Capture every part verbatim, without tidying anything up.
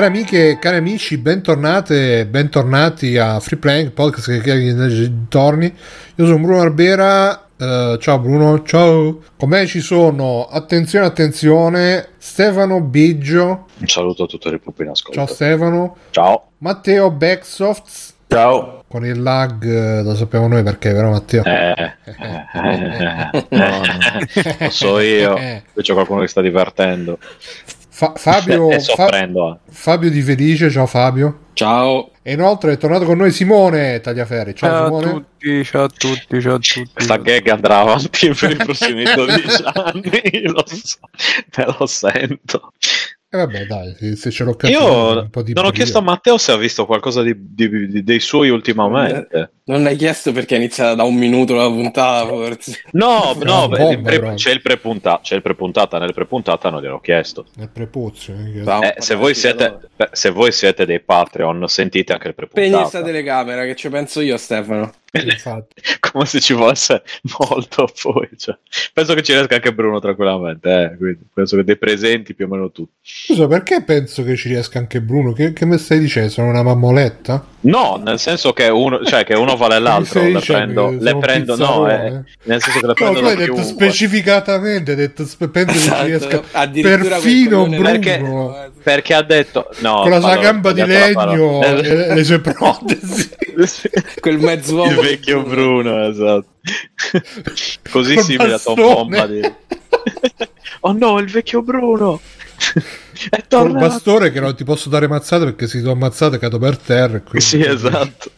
Cari amiche e cari amici, bentornate, bentornati a Free Playing Podcast che chiede di torni. Io sono Bruno Arbera. Uh, ciao Bruno, ciao. Con me ci sono, attenzione attenzione, Stefano Biggio. Un saluto a tutte le pupe in ascolto. Ciao Stefano. Ciao. Matteo Backsoft. Ciao. Con il lag lo sappiamo noi perché, vero Matteo? Eh, eh, eh, no, no. Lo so io, qui c'è qualcuno che sta divertendo. Fa- Fabio, Fa- Fabio di Felice, ciao Fabio. Ciao. E inoltre è tornato con noi Simone Tagliaferri. Ciao, ciao Simone. A tutti, ciao a tutti, ciao a tutti. Questa gag andrà avanti per i prossimi dodici anni, lo so, te lo sento. E eh vabbè dai, se ce l'ho capito. Io un po' di non ho chiesto a Matteo se ha visto qualcosa di, di, di, dei suoi ultimamente. Non l'hai chiesto perché è iniziata da un minuto la puntata forse. No, no, no bomba, pre, c'è il prepuntata, c'è il prepuntata, nel prepuntata non gliel'ho chiesto. Nel prepuzio. Eh, se, voi siete, beh, se voi siete dei Patreon sentite anche il prepuntata. Spegni sta telecamera che ci penso io Stefano. Infatti. Come se ci fosse molto poi cioè. Penso che ci riesca anche Bruno tranquillamente eh? Quindi penso che dei presenti più o meno tutti. Scusa, perché penso che ci riesca anche Bruno? Che, che me stai dicendo? Sono una mammoletta? No, nel senso che uno, cioè, che uno vale l'altro. Le prendo, le prendo no, eh, nel senso che le prendo no, hai detto specificatamente, hai detto penso esatto, che ci riesca perfino Bruno perché, perché ha detto no, con la sua gamba di legno e le sue protesi quel mezzo uomo vecchio Bruno, esatto. Così col simile bastone. A Tom Bombadil. Oh no, il vecchio Bruno è tornato. Col bastone che non ti posso dare mazzate perché si sono ammazzate e cado per terra. Quindi... Sì, esatto.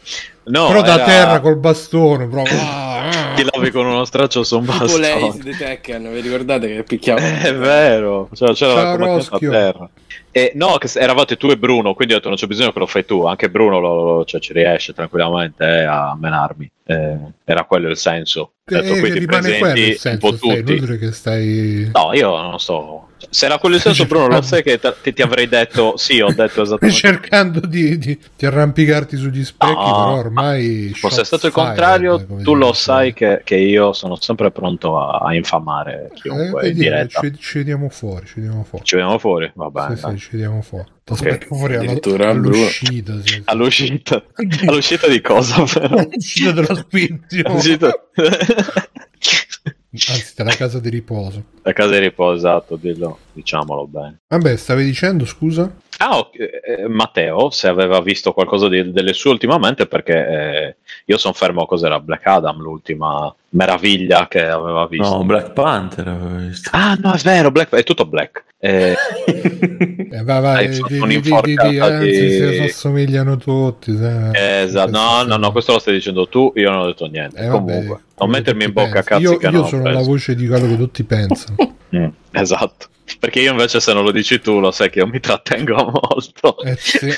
No, però era... da terra col bastone proprio. Ti lavi con uno straccio su un bastone. Tipo lei di Tekken, vi ricordate che picchiamo? È vero, cioè, c'era la a terra. E no, che eravate tu e Bruno, quindi ho detto non c'è bisogno che lo fai tu, anche Bruno lo, cioè, ci riesce tranquillamente eh, a menarmi. Eh, era quello il senso. Ho detto, quindi rimane quello il senso, un po' stai, tutti. Che stai... No, io non so. Se era quello il senso, Bruno, lo sai che te, ti avrei detto sì, ho detto esattamente. Cercando di, di, di arrampicarti sugli specchi, no, però ormai. Forse è stato il contrario, fire, tu lo sai che, che io sono sempre pronto a, a infamare chiunque eh, in diretta. Ci, ci vediamo fuori, ci vediamo fuori. Ci vediamo fuori, va bene. Sì, sì, ci vediamo fuori. Okay. Fuori alla, all'uscita, sì. all'uscita all'uscita di cosa però? All'uscita dello spizio all'uscita... anzi dalla casa di riposo la casa di riposo esatto, dillo, diciamolo bene. Vabbè, stavi dicendo scusa? Ah, okay. eh, Matteo se aveva visto qualcosa di, delle sue ultimamente perché eh, io sono fermo a cos'era Black Adam l'ultima meraviglia che aveva visto. No, Black Panther aveva visto. Ah no, è vero, Black... è tutto black eh... Eh, va, va, eh, di, di, di, di, anzi, di... si assomigliano tutti. Eh, esatto. No, no, no, questo lo stai dicendo tu. Io non ho detto niente. Eh, Comunque, vabbè, non mettermi in bocca cazzi. Io, che io sono preso. La voce di quello che tutti pensano. mm, esatto. Perché io invece, se non lo dici tu, lo sai che io mi trattengo molto. Eh, sì.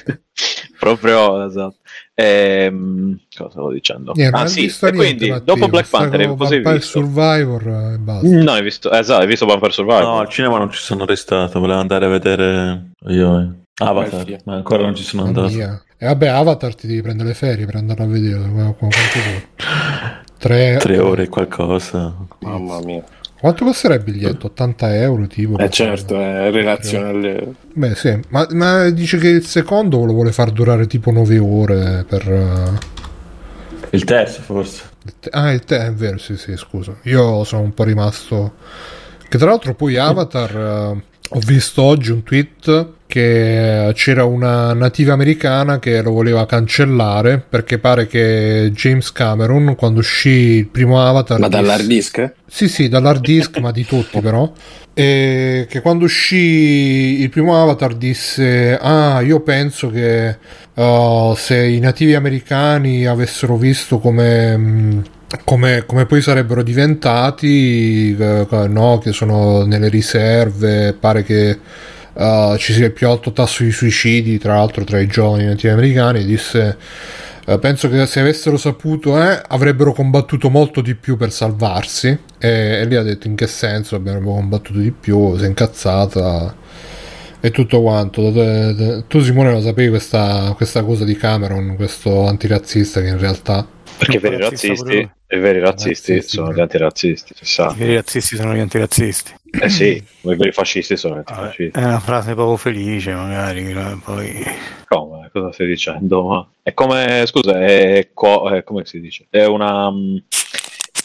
Proprio esatto. Ehm, cosa stavo dicendo? Eh, ah, sì, e quindi Matteo, dopo Black Panther così Vampire visto? Survivor e basta. No, hai visto, esatto, hai visto Vampire Survivor? No, al cinema non ci sono restato, volevo andare a vedere io eh. Avatar, ah, ma ancora non ci sono andato. E eh, vabbè, Avatar ti devi prendere le ferie per andare a vedere Tre... Tre ore qualcosa. Mamma mia. Quanto costerà il biglietto? ottanta euro tipo? Eh certo, è eh, relazione alle... Beh sì, ma, ma dice che il secondo lo vuole far durare tipo nove ore per... Uh... Il terzo forse. Il te- ah, il terzo, è vero, sì sì, scusa. Io sono un po' rimasto... Che tra l'altro poi Avatar... Uh... Ho visto oggi un tweet che c'era una nativa americana che lo voleva cancellare perché pare che James Cameron quando uscì il primo Avatar... Ma dall'hard disk? Sì, sì, dall'hard disk, ma di tutti però. E che quando uscì il primo Avatar disse ah, io penso che uh, se i nativi americani avessero visto come... Mh, Come, come poi sarebbero diventati, no? Che sono nelle riserve, pare che uh, ci sia il più alto tasso di suicidi, tra l'altro tra i giovani nativi americani, disse uh, penso che se avessero saputo eh, avrebbero combattuto molto di più per salvarsi e, e lì ha detto in che senso abbiamo combattuto di più, si è incazzata e tutto quanto. Tu Simone lo sapevi questa, questa cosa di Cameron, questo antirazzista che in realtà... Perché i veri razzisti, i veri razzisti sono gli antirazzisti, si sa. I veri razzisti sono gli antirazzisti. Eh sì, i fascisti sono antifascisti. È una frase poco felice, magari. Poi... Come? Cosa stai dicendo? È come, scusa, è, co- è come si dice? È una um,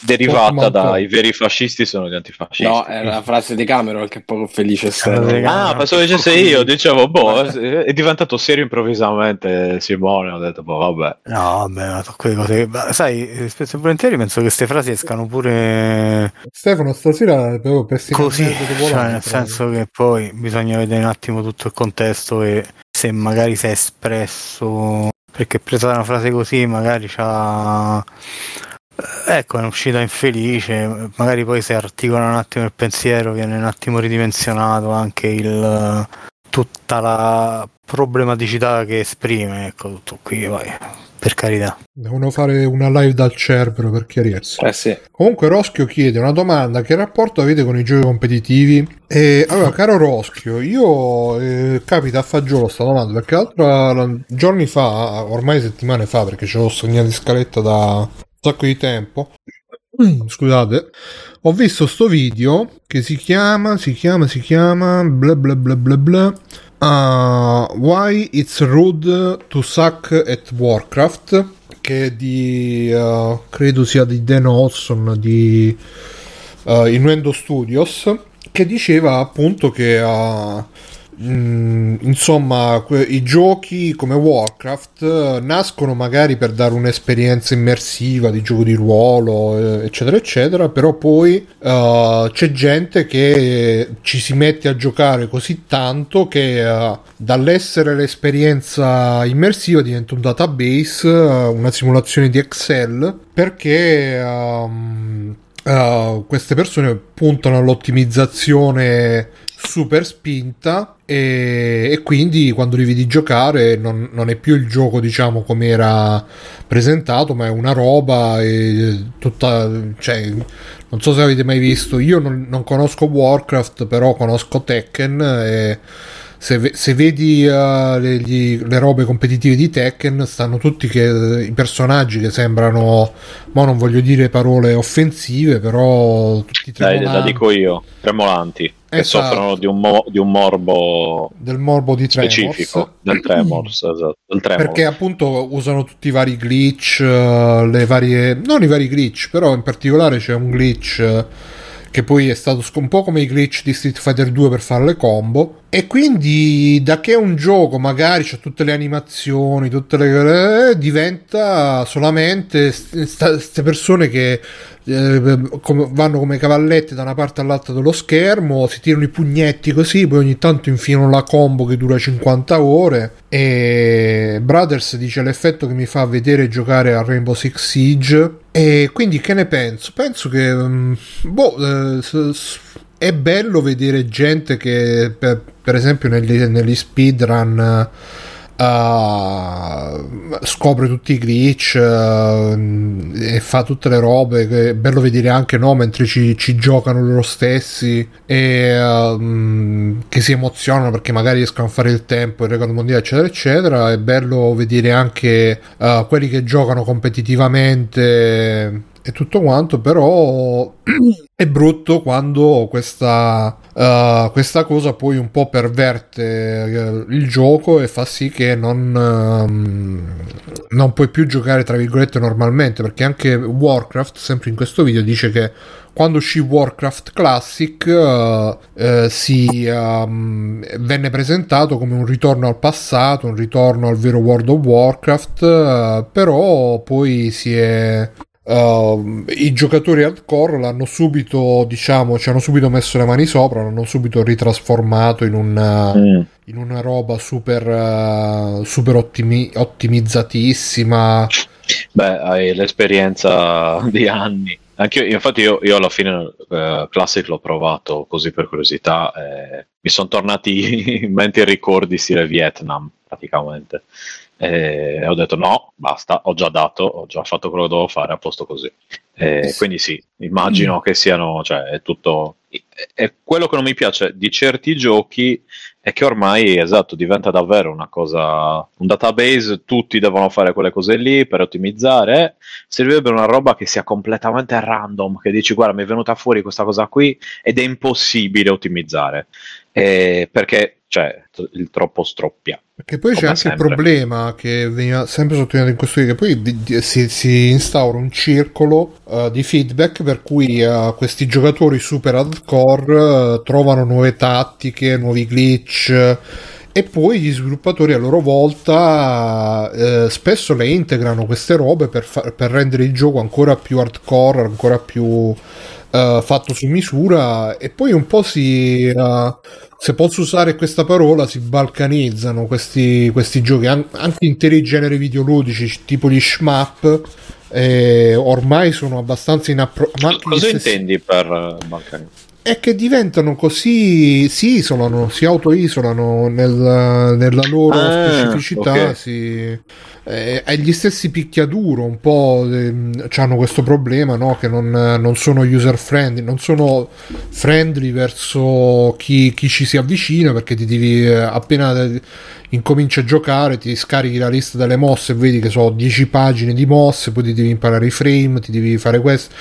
derivata dai veri fascisti sono gli antifascisti. No, è la frase di Cameron che è poco felice. È ah, pensavo dicesse io, dicevo, boh, è diventato serio improvvisamente Simone, ho detto, boh, vabbè. No, vabbè, ma quelle cose che... Sai, spesso e volentieri penso che queste frasi escano pure... Stefano, stasera proprio così, cioè, nel senso che poi bisogna vedere un attimo tutto il contesto e se magari si è espresso... Perché presa una frase così magari c'ha... Ecco, è un'uscita infelice, magari poi se articola un attimo il pensiero viene un attimo ridimensionato anche il tutta la problematicità che esprime, ecco, tutto qui, vai, per carità. Devono fare una live dal Cerbero per chiarirsi. Eh sì. Comunque Roschio chiede una domanda, che rapporto avete con i giochi competitivi? E allora, caro Roschio, io eh, capita a fagiolo sta domanda, perché l'altra giorni fa, ormai settimane fa, perché ce l'ho segnata in scaletta da... un sacco di tempo, scusate, ho visto sto video che si chiama, si chiama, si chiama bla bla bla bla bla uh, Why It's Rude to Suck at Warcraft, che è di uh, credo sia di Dan Olson di uh, Innuendo Studios, che diceva appunto che uh, Mm, insomma i giochi come Warcraft nascono magari per dare un'esperienza immersiva di gioco di ruolo eccetera eccetera, però poi uh, c'è gente che ci si mette a giocare così tanto che uh, dall'essere l'esperienza immersiva diventa un database, una simulazione di Excel, perché um, uh, queste persone puntano all'ottimizzazione super spinta e, e quindi quando li vedi giocare non, non è più il gioco diciamo come era presentato, ma è una roba e tutta, cioè, non so se avete mai visto, io non, non conosco Warcraft, però conosco Tekken e se, se vedi uh, le, gli, le robe competitive di Tekken stanno tutti che, i personaggi che sembrano, ma non voglio dire parole offensive, però tutti tremolanti. Dai, la dico io, tremolanti. Che esatto. Soffrono di un, mo- di un morbo del morbo di tremors. Specifico del tremors, esatto, del tremors, perché appunto usano tutti i vari glitch, le varie non i vari glitch, però in particolare c'è un glitch che poi è stato un po' come i glitch di Street Fighter due per fare le combo, e quindi da che un gioco magari c'ha tutte le animazioni, tutte le eh, diventa solamente queste persone che eh, com- vanno come cavallette da una parte all'altra dello schermo, si tirano i pugnetti così, poi ogni tanto infilano la combo che dura cinquanta ore. E Brothers dice l'effetto che mi fa vedere giocare a Rainbow Six Siege. E quindi che ne penso? Penso che um, boh, eh, s- s- è bello vedere gente che per, per esempio negli, negli speedrun uh, scopre tutti i glitch uh, e fa tutte le robe, che è bello vedere anche, no, mentre ci, ci giocano loro stessi e uh, che si emozionano perché magari riescono a fare il tempo, il record mondiale eccetera eccetera. È bello vedere anche uh, quelli che giocano competitivamente e tutto quanto, però è brutto quando questa uh, questa cosa poi un po' perverte il gioco e fa sì che non um, non puoi più giocare tra virgolette normalmente, perché anche Warcraft, sempre in questo video, dice che quando uscì Warcraft Classic uh, eh, si um, venne presentato come un ritorno al passato, un ritorno al vero World of Warcraft, uh, però poi si è Uh, i giocatori hardcore l'hanno subito, diciamo, ci hanno subito messo le mani sopra, l'hanno subito ritrasformato in una, mm. in una roba super uh, super ottimi- ottimizzatissima. Beh, hai l'esperienza di anni. Anche io, infatti io, io alla fine eh, Classic l'ho provato così per curiosità, eh, mi sono tornati in mente i ricordi stile Vietnam praticamente e eh, ho detto no, basta, ho già dato, ho già fatto quello che dovevo fare, a posto così, eh, sì. Quindi sì, immagino mm. che siano, cioè è tutto, è, è quello che non mi piace di certi giochi è che ormai, esatto, diventa davvero una cosa, un database, tutti devono fare quelle cose lì per ottimizzare. Servirebbe una roba che sia completamente random, che dici guarda mi è venuta fuori questa cosa qui ed è impossibile ottimizzare, eh, perché cioè il troppo stroppia. Perché poi c'è anche sempre il problema che veniva sempre sottolineato in questo video, che poi di, di, si, si instaura un circolo uh, di feedback per cui uh, questi giocatori super hardcore uh, trovano nuove tattiche, nuovi glitch, uh, e poi gli sviluppatori a loro volta uh, spesso le integrano queste robe per, fa- per rendere il gioco ancora più hardcore, ancora più uh, fatto su misura, e poi un po' si... Uh, se posso usare questa parola, si balcanizzano questi, questi giochi, An- anche interi generi videoludici tipo gli shmup, eh, ormai sono abbastanza inappropri. Cosa stessi... intendi per uh, balcanizzare? È che diventano così, si isolano, si autoisolano nel, nella loro ah, specificità, okay. si... Eh, è gli stessi picchiaduro un po', ehm, hanno questo problema, no? Che non, non sono user friendly, non sono friendly verso chi, chi ci si avvicina, perché ti devi, eh, appena incominci a giocare ti scarichi la lista delle mosse e vedi che so dieci pagine di mosse, poi ti devi imparare i frame, ti devi fare questo,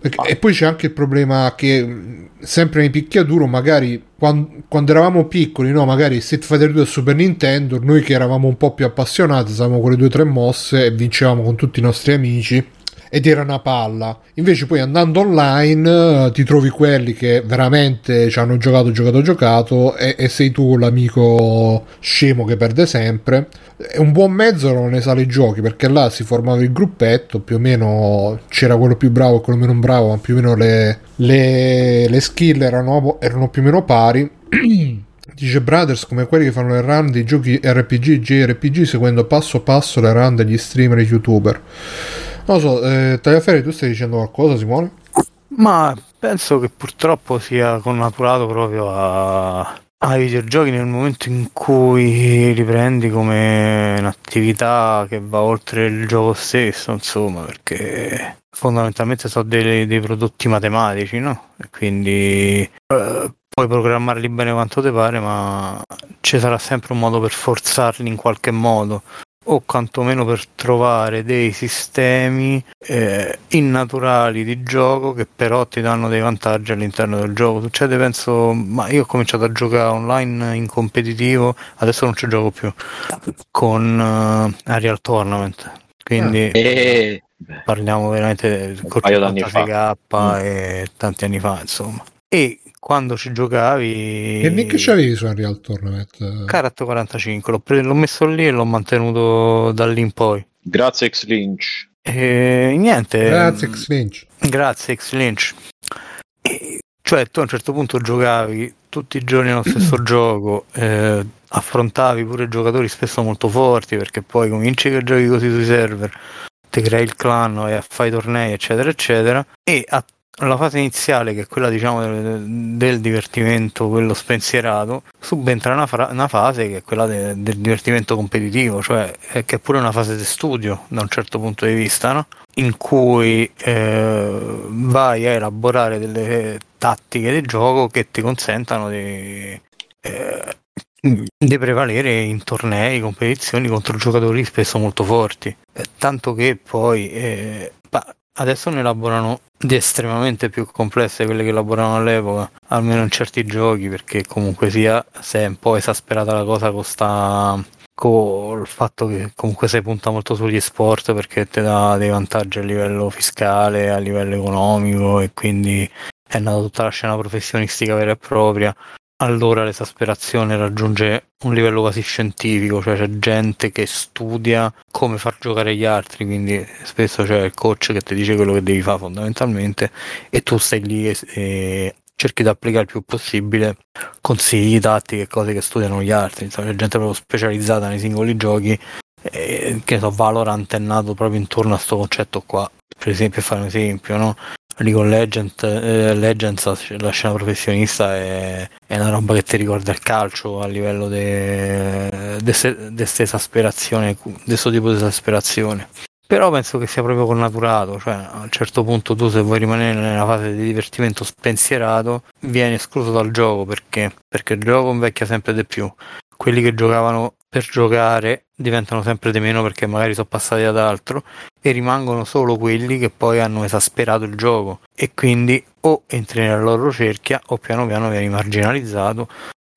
perché, e poi c'è anche il problema che sempre nei picchiaduro, magari quando, quando eravamo piccoli, no, magari Street Fighter due e Super Nintendo, noi che eravamo un po' più appassionati usavamo quelle due o tre mosse e vincevamo con tutti i nostri amici ed era una palla. Invece poi andando online ti trovi quelli che veramente ci hanno giocato giocato giocato e, e sei tu l'amico scemo che perde sempre. È un buon mezzo erano nei sale giochi, perché là si formava il gruppetto, più o meno c'era quello più bravo e quello meno bravo, ma più o meno le, le, le skill erano, erano più o meno pari. Dice Brothers, come quelli che fanno le run dei giochi R P G e J R P G seguendo passo passo le run degli streamer e youtuber. Non so, eh, Tagliaferri, tu stai dicendo qualcosa, Simone? Ma penso che purtroppo sia connaturato proprio a... ai videogiochi, nel momento in cui li prendi come un'attività che va oltre il gioco stesso, insomma, perché fondamentalmente sono dei, dei prodotti matematici, no? E quindi eh, puoi programmarli bene quanto ti pare, ma ci sarà sempre un modo per forzarli in qualche modo, o quantomeno per trovare dei sistemi eh, innaturali di gioco che però ti danno dei vantaggi all'interno del gioco. Succede, penso, ma io ho cominciato a giocare online in competitivo, adesso non ci gioco più, con uh, Unreal Tournament, quindi eh, parliamo veramente un paio d'anni fa, mm. e tanti anni fa, insomma. E quando ci giocavi... E mica c'avevi su Unreal Tournament? Carat quarantacinque, l'ho, pre- l'ho messo lì e l'ho mantenuto da lì in poi. Grazie X Lynch. E niente. Grazie X Lynch. Grazie X Lynch. E cioè tu a un certo punto giocavi tutti i giorni allo stesso gioco, eh, affrontavi pure giocatori spesso molto forti, perché poi cominci che giochi così sui server, ti crei il clan e fai tornei eccetera eccetera, e a la fase iniziale, che è quella diciamo del, del divertimento, quello spensierato, subentra una, fra- una fase che è quella de- del divertimento competitivo, cioè è che è pure una fase di studio da un certo punto di vista, no? In cui eh, vai a elaborare delle tattiche di gioco che ti consentano di, eh, di prevalere in tornei, competizioni contro giocatori spesso molto forti, eh, tanto che poi eh, bah, adesso ne elaborano di estremamente più complesse quelle che elaboravano all'epoca, almeno in certi giochi, perché comunque sia, se è un po' esasperata la cosa con sta, col fatto che comunque si punta molto sugli sport, perché ti dà dei vantaggi a livello fiscale, a livello economico, e quindi è nata tutta la scena professionistica vera e propria. Allora l'esasperazione raggiunge un livello quasi scientifico, cioè c'è gente che studia come far giocare gli altri, quindi spesso c'è il coach che ti dice quello che devi fare fondamentalmente, e tu stai lì e, e cerchi di applicare il più possibile consigli, tattiche, cose che studiano gli altri. C'è gente proprio specializzata nei singoli giochi, e, che so, Valorant è nato proprio intorno a sto concetto qua, per esempio, per fare un esempio, no? League of Legends, eh, Legends, la scena professionista è, è una roba che ti ricorda il calcio a livello di de, de, de, de, de questo tipo di esasperazione. Però penso che sia proprio connaturato, cioè a un certo punto tu, se vuoi rimanere nella fase di divertimento spensierato, vieni escluso dal gioco. Perché? Perché il gioco invecchia sempre di più, quelli che giocavano per giocare diventano sempre di meno perché magari sono passati ad altro, e rimangono solo quelli che poi hanno esasperato il gioco, e quindi o entri nella loro cerchia o piano piano vieni marginalizzato,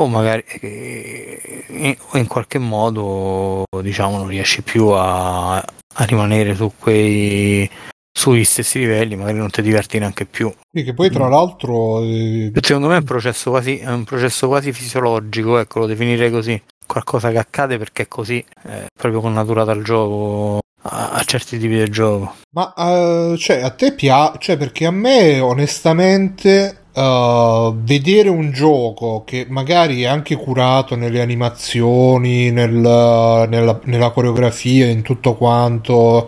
o magari eh, in qualche modo, diciamo, non riesci più a a rimanere su quei sugli stessi livelli, magari non ti diverti neanche più. E che poi tra l'altro eh... secondo me è un processo quasi è un processo quasi fisiologico, ecco, lo definirei così, qualcosa che accade perché è così, eh, proprio connaturato al gioco, a, a certi tipi di gioco. Ma uh, cioè a te piace? Cioè, perché a me onestamente Uh, vedere un gioco che magari è anche curato nelle animazioni, nel, nella, nella coreografia, in tutto quanto,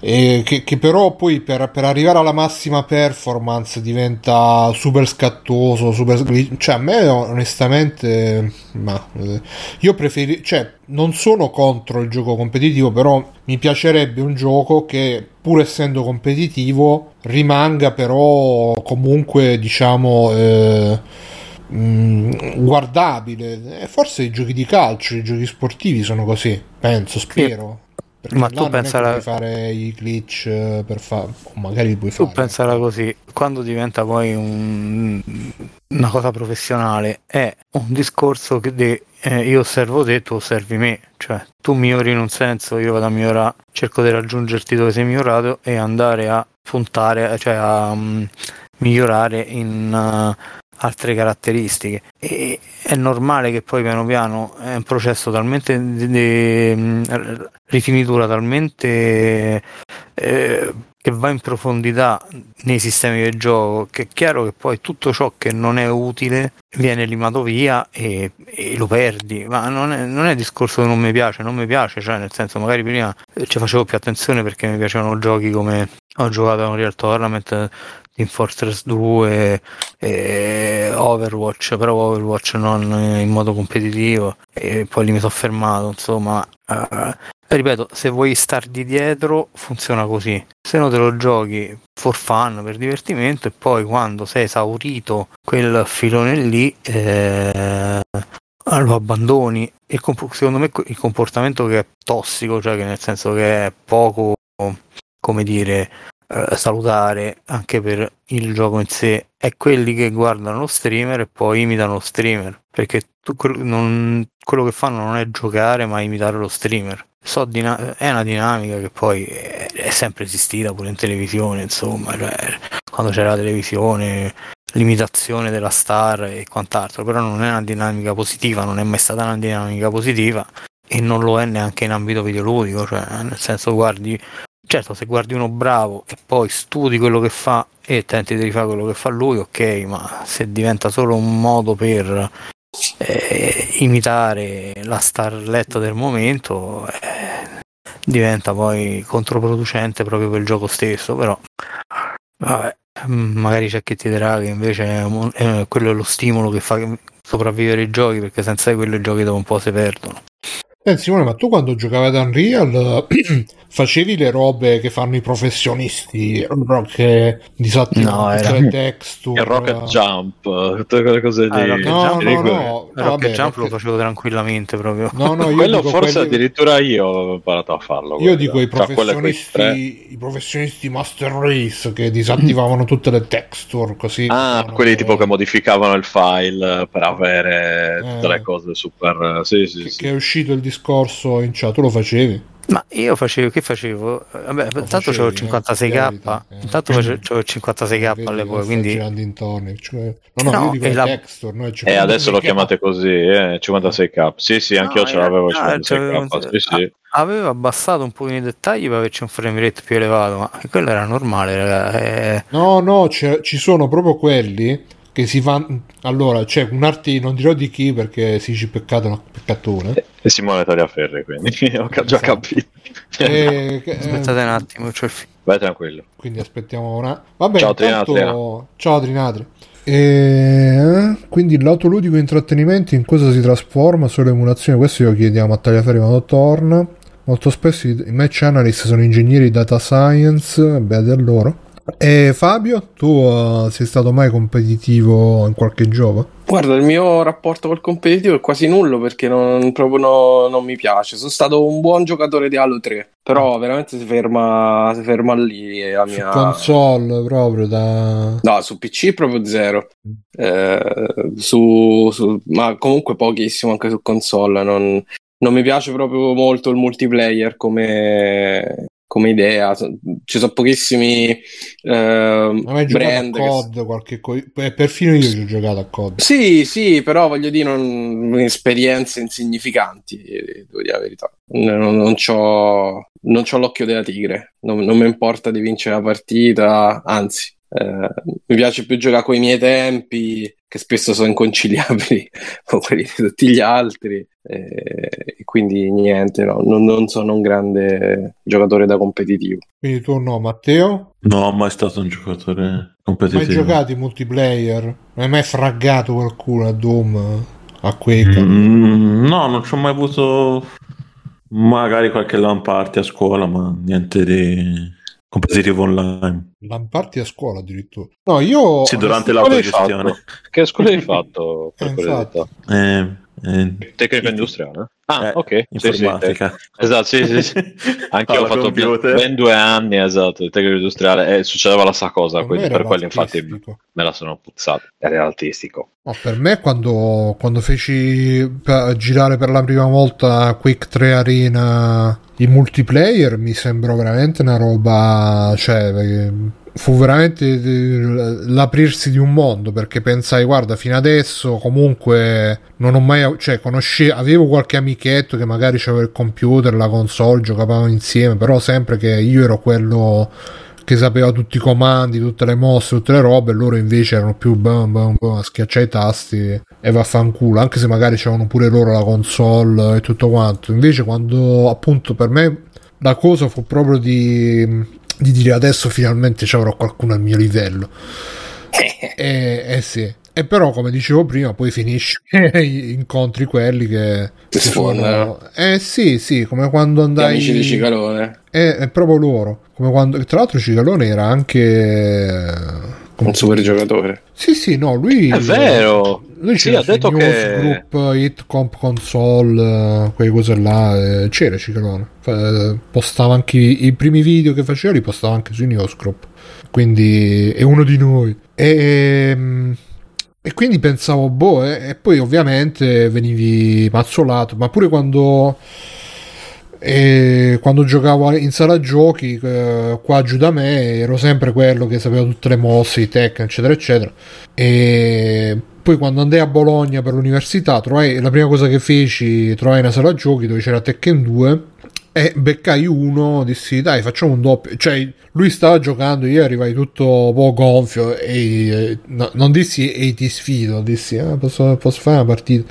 e che, che però poi per, per arrivare alla massima performance diventa super scattoso, super, cioè a me onestamente, ma io preferisco, cioè non sono contro il gioco competitivo, però mi piacerebbe un gioco che, pur essendo competitivo, rimanga però comunque, diciamo, eh, mh, guardabile. E forse i giochi di calcio, i giochi sportivi sono così, penso, spero. Sì. Perché ma tu pensa la... puoi fare i glitch per fare, magari li puoi tu fare. Tu pensala così, quando diventa poi un... una cosa professionale, è un discorso che de... eh, io osservo te, tu osservi me, cioè tu migliori in un senso, io vado a migliorare, cerco di raggiungerti dove sei migliorato e andare a puntare, cioè a um, migliorare in uh, altre caratteristiche, e è normale che poi piano piano è un processo talmente di, di rifinitura talmente eh, che va in profondità nei sistemi del gioco, che è chiaro che poi tutto ciò che non è utile viene limato via e, e lo perdi. Ma non è, non è discorso che non mi piace, non mi piace, cioè nel senso, magari prima ci facevo più attenzione perché mi piacevano giochi come, ho giocato a Unreal Tournament, Team Fortress due e, e Overwatch, però Overwatch non in modo competitivo, e poi lì mi sono fermato, insomma. Uh, ripeto, se vuoi stargli dietro funziona così, se no te lo giochi for fun, per divertimento, e poi quando sei esaurito quel filone lì eh, lo abbandoni. Il comp- secondo me il comportamento che è tossico, cioè che nel senso che è poco, come dire, salutare anche per il gioco in sé, è quelli che guardano lo streamer e poi imitano lo streamer, perché tu, non, quello che fanno non è giocare ma imitare lo streamer. So, è una dinamica che poi è sempre esistita pure in televisione, insomma, cioè, quando c'era la televisione, l'imitazione della star e quant'altro, però non è una dinamica positiva, non è mai stata una dinamica positiva e non lo è neanche in ambito videoludico, cioè nel senso, guardi, certo, se guardi uno bravo e poi studi quello che fa e tenti di rifare quello che fa lui, ok, ma se diventa solo un modo per eh, imitare la starletta del momento, eh, diventa poi controproducente proprio per il gioco stesso. Però vabbè, magari c'è chi ti dirà che invece eh, quello è lo stimolo che fa sopravvivere i giochi, perché senza quello i giochi dopo un po' si perdono. Eh, Simone, ma tu quando giocavi ad Unreal facevi le robe che fanno i professionisti, che disattivano no, le texture, il rocket jump, tutte quelle cose lì. Ah, no, no, no, il rocket vabbè, jump perché... lo facevo tranquillamente proprio. No, no, io quello dico forse quelli... addirittura io ho imparato a farlo. Io dico i professionisti, cioè, i professionisti Master Race che disattivavano tutte le texture così. Ah, quelli che... tipo che modificavano il file per avere eh, tutte le cose super. Sì, sì, che, sì. Che è uscito il discorso in chat, tu lo facevi? Ma io facevo, che facevo? Vabbè, lo intanto c'avevo cinquantasei k, eh. intanto c'avevo cinquantasei k vedi, all'epoca, quindi intorno, cioè... no, no, no, io dico e la... texture, no, e adesso lo chiamate così, eh, cinquantasei k. Sì, sì, anch'io no, ce l'avevo ah, cinquantasei k. Sì, sì. Avevo abbassato un po' i dettagli per averci un frame rate più elevato, ma quello era normale, raga. Eh... No, no, ci sono proprio quelli che si fanno. Allora, c'è un artista, non dirò di chi perché si ci peccato peccatone. E Simone Tagliaferri, quindi ho già capito. E... Aspettate un attimo, c'è il film. Vai tranquillo. Quindi aspettiamo una. Vabbè, ciao intanto... Trinatria. Ciao Trinatria. E... Quindi l'auto ludico intrattenimento in cosa si trasforma? Solo emulazione? Questo io chiediamo a Tagliaferri quando torna. molto spesso i match analyst sono ingegneri data science, beh del loro. E Fabio, tu uh, sei stato mai competitivo in qualche gioco? Guarda, il mio rapporto col competitivo è quasi nullo perché non, proprio no, non mi piace. Sono stato un buon giocatore di Halo tre, però veramente si ferma, si ferma lì la mia... Su console proprio da... No, su P C proprio zero. Eh, su, su, ma comunque pochissimo anche su console. Non, non mi piace proprio molto il multiplayer come... come idea, ci sono pochissimi eh, a brand a C O D, che... qualche co... perfino io ci ho giocato a C O D. Sì, sì, però voglio dire, non... esperienze insignificanti, devo dire la verità. Non, non c'ho non c'ho l'occhio della tigre, non, non mi importa di vincere la partita, anzi, eh, mi piace più giocare coi miei tempi, che spesso sono inconciliabili con quelli di tutti gli altri, e quindi niente, no, non, non sono un grande giocatore da competitivo. Quindi tu no, Matteo? No, mai stato un giocatore competitivo. Mai giocato in multiplayer? Non hai mai fraggato qualcuno a Doom, a Quake? Mm, no, non ci ho mai avuto, magari qualche LAN party a scuola, ma niente di... competitivo online. LAN party a scuola addirittura. No, io... Sì, durante l'autogestione. Che scuola hai fatto? Per eh, eh, eh, tecnica industriale? Ah, eh, ok. Informatica. Sì, sì, esatto, sì, sì, sì. Anche io ho fatto computer. ben due anni, esatto, di tecnica industriale, e succedeva la stessa cosa, quindi per quello infatti me la sono puzzata. Era artistico. No, per me quando, quando feci girare per la prima volta Quake tre Arena... il multiplayer mi sembrò veramente una roba, cioè fu veramente l'aprirsi di un mondo, perché pensai, guarda, fino adesso comunque non ho mai, cioè conoscevo, avevo qualche amichetto che magari c'aveva il computer, la console, giocavamo insieme, però sempre che io ero quello che sapeva tutti i comandi, tutte le mosse, tutte le robe, loro invece erano più bam, bam, bam, a schiacciare i tasti e vaffanculo, anche se magari c'erano pure loro la console e tutto quanto. Invece quando, appunto, per me la cosa fu proprio di, di dire adesso finalmente c'avrò qualcuno al mio livello. E, eh sì. E però, come dicevo prima, poi finisci incontri quelli che ti sfondano. Eh sì, sì, come quando andai... Gli amici di Cicalone. È, è proprio loro. Come quando... Tra l'altro Cicalone era anche... Come... Un super giocatore. Sì, sì, no, lui... È vero! Lui c'era, sì, ha detto news, che... Group, hit, comp, console, quelle cose là, c'era Cicalone. Postava anche... I primi video che faceva li postava anche sui news group. Quindi è uno di noi. E... E quindi pensavo, boh, eh, e poi ovviamente venivi mazzolato, ma pure quando, eh, quando giocavo in sala giochi, eh, qua giù da me, ero sempre quello che sapeva tutte le mosse, i Tekken, eccetera, eccetera. E poi quando andai a Bologna per l'università, trovai, la prima cosa che feci, trovai una sala giochi dove c'era Tekken due, e beccai uno, dissi dai facciamo un doppio, cioè lui stava giocando, io arrivai tutto un po' gonfio e no, non dissi e ti sfido, dissi ah, posso, posso fare una partita,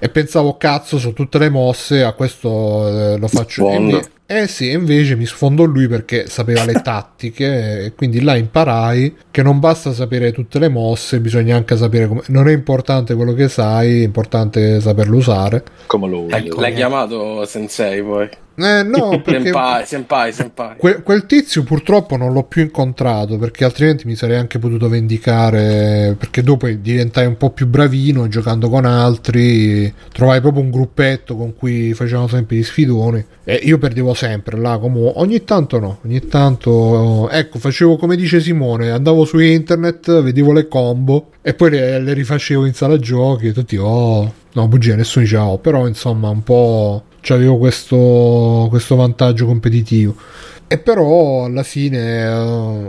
e pensavo cazzo su tutte le mosse a questo, eh, lo faccio io. Eh sì, invece mi sfondò lui perché sapeva le tattiche, e quindi là imparai che non basta sapere tutte le mosse, bisogna anche sapere come... Non è importante quello che sai, è importante saperlo usare. Come lo usi? L'hai chiamato sensei poi? Eh no, perché... senpai, senpai, senpai. Que- quel tizio purtroppo non l'ho più incontrato, perché altrimenti mi sarei anche potuto vendicare, perché dopo diventai un po' più bravino giocando con altri, trovai proprio un gruppetto con cui facevano sempre gli sfidoni, e io perdevo sempre là, comunque ogni tanto no, ogni tanto ecco facevo come dice Simone, andavo su internet, vedevo le combo e poi le, le rifacevo in sala giochi e tutti oh, no bugia, nessuno diceva oh, però insomma un po' c'avevo questo, questo vantaggio competitivo. E però alla fine uh,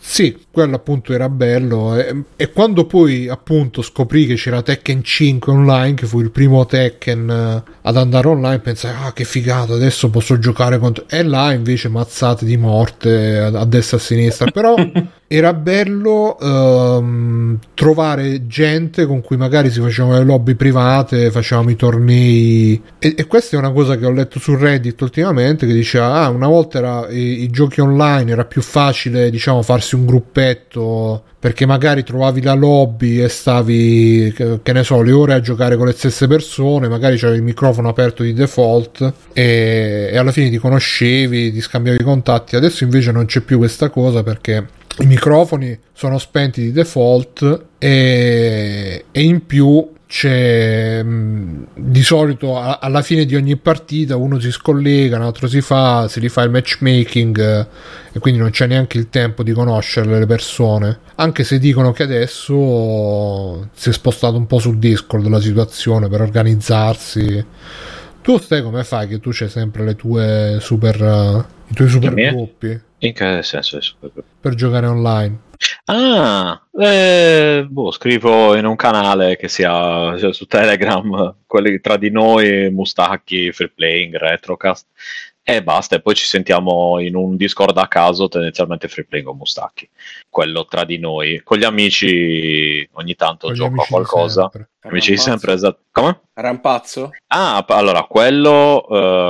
sì, quello appunto era bello, e, e quando poi appunto scoprì che c'era Tekken cinque online, che fu il primo Tekken ad andare online, pensai ah che figata, adesso posso giocare contro, e là invece mazzate di morte a, a destra e a sinistra, però era bello um, trovare gente con cui magari si facevano le lobby private, facevamo i tornei, e, e questa è una cosa che ho letto su Reddit ultimamente, che diceva ah una volta era i, i giochi online era più facile diciamo farsi un gruppetto rispetto, perché magari trovavi la lobby e stavi, che, che ne so, le ore a giocare con le stesse persone, magari c'avevi il microfono aperto di default e, e alla fine ti conoscevi, ti scambiavi i contatti. Adesso invece non c'è più questa cosa, perché i microfoni sono spenti di default e, e in più c'è, di solito a, alla fine di ogni partita uno si scollega, un altro si fa, si rifà il matchmaking e quindi non c'è neanche il tempo di conoscerle le persone, anche se dicono che adesso si è spostato un po' su Discord la situazione per organizzarsi. Tu stai come fai, che tu c'hai sempre le tue super, i tuoi super gruppi? In che senso le super gruppi? Per giocare online. Ah, eh, boh, scrivo in un canale che sia, cioè, su Telegram, quelli tra di noi, Mustacchi, Free Playing, Retrocast e basta, e poi ci sentiamo in un Discord a caso, tendenzialmente Free Playing o Mustacchi, quello tra di noi. Con gli amici ogni tanto con gioco a qualcosa, sempre. Amici Rampazzo. Sempre, esatto. Come? Rampazzo? Ah, allora, quello...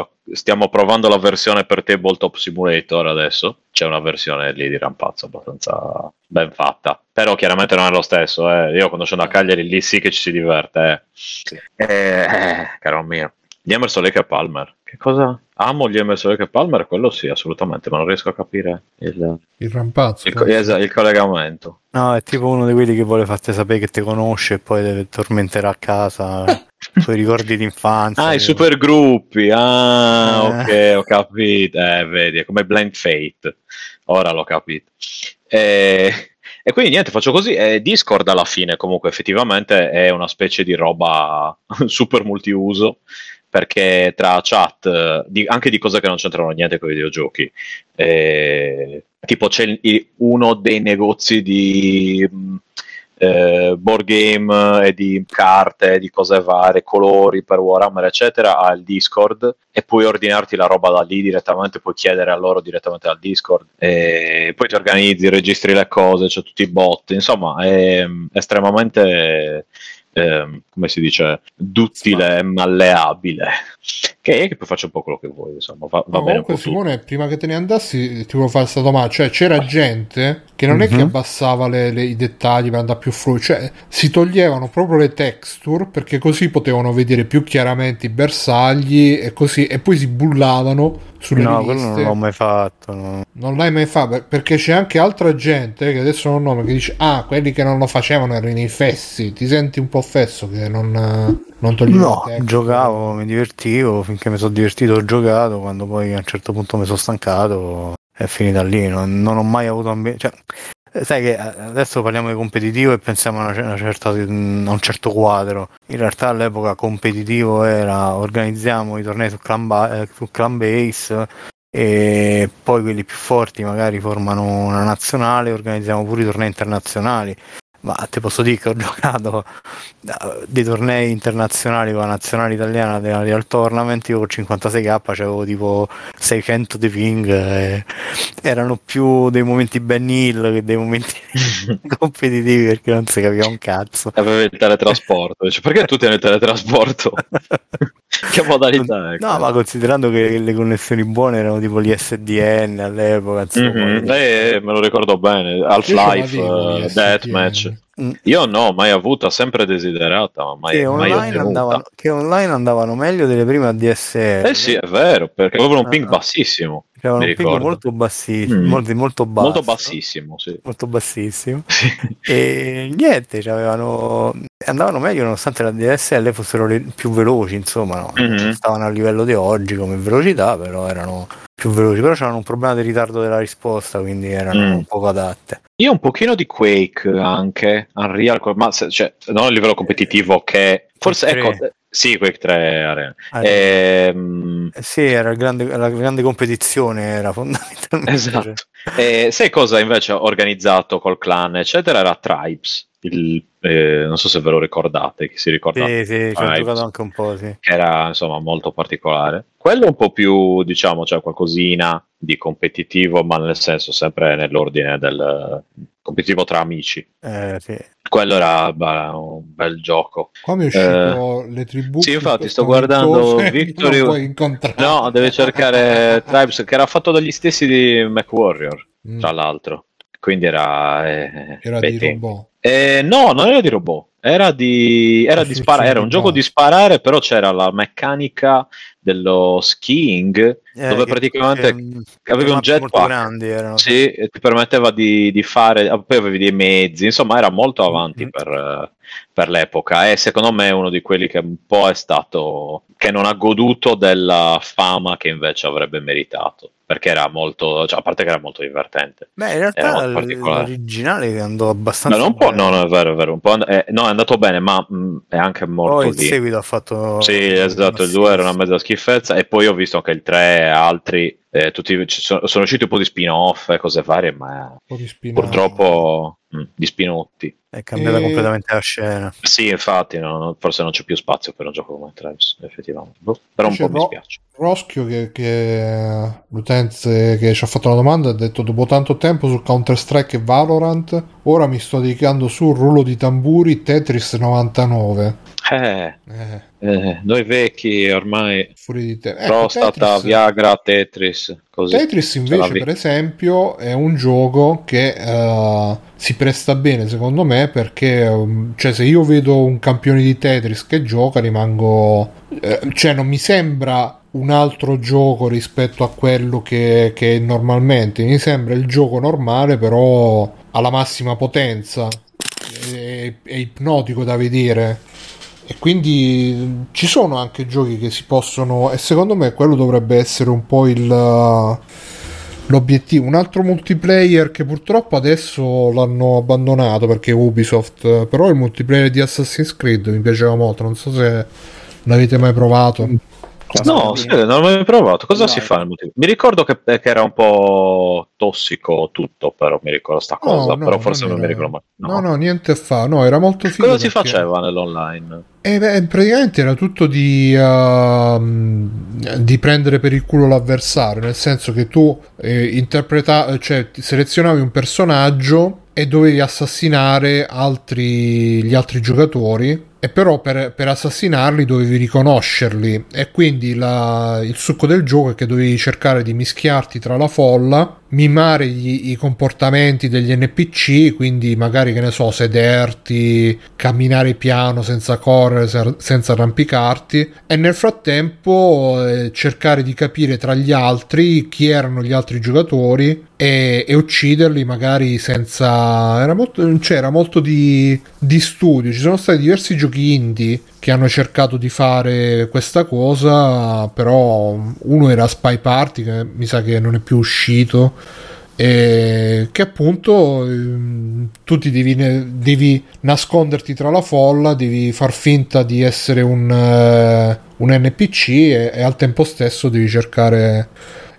Uh, stiamo provando la versione per Tabletop Simulator adesso, c'è una versione lì di Rampazzo abbastanza ben fatta, però chiaramente non è lo stesso, eh. Io quando sono a Cagliari lì sì che ci si diverte, eh. Sì. Eh, caro mio, gli Emerson Lake e Palmer, che cosa? Amo gli Emerson Lake e Palmer, quello sì assolutamente, ma non riesco a capire il, il Rampazzo, il, il, il collegamento. No, è tipo uno di quelli che vuole farti sapere che te conosce e poi te tormenterà a casa i suoi ricordi d'infanzia. Ah, i super gruppi. Ah, eh. Ok, ho capito. Eh, vedi, è come Blind Fate. Ora l'ho capito. E, e quindi niente, faccio così. E Discord alla fine comunque effettivamente è una specie di roba super multiuso, perché tra chat, di, anche di cose che non c'entrano niente con i videogiochi, eh, tipo c'è il, uno dei negozi di... Mh, Eh, board game e di carte, di cose varie, colori per Warhammer eccetera, al Discord, e puoi ordinarti la roba da lì direttamente, puoi chiedere a loro direttamente dal Discord e poi ti organizzi, registri le cose, c'è tutti i bot, insomma è estremamente eh, come si dice, duttile e malleabile, che è che poi faccio un po' quello che vuoi, insomma va, va no, bene. Comunque Simone, prima che te ne andassi ti volevo fare questa domanda, cioè c'era gente che non mm-hmm. è che abbassava le, le, i dettagli per andare più fluido, cioè si toglievano proprio le texture perché così potevano vedere più chiaramente i bersagli e così, e poi si bullavano sulle no, riviste. Quello non l'ho mai fatto, no. Non l'hai mai fatto, perché c'è anche altra gente che adesso non ho nome, che dice ah, quelli che non lo facevano erano i fessi, ti senti un po' fesso che non, non toglievi no, le texture? Giocavo, mi divertivo, finché mi sono divertito ho giocato, quando poi a un certo punto mi sono stancato è finita lì, non, non ho mai avuto ambi- cioè, sai che adesso parliamo di competitivo e pensiamo a, una, una certa, a un certo quadro, in realtà all'epoca competitivo era organizziamo i tornei su clan, ba- su clan base e poi quelli più forti magari formano una nazionale, organizziamo pure i tornei internazionali, ma te posso dire che ho giocato dei tornei internazionali con la nazionale italiana dell'Unreal Tournament, io con cinquantasei k c'avevo tipo seicento di ping, e erano più dei momenti Ben Hill che dei momenti competitivi perché non si capiva un cazzo. Avevi il teletrasporto, cioè, perché tu tieni il teletrasporto? Che modalità, ecco. No, ma considerando che le connessioni buone erano tipo gli S D N all'epoca, insomma, mm-hmm. eh, me lo ricordo bene, Half-Life, uh, Deathmatch. Io no, mai avuta, sempre desiderata, ma mai, che, mai online andavano, che online andavano meglio delle prime a D S L. Eh sì, è vero, perché avevano un ping bassissimo. C'era un ping molto bassissimo, mm. molto, molto basso. Molto bassissimo, sì. Molto bassissimo. Sì. E niente, avevano, andavano meglio nonostante la D S L fossero le più veloci, insomma, no? Mm-hmm. Stavano a livello di oggi come velocità, però erano più veloci, però c'erano un problema di ritardo della risposta, quindi erano mm. un poco adatte. Io un pochino di Quake anche, Unreal, ma se, cioè non a livello competitivo che... Forse ecco, sì, Quake tre Arena. Arena. Ehm... Sì, era il grande, la grande competizione, era fondamentalmente. Esatto. E sai cosa invece ho organizzato col clan, eccetera, era Tribes. Il, eh, non so se ve lo ricordate, chi si ricorda? Sì, sì, ci ho giocato anche un po', sì. Era insomma molto particolare. Quello un po' più, diciamo, c'è cioè qualcosina di competitivo, ma nel senso sempre nell'ordine del competitivo tra amici. Eh, sì. Quello era beh, un bel gioco. Come è uscito eh, le tribù? Sì, infatti sto guardando Victory. No, deve cercare Tribes, che era fatto dagli stessi di MacWarrior, mm. tra l'altro. quindi era eh, era beh, di te. Robot eh, no, non era di robot, era di, era di sparare, era un gioco di sparare, però c'era la meccanica dello skiing, eh, dove che, praticamente che, avevi un jetpack grandi, erano, sì, ti permetteva di, di fare, poi avevi dei mezzi, insomma era molto avanti mm-hmm. per, per l'epoca, e secondo me è uno di quelli che un po' è stato, che non ha goduto della fama che invece avrebbe meritato, perché era molto, cioè, a parte che era molto divertente. Beh, in realtà l'originale andò abbastanza no, non bene. No, non è vero, è vero, un po' and- eh, no, è andato bene, ma mh, è anche morto lì. Poi il lì. seguito ha fatto... Sì, esatto, il due era una mezza schifezza, e poi ho visto anche il tre e altri, eh, tutti, ci sono, sono usciti un po' di spin-off e cose varie, ma purtroppo... Mh, di spinutti. È cambiata e... completamente la scena. Sì, infatti, no, forse non c'è più spazio per un gioco come Travis, effettivamente. Però un c'è po' Ro- mi spiace. Roschio, che, che l'utente che ci ha fatto la domanda, ha detto: dopo tanto tempo su Counter-Strike e Valorant, ora mi sto dedicando sul rullo di tamburi Tetris novantanove. Eh, eh. Eh, noi vecchi ormai fuori di te. Prostata, ecco, Viagra, Tetris. Così. Tetris invece, per esempio, è un gioco che uh, si presta bene, secondo me, perché um, cioè, se io vedo un campione di Tetris che gioca, rimango eh, cioè non mi sembra un altro gioco rispetto a quello che, che normalmente mi sembra il gioco normale, però alla massima potenza, è, è ipnotico da vedere. E quindi ci sono anche giochi che si possono, e secondo me quello dovrebbe essere un po' il l'obiettivo. Un altro multiplayer che purtroppo adesso l'hanno abbandonato perché Ubisoft, però il multiplayer di Assassin's Creed mi piaceva molto, non so se l'avete mai provato. No, sì, non l'ho mai provato. Cosa no, si fa nel multiplayer? Mi ricordo che, che era un po' tossico tutto, però mi ricordo sta cosa, no, no, però forse non, non mi ricordo mai. No. no, no, niente a fa, no, era molto figo. Cosa si perché... faceva nell'online? E beh, praticamente era tutto di uh, di prendere per il culo l'avversario, nel senso che tu eh, interpretavi, cioè selezionavi un personaggio e dovevi assassinare altri gli altri giocatori, e però per, per assassinarli dovevi riconoscerli, e quindi la, il succo del gioco è che dovevi cercare di mischiarti tra la folla, mimare gli, i comportamenti degli N P C, quindi magari, che ne so, sederti, camminare piano senza correre, se, senza arrampicarti, e nel frattempo eh, cercare di capire tra gli altri chi erano gli altri giocatori e, e ucciderli magari senza... era molto, cioè, era molto di, di studio. Ci sono stati diversi giochi indie che hanno cercato di fare questa cosa, però uno era Spy Party, che mi sa che non è più uscito, e che appunto tu ti devi, devi nasconderti tra la folla, devi far finta di essere un, un N P C e, e al tempo stesso devi cercare...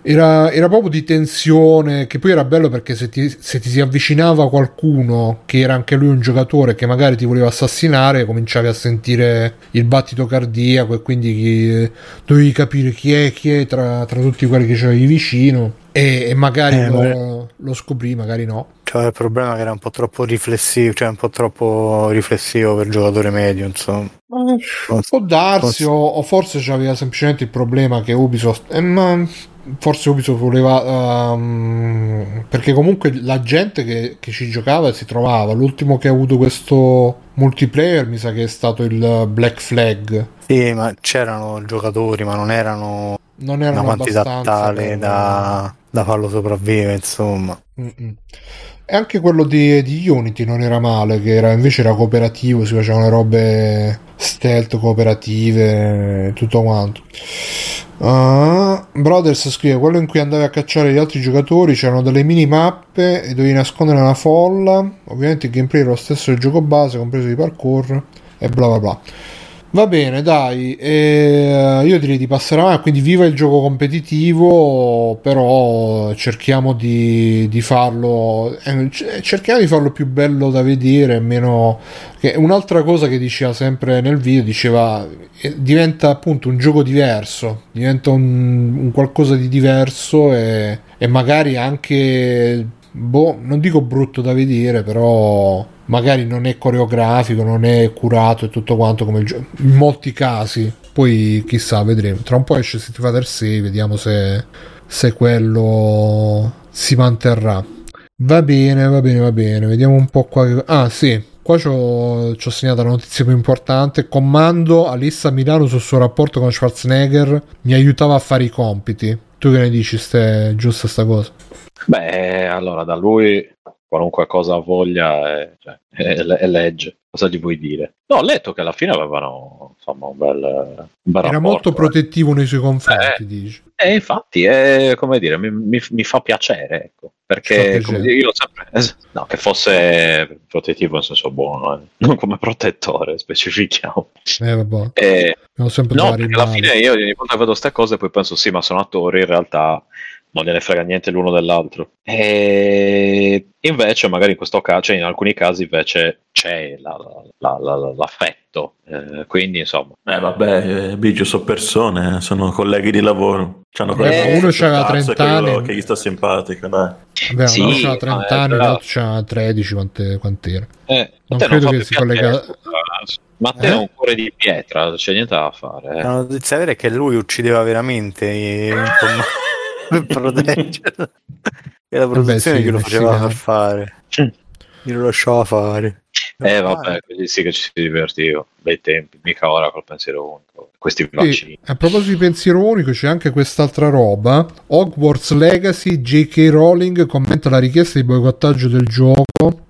Era, era proprio di tensione, che poi era bello perché se ti, se ti si avvicinava qualcuno che era anche lui un giocatore che magari ti voleva assassinare, cominciavi a sentire il battito cardiaco, e quindi chi, dovevi capire chi è chi è tra, tra tutti quelli che c'avevi vicino, e, e magari eh, lo, lo scoprì, magari no. Cioè, il problema è che era un po' troppo riflessivo, cioè un po' troppo riflessivo per il giocatore medio, insomma. Può darsi, o, o forse c'aveva semplicemente il problema che Ubisoft... Eh, ma... forse Ubisoft voleva um, perché comunque la gente che, che ci giocava si trovava. L'ultimo che ha avuto questo multiplayer mi sa che è stato il Black Flag. Sì, ma c'erano giocatori, ma non erano, non erano una quantità tale per... da, da farlo sopravvivere, insomma. Mm-mm. E anche quello di, di Unity non era male, che era, invece era cooperativo, si facevano le robe stealth cooperative, tutto quanto. Uh, Brothers scrive: quello in cui andavi a cacciare gli altri giocatori, c'erano delle mini mappe e dovevi nascondere una folla. Ovviamente il gameplay era lo stesso del gioco base, compreso i parkour e bla bla bla. Va bene, dai, e io direi di passare avanti. Quindi viva il gioco competitivo, però cerchiamo di, di farlo eh, cerchiamo di farlo più bello da vedere, meno che un'altra cosa che diceva sempre nel video, diceva eh, diventa appunto un gioco diverso, diventa un, un qualcosa di diverso e, e magari anche boh, non dico brutto da vedere, però magari non è coreografico, non è curato e tutto quanto come il gioco in molti casi. Poi chissà, vedremo, tra un po' esce Street Fighter sei, vediamo se, se quello si manterrà. Va bene, va bene, va bene. Vediamo un po' qua. Ah, sì. Qua ci ho segnato la notizia più importante. Comando Alissa Milano sul suo rapporto con Schwarzenegger. Mi aiutava a fare i compiti. Tu che ne dici? Ste, giusta sta cosa? Beh, allora, da lui qualunque cosa voglia è, cioè, è, è legge. Cosa gli vuoi dire? No, ho letto che alla fine avevano insomma, un bel, un bel Era rapporto, molto protettivo eh. nei suoi confronti, eh, dici. E eh, infatti, è, come dire, mi, mi, mi fa piacere, ecco. Perché come dire, io l'ho sempre no, che fosse protettivo in senso buono, eh. non come protettore, specifichiamo. Eh, vabbè. Eh, no, perché alla fine io ogni volta vedo queste cose e poi penso sì, ma sono attori, in realtà non gliene frega niente l'uno dell'altro. E invece magari in questo caso, cioè in alcuni casi invece c'è la, la, la, la, l'affetto, eh, quindi insomma. Eh vabbè, Biggio, sono persone, sono colleghi di lavoro. C'hanno eh, uno c'aveva trenta anni quello che gli sta simpatico, dai. Vabbè, sì, uno c'aveva trenta anni, però... l'altro c'aveva tredici, quant'era. Quante eh, non credo non che si collega. Matteo eh? ha un cuore di pietra, non c'è niente da fare. Eh. La notizia vera è che lui uccideva veramente i... per proteggerlo. E la produzione vabbè, sì, che lo faceva per fare. Io lo lasciavo fare. Eh vabbè, così sì che ci si divertiva. Bei tempi, mica ora col pensiero unico. Questi vaccini. A proposito di pensiero unico c'è anche quest'altra roba. Hogwarts Legacy, J K. Rowling commenta la richiesta di boicottaggio del gioco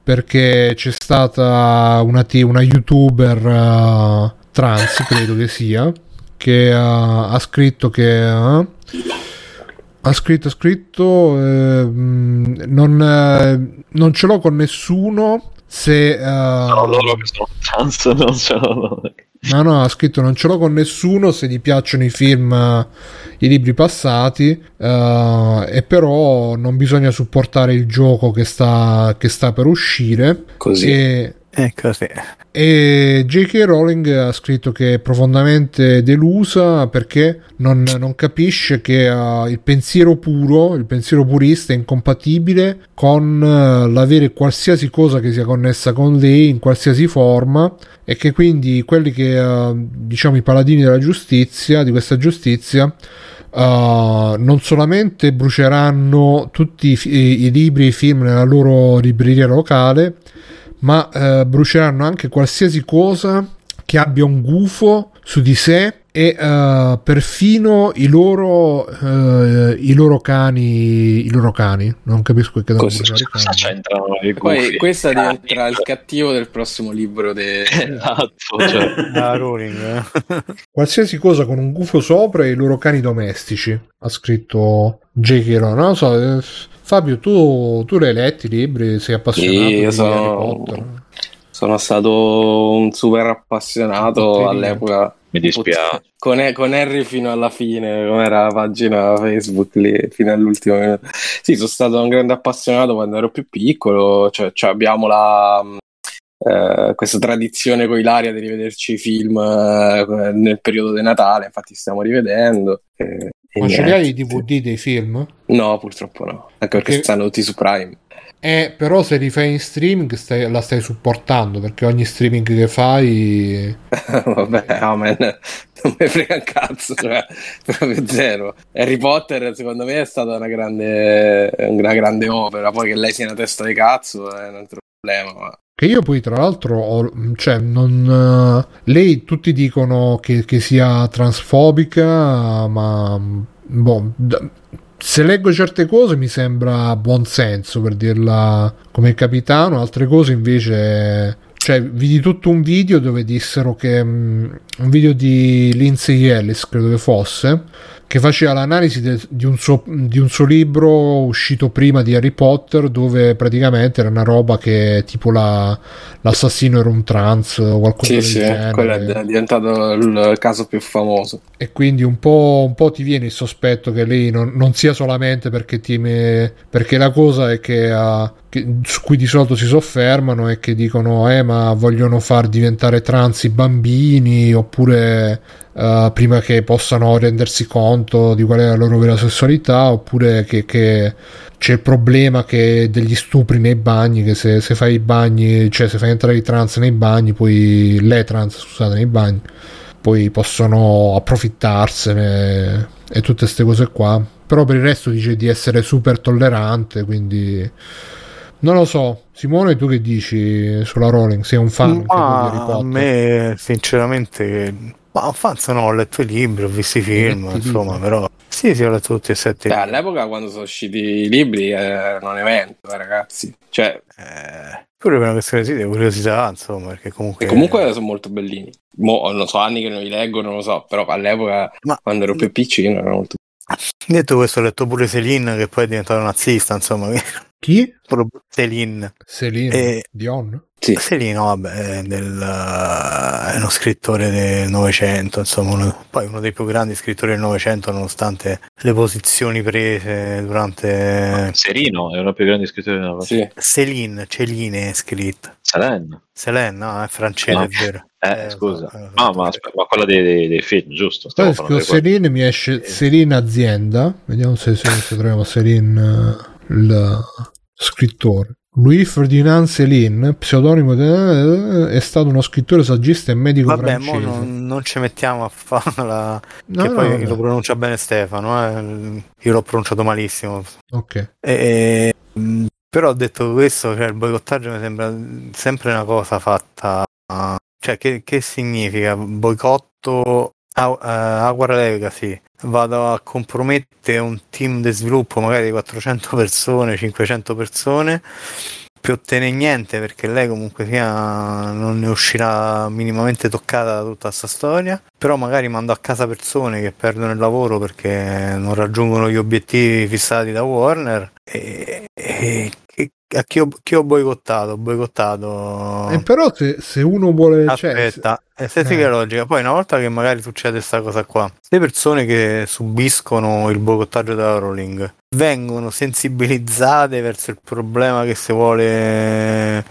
perché c'è stata una, t- una youtuber uh, trans, credo che sia, che uh, ha scritto che... Uh, ha scritto ha scritto eh, non, eh, non ce l'ho con nessuno se eh, no, loro che sono trans non ce l'ho no no ha scritto non ce l'ho con nessuno se gli piacciono i film, i libri passati, eh, e però non bisogna supportare il gioco che sta che sta per uscire così e, Ecco sì. E J K. Rowling ha scritto che è profondamente delusa perché non, non capisce che uh, il pensiero puro, il pensiero purista è incompatibile con uh, l'avere qualsiasi cosa che sia connessa con lei in qualsiasi forma e che quindi quelli che uh, diciamo i paladini della giustizia, di questa giustizia, Uh, non solamente bruceranno tutti i, i, i libri e i film nella loro libreria locale, ma eh, bruceranno anche qualsiasi cosa che abbia un gufo su di sé e eh, perfino i loro eh, i loro cani i loro cani non capisco che cosa, cosa c'entrano poi questa diventerà il cattivo del prossimo libro de... esatto, cioè. ah, Rowling. Qualsiasi cosa con un gufo sopra e i loro cani domestici, ha scritto J K. Rowling. Non lo so, Fabio, tu, tu l'hai letti i libri? Sei appassionato sì, io di sono, Harry Potter? Sono stato un super appassionato sì, all'epoca. Mi dispiace. Con, con Harry fino alla fine, come era la pagina Facebook lì, fino all'ultimo minuto. Sì, sono stato un grande appassionato quando ero più piccolo. Cioè, cioè abbiamo la... Uh, questa tradizione con Ilaria di rivederci i film uh, nel periodo di Natale, infatti stiamo rivedendo. Eh, Ma ce li hai i D V D dei film? No, purtroppo no, anche perché, perché stanno tutti su Prime. Eh, però se li fai in streaming stai, la stai supportando, perché ogni streaming che fai... Vabbè, amen, non mi frega un cazzo, cioè, proprio zero. Harry Potter secondo me è stata una grande, una grande opera, poi che lei sia una testa di cazzo è un altro problema, ma... Che io poi tra l'altro ho, cioè non uh, lei tutti dicono che, che sia transfobica, ma boh, d- se leggo certe cose mi sembra buon senso, per dirla come capitano, altre cose invece, cioè vidi tutto un video dove dissero che um, un video di Lindsay Ellis credo che fosse, che faceva l'analisi de, di, un suo, di un suo libro uscito prima di Harry Potter, dove praticamente era una roba che tipo la, l'assassino era un trans o qualcosa sì, del sì, genere. Quello è diventato il caso più famoso. E quindi un po', un po' ti viene il sospetto che lei non, non sia solamente perché teme, perché la cosa è che, uh, che su cui di solito si soffermano è che dicono eh ma vogliono far diventare trans i bambini oppure... Uh, prima che possano rendersi conto di qual è la loro vera sessualità, oppure che, che c'è il problema che degli stupri nei bagni, che se, se fai i bagni, cioè se fai entrare i trans nei bagni, poi le trans scusate nei bagni, poi possono approfittarsene e tutte queste cose qua. Però per il resto dice di essere super tollerante, quindi Non lo so, Simone, tu che dici sulla Rowling? Sei un fan? Ma di Harry Potter? A me sinceramente, ma un fan sono, ho letto i libri, ho visto i film, sì, insomma, libri. Però sì, sì, ho letto tutti e sette. Cioè, all'epoca quando sono usciti i libri erano un evento, ragazzi. Cioè, eh, pure per una questione sì, di curiosità, insomma, perché comunque... E comunque sono molto bellini. Mo, non so, anni che non li leggo, non lo so, però all'epoca, ma... quando ero più piccino, erano molto... Detto questo, ho letto pure Selin, che poi è diventato nazista, insomma. Chi? Selin. Selin e... Dion? Sì. Selin, vabbè, del... è uno scrittore del Novecento, insomma, uno... poi uno dei più grandi scrittori del Novecento, nonostante le posizioni prese durante... Serino è uno dei più grandi scrittori del Novecento. Sì. Selin, Celine è scritto. Selen. Selen, no, è francese, no. È vero. Eh, eh, scusa, eh, no, ma, ma quella dei, dei, dei film, giusto? Selin mi esce Selin Azienda, vediamo se, se, se troviamo Selin il scrittore. Louis Ferdinand Céline, pseudonimo de... è stato uno scrittore, saggista e medico vabbè, francese. Vabbè, mo non, non ci mettiamo a farla, no, che no, poi no. Lo pronuncia bene Stefano, eh. Io l'ho pronunciato malissimo. Ok. E, però detto questo, cioè, il boicottaggio mi sembra sempre una cosa fatta... A... Cioè, che, che significa? Boicotto Hogwarts uh, Legacy. Vado a compromettere un team di sviluppo magari di quattrocento persone, cinquecento persone, più ottenere niente, perché lei comunque sia non ne uscirà minimamente toccata da tutta questa storia. Però magari mando a casa persone che perdono il lavoro perché non raggiungono gli obiettivi fissati da Warner. E, e, e a chi ho, chi ho boicottato? boicottato... Eh, però se, se uno vuole... Aspetta, cioè, se... stessa eh. logica. Poi una volta che magari succede questa cosa qua, le persone che subiscono il boicottaggio della Rowling vengono sensibilizzate verso il problema che si vuole,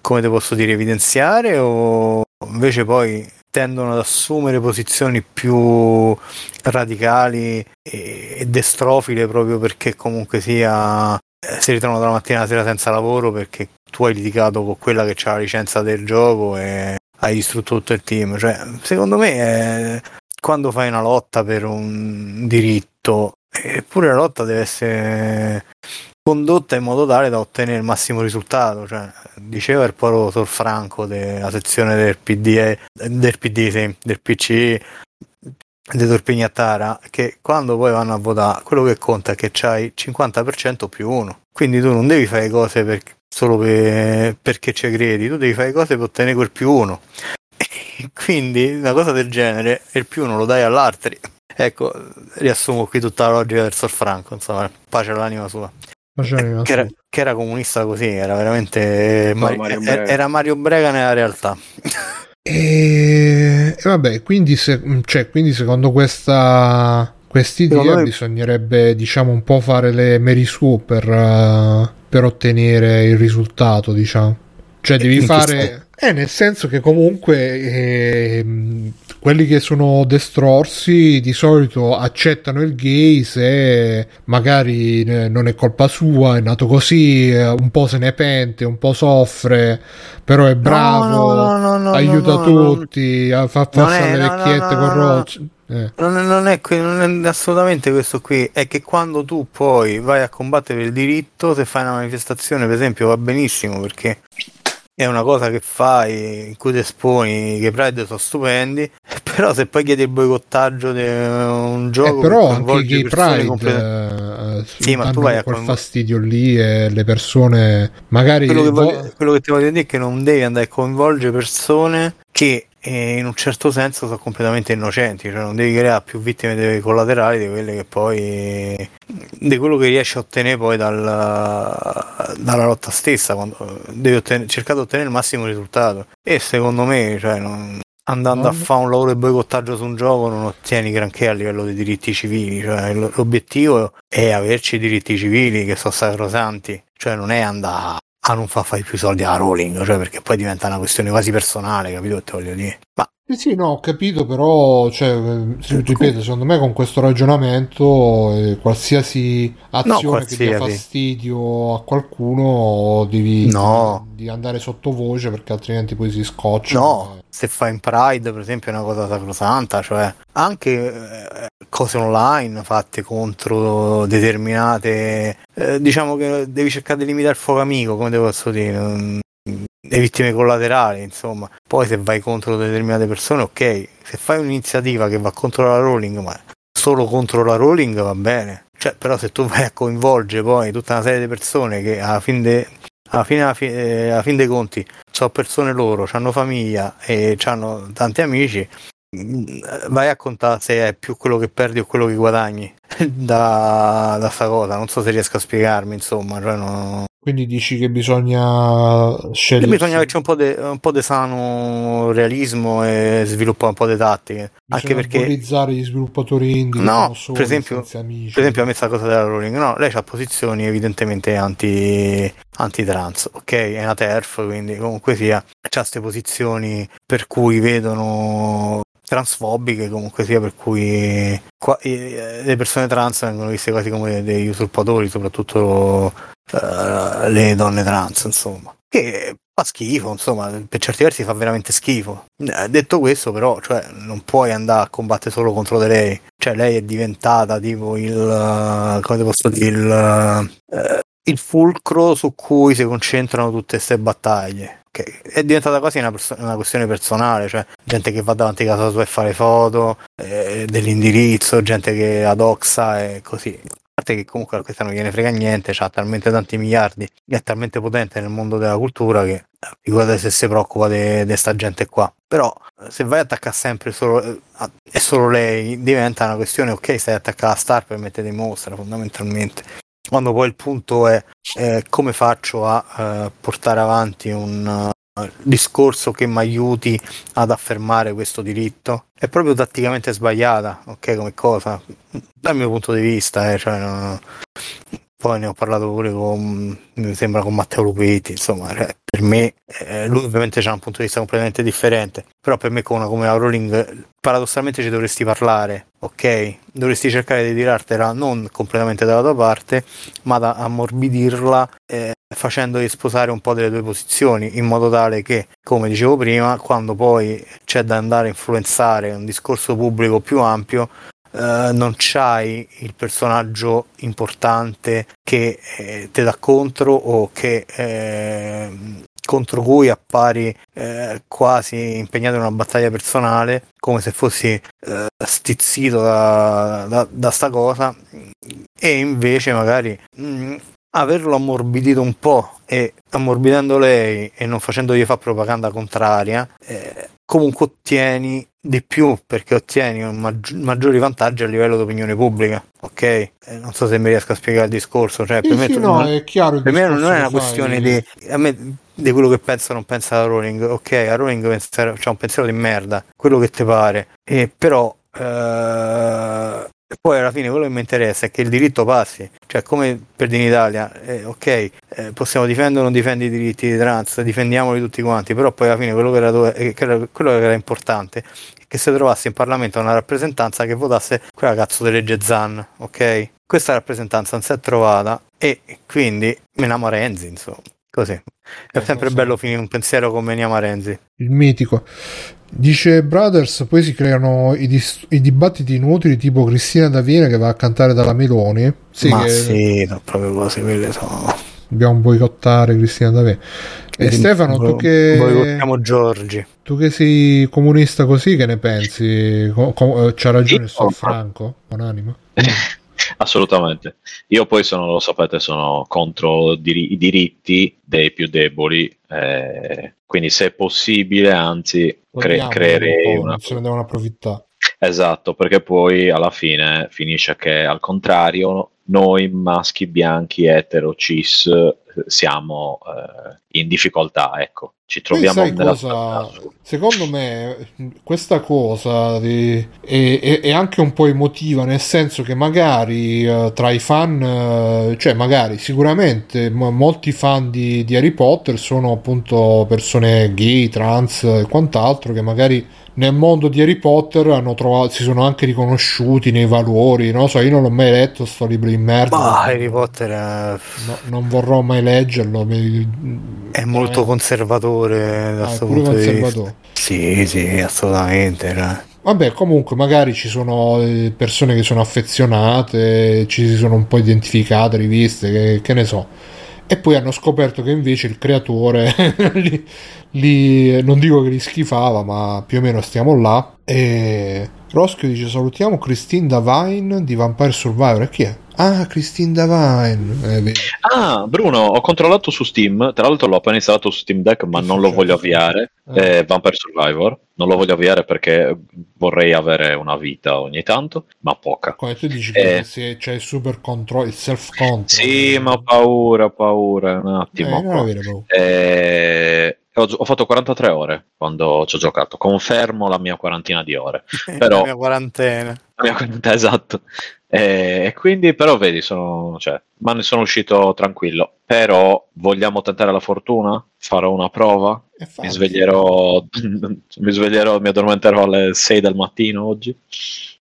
come te posso dire, evidenziare, o invece poi tendono ad assumere posizioni più radicali e destrofile proprio perché comunque sia si ritrovano dalla mattina alla sera senza lavoro perché tu hai litigato con quella che c'ha la licenza del gioco e hai distrutto tutto il team. Cioè, secondo me è... quando fai una lotta per un diritto, eppure la lotta deve essere condotta in modo tale da ottenere il massimo risultato. Cioè, diceva il povero Solfranco della sezione del P D, del P D sì, del P C di Torpignattara, che quando poi vanno a votare quello che conta è che c'hai cinquanta per cento più uno, quindi tu non devi fare cose per, solo per, perché ci credi, tu devi fare cose per ottenere quel più uno, e quindi una cosa del genere il più uno lo dai all'altri. Ecco, riassumo qui tutta la logica del Solfranco, insomma, pace all'anima sua. Che era, che era comunista così, era veramente Mar- Mario Brega. Era Mario Brega nella realtà. E, e vabbè, quindi, se, cioè, quindi secondo questa quest'idea me... bisognerebbe, diciamo, un po' fare le meri su per, uh, per ottenere il risultato, diciamo. Cioè devi fare... Eh, nel senso che comunque eh, quelli che sono destrorsi di solito accettano il gay se magari non è colpa sua, è nato così, un po' se ne pente, un po' soffre, però è bravo, no, no, no, no, aiuta no, no, tutti, no, no. fa passare le vecchiette no, no, no, con Roach. Eh. Non, è, non, è, non è assolutamente questo qui, è che quando tu poi vai a combattere il diritto, se fai una manifestazione per esempio va benissimo perché è una cosa che fai, in cui ti esponi, che i pride sono stupendi, però se poi chiedi il boicottaggio di un gioco eh però che coinvolge anche i pride complet- eh, sì, ma tu vai a quel con... fastidio lì e le persone magari quello che, voglio, quello che ti voglio dire è che non devi andare a coinvolgere persone che e in un certo senso sono completamente innocenti, cioè non devi creare più vittime collaterali di quelle che poi di quello che riesci a ottenere poi dal, dalla lotta stessa, quando devi otten- cercare di ottenere il massimo risultato. E secondo me, cioè, non, andando a fare un lavoro di boicottaggio su un gioco non ottieni granché a livello di diritti civili, cioè l- l'obiettivo è averci i diritti civili che sono sacrosanti, cioè non è andare ah non fa fai più soldi a Rowling, cioè perché poi diventa una questione quasi personale, capito che te voglio dire? Ma eh sì, no, ho capito, però cioè, ripeto, secondo me con questo ragionamento eh, qualsiasi azione no, qualsiasi. Che dia fastidio a qualcuno devi no. di andare sottovoce perché altrimenti poi si scoccia. No, se fai in Pride per esempio è una cosa sacrosanta, cioè anche eh, cose online fatte contro determinate, eh, diciamo che devi cercare di limitare il fuoco amico, come devo dire, le vittime collaterali, insomma. Poi se vai contro determinate persone, ok, se fai un'iniziativa che va contro la Rowling, ma solo contro la Rowling va bene, cioè, però se tu vai a coinvolgere poi tutta una serie di persone che alla fin de alla fine, alla fine, eh, alla fine dei conti sono persone loro, hanno famiglia e hanno tanti amici, vai a contare se è più quello che perdi o quello che guadagni da, da sta cosa. Non so se riesco a spiegarmi, insomma, cioè no... Quindi dici che bisogna scegliere, bisogna averci un po' di un po' de sano realismo e sviluppare un po' di tattiche, bisogna anche perché valorizzare gli sviluppatori indie, no, soli, per esempio, per esempio a me sta cosa della Rowling, no, lei ha posizioni evidentemente anti anti-trans, ok, è una TERF, quindi comunque sia ha queste posizioni per cui vedono transfobiche, comunque sia, per cui qua, eh, le persone trans vengono viste quasi come degli usurpatori, soprattutto eh, le donne trans, insomma, che fa schifo, insomma, per certi versi fa veramente schifo. Eh, detto questo, però, cioè, non puoi andare a combattere solo contro di lei, cioè lei è diventata tipo il, come te posso dire, il, eh, il fulcro su cui si concentrano tutte queste battaglie. Che è diventata quasi una, perso- una questione personale, cioè gente che va davanti a casa sua e fa le foto, eh, dell'indirizzo, gente che la doxa e così. A parte che comunque a questa non gliene frega niente, c'ha talmente tanti miliardi, è talmente potente nel mondo della cultura che figurate se si preoccupa di questa gente qua. Però se vai a attaccare sempre solo, a, è solo lei, diventa una questione, ok, stai attaccando la star per mettere in mostra fondamentalmente. Quando poi il punto è eh, come faccio a eh, portare avanti un uh, discorso che mi aiuti ad affermare questo diritto, è proprio tatticamente sbagliata, ok, come cosa, dal mio punto di vista, eh, cioè, no, no. Poi ne ho parlato pure con, mi sembra, con Matteo Lupetti, insomma, cioè, per me, eh, lui ovviamente c'ha un punto di vista completamente differente, però per me con una come la Rowling paradossalmente ci dovresti parlare, ok? Dovresti cercare di tirartela non completamente dalla tua parte, ma da ammorbidirla, eh, facendogli sposare un po' delle tue posizioni, in modo tale che, come dicevo prima, quando poi c'è da andare a influenzare un discorso pubblico più ampio, Uh, non c'hai il personaggio importante che eh, te dà contro, o che eh, contro cui appari eh, quasi impegnato in una battaglia personale, come se fossi eh, stizzito da, da, da sta cosa, e invece magari mh, averlo ammorbidito un po', e ammorbidendo lei e non facendogli fare propaganda contraria, eh, comunque ottieni di più, perché ottieni un maggi- maggiori vantaggi a livello di opinione pubblica, ok? Eh, non so se mi riesco a spiegare il discorso, cioè, sì, per me, sì, no, non, è chiaro il per me non è una questione di, a me, di quello che penso non pensa la Rowling, ok, la Rowling c'ha cioè un pensiero di merda, quello che te pare, e però eh, poi alla fine quello che mi interessa è che il diritto passi, cioè come per in Italia, eh, ok, eh, possiamo difendere o non difendere i diritti di trans, difendiamoli tutti quanti, però poi alla fine quello che era, eh, che era, quello che era importante è che si trovasse in Parlamento una rappresentanza che votasse quella cazzo di legge Zan, ok? Questa rappresentanza non si è trovata, e quindi meniamo a Renzi, insomma, così. È sempre bello finire un pensiero con meniamo a Renzi. Il mitico. Dice Brothers, poi si creano i, dis- i dibattiti inutili, tipo Cristina D'Avena che va a cantare dalla Meloni. Sì, ma che... sì, no, proprio cose quelle sono. Dobbiamo boicottare Cristina D'Avena. E, e Stefano, bo- tu che boicottiamo Giorgi. Tu che sei comunista così, che ne pensi? Com- com- c'ha ragione, sono franco, buonanima. Assolutamente. Io poi sono, lo sapete, sono contro dir- i diritti dei più deboli, eh, quindi se è possibile, anzi, cre- creerei un una... se ne devono approfittare. Esatto, perché poi alla fine finisce che al contrario noi maschi bianchi etero cis siamo eh, in difficoltà, ecco, ci troviamo nella cosa, secondo me questa cosa di, è, è, è anche un po' emotiva, nel senso che magari eh, tra i fan eh, cioè magari sicuramente m- molti fan di, di Harry Potter sono appunto persone gay, trans e quant'altro, che magari nel mondo di Harry Potter hanno trovato, si sono anche riconosciuti nei valori, non so, io non l'ho mai letto sto libro di merda, ma Harry Potter è... no, non vorrò mai leggerlo, mi... è molto eh. conservatore da ah, questo punto di vista. Sì, sì, assolutamente, cioè. Vabbè, comunque magari ci sono persone che sono affezionate, ci si sono un po' identificate, riviste, che, che ne so, e poi hanno scoperto che invece il creatore li, li, non dico che li schifava, ma più o meno stiamo là. E Roschio dice: salutiamo Cristina D'Avena di Vampire Survivor. E chi è? Ah, Cristina D'Avena. Eh, ah, Bruno, ho controllato su Steam, tra l'altro l'ho appena installato su Steam Deck, ma che non lo voglio avviare, eh. Eh, Vampire Survivor non lo voglio avviare perché vorrei avere una vita ogni tanto, ma poca. Come tu dici, eh. che se c'è il super control, il self control. Sì, ma ho paura, paura, un attimo. Eh, non avere paura. Eh... Ho fatto quarantatré ore quando ci ho giocato. Confermo la mia quarantina di ore. Però, la mia quarantena. La mia quarantena, esatto. E quindi, però, vedi, sono, cioè, ma ne sono uscito tranquillo. Però, vogliamo tentare la fortuna? Farò una prova? Mi sveglierò, mi sveglierò, mi addormenterò alle sei del mattino oggi.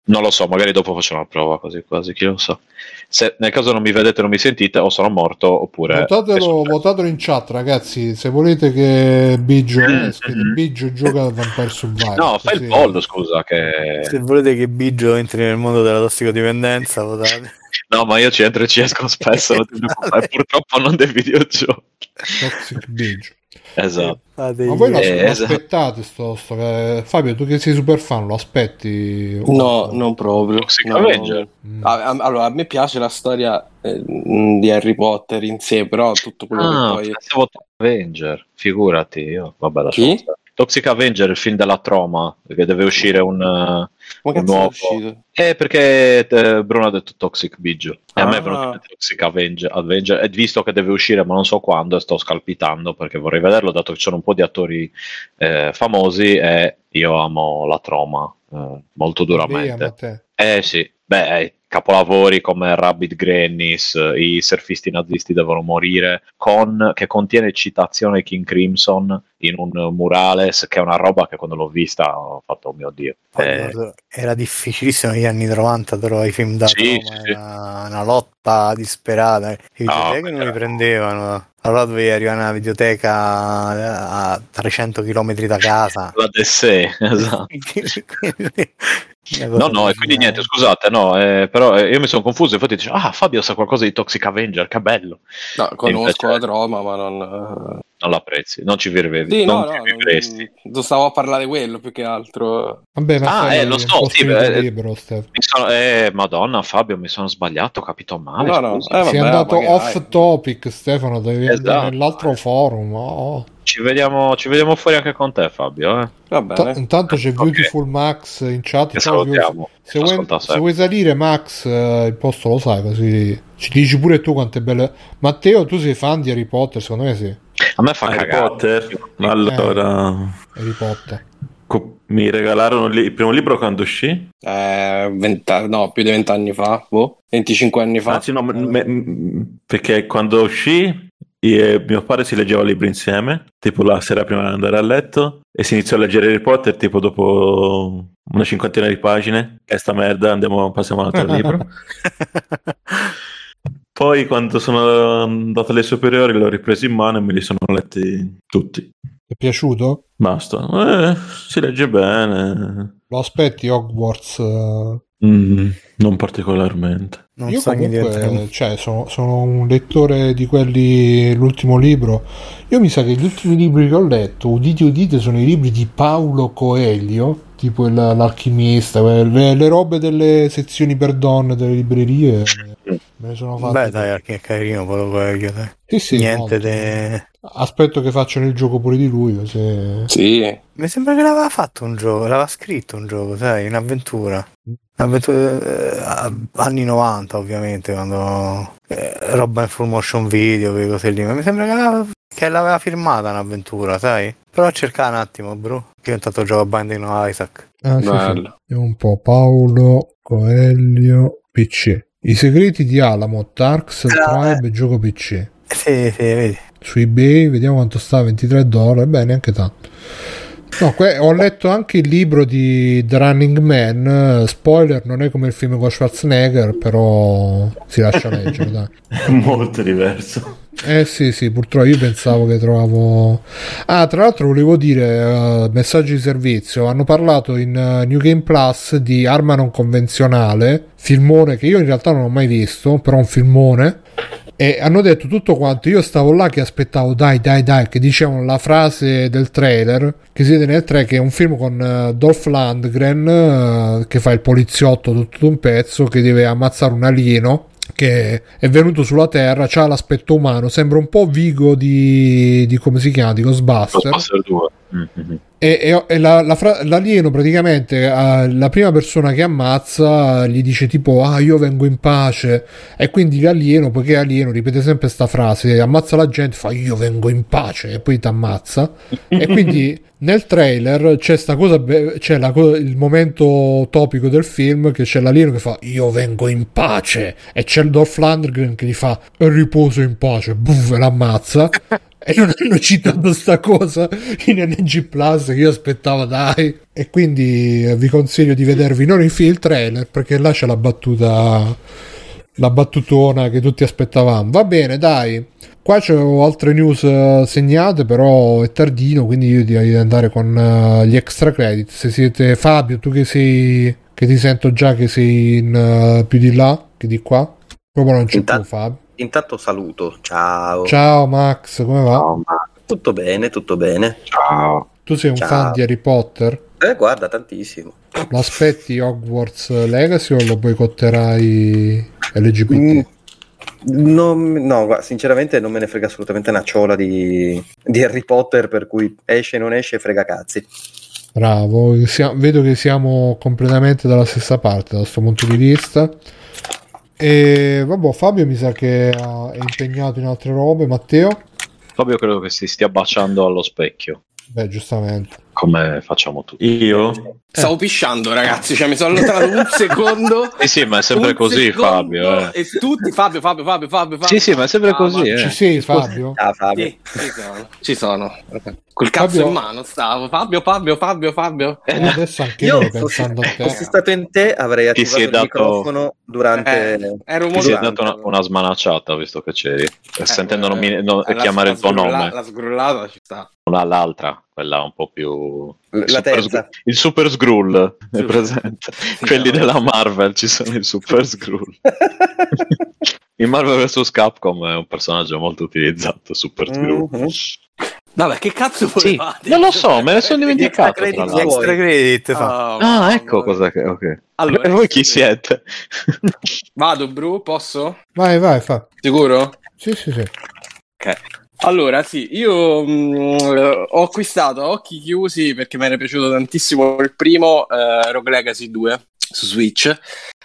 Non lo so, magari dopo faccio una prova, così quasi, chi lo sa. Se nel caso non mi vedete, non mi sentite, o sono morto, oppure... Votatelo, votatelo in chat, ragazzi, se volete che Biggio, Biggio gioca a Vampire Survivor. No, fai il pollo, scusa, che... Se volete che Biggio entri nel mondo della tossicodipendenza, votate. No, ma io ci entro e ci esco spesso, non purtroppo non dei videogiochi. Toxic Biggio. Esatto. Ma voi lo aspettate, sto, sto Fabio, tu che sei super fan, lo aspetti? No, no, non proprio. No, no. Mm. Allora, a me piace la storia eh, di Harry Potter in sé, però tutto quello ah, che poi Toxic Avenger, figurati io. Vabbè, la Toxic Avenger, il film della troma, perché deve uscire un, un cazzo nuovo. È uscito? Eh, perché eh, Bruno ha detto Toxic Biggio e ah. a me è venuto Toxic Avenger, Avenger e visto che deve uscire ma non so quando, sto scalpitando perché vorrei vederlo, dato che c'erano un po' di attori eh, famosi e io amo la troma eh, molto duramente. Sì, eh sì, beh, capolavori come Rabbit Grannies, i surfisti nazisti devono morire, con, che contiene citazione King Crimson in un murale, che è una roba che quando l'ho vista ho fatto oh mio Dio. Eh. Era difficilissimo negli anni novanta trovare i film da sì, Roma, sì. Una, una lotta disperata, i no, videoteche non li prendevano, allora dovevi arrivare a una videoteca a trecento chilometri da casa. La D S E, esatto. No, no, e quindi niente, scusate, no, eh, però eh, io mi sono confuso, infatti dicevo, ah, Fabio sa qualcosa di Toxic Avenger, che bello. No, conosco la troma, ma non... Non l'apprezzi, non ci vivresti. Sì, non no, ci vivresti. No, stavo a parlare quello, più che altro. Vabbè, ma ah, eh, lo so, sì, eh, libero, mi sono, eh, Madonna, Fabio, mi sono sbagliato, ho capito male. No, no, eh, vabbè, si è andato magari off topic, Stefano, devi esatto. andare nell'altro forum, oh. Ci vediamo, ci vediamo fuori anche con te, Fabio. Eh. Va bene. T- intanto c'è Beautiful okay. Max in chat. Salutiamo. Se vuoi, se vuoi salire, Max, eh, il posto lo sai, così ci dici pure tu quante belle. Matteo, tu sei fan di Harry Potter? Secondo me sì. A me fa Harry cagare. Potter. Allora, eh, Harry Potter. Co- mi regalarono li- il primo libro quando uscì? Eh, venti- no, più di vent'anni fa, boh. venticinque anni fa. Anzi, no, eh. me- me- perché quando uscì. E mio padre si leggeva libri insieme, tipo la sera prima di andare a letto, e si iniziò a leggere Harry Potter tipo dopo una cinquantina di pagine. E sta merda, andiamo, passiamo all'altro libro. Poi quando sono andato alle superiori l'ho ripreso in mano e me li sono letti tutti. Ti è piaciuto? Basta, eh, si legge bene. Lo aspetti Hogwarts? Mm, non particolarmente. Non io comunque cioè, sono, sono un lettore di quelli, l'ultimo libro, io mi sa che gli ultimi libri che ho letto, udite udite, sono i libri di Paulo Coelho, tipo il, l'alchimista, le, le robe delle sezioni per donne delle librerie, me ne sono fatte. Beh dai, che carino Paulo Coelho, dai. Sì, sì, niente no, de... aspetto che facciano il gioco pure di lui, se... sì. Mi sembra che l'aveva fatto un gioco, l'aveva scritto un gioco, sai, un'avventura. Anni novanta ovviamente, quando eh, roba in full motion video, quelle cose lì, ma mi sembra che l'aveva, che l'aveva firmata un'avventura, sai? Però cerca un attimo, bro, che ho intanto gioco a Binding of Isaac. Ah, sì, sì. Un po' Paolo Coelho P C. I segreti di Alamo, Tarks, ah, Tribe, eh. Gioco P C. Sì, sì, vedi. Su eBay, vediamo quanto sta, ventitré dollari, beh, neanche tanto. No, que- ho letto anche il libro di The Running Man, spoiler, non è come il film con Schwarzenegger, però si lascia leggere, dai. È molto diverso. Eh sì sì, purtroppo io pensavo che trovavo... Ah, tra l'altro volevo dire, uh, messaggio di servizio, hanno parlato in uh, New Game Plus di Arma non convenzionale, filmone che io in realtà non ho mai visto, però un filmone, e hanno detto tutto quanto. Io stavo là che aspettavo dai dai dai che dicevano la frase del trailer che si vede nel trailer, che è un film con uh, Dolph Lundgren uh, che fa il poliziotto tutto un pezzo, che deve ammazzare un alieno che è venuto sulla Terra, c'ha l'aspetto umano, sembra un po' Vigo di, di come si chiama, di Ghostbuster due. Mm-hmm. e, e, e la, la fra, l'alieno praticamente uh, la prima persona che ammazza gli dice tipo ah io vengo in pace, e quindi l'alieno, poiché è alieno, ripete sempre sta frase, ammazza la gente, fa io vengo in pace e poi ti ammazza. E quindi nel trailer c'è sta cosa be- c'è la co- il momento topico del film, che c'è l'alieno che fa io vengo in pace e c'è il Dolph Lundgren che gli fa riposo in pace, buff, e l'ammazza. E non hanno citato sta cosa in N G Plus che io aspettavo dai, e quindi vi consiglio di vedervi non il film, il trailer, perché là c'è la battuta, la battutona che tutti aspettavamo. Va bene dai, qua c'ho altre news segnate, però è tardino, quindi io direi di andare con gli extra credit. Se siete Fabio, tu che sei, che ti sento già che sei in, uh, più di là che di qua, proprio non c'è più Fabio. Intanto saluto, ciao. Ciao Max, come va? Ciao, Max. Tutto bene, tutto bene. Ciao. Tu sei un ciao. fan di Harry Potter? Eh, guarda, tantissimo. L'aspetti Hogwarts Legacy o lo boicotterai L G B T? Mm, no, no, sinceramente non me ne frega assolutamente una ciola di, di Harry Potter, per cui esce non esce, frega cazzi. Bravo, vedo che siamo completamente dalla stessa parte da questo punto di vista. E vabbè, Fabio mi sa che è impegnato in altre robe. Matteo? Fabio credo che si stia baciando allo specchio. Beh, giustamente. Come facciamo tutti. Io? Eh. Stavo pisciando, ragazzi, cioè mi sono allontanato un secondo. Sì, sì, ma è sempre così, Fabio. Eh. E tutti, Fabio, Fabio, Fabio, Fabio, Fabio. Sì, sì, ma è sempre ah, così, eh. Ci sei, Fabio? Ah, Fabio. Sì, ci sono. Ci sono. Col cazzo Fabio... in mano stavo. Fabio, Fabio, Fabio, Fabio. Eh, adesso anche io, io pensando a te. Se stato in te avrei attivato il dato... microfono durante... Eh, ero ti sei dato una, una smanacciata, visto che c'eri. Eh, Sentendo eh, nomi... no, la, chiamare la, il tuo sgrulla, nome. La sgrullata ci sta. Una all'altra, quella un po' più... Il la super terza. Sg- il Super Skrull è presente. Quelli della Marvel, ci sono il Super Skrull. In Marvel vs Capcom è un personaggio molto utilizzato, Super Skrull. Mm-hmm. Vabbè, che cazzo volevate? Sì, non lo so, me ne sono dimenticato. Extra credit, extra credit, fa. Oh, ah, ecco no. Cosa che... ok. Allora, e voi chi siete? Vado, Bru, posso? Vai, vai, fa. Sicuro? Sì, sì, sì. Ok. Allora, sì, io mh, ho acquistato a occhi chiusi, perché mi era piaciuto tantissimo il primo, eh, Rogue Legacy due su Switch,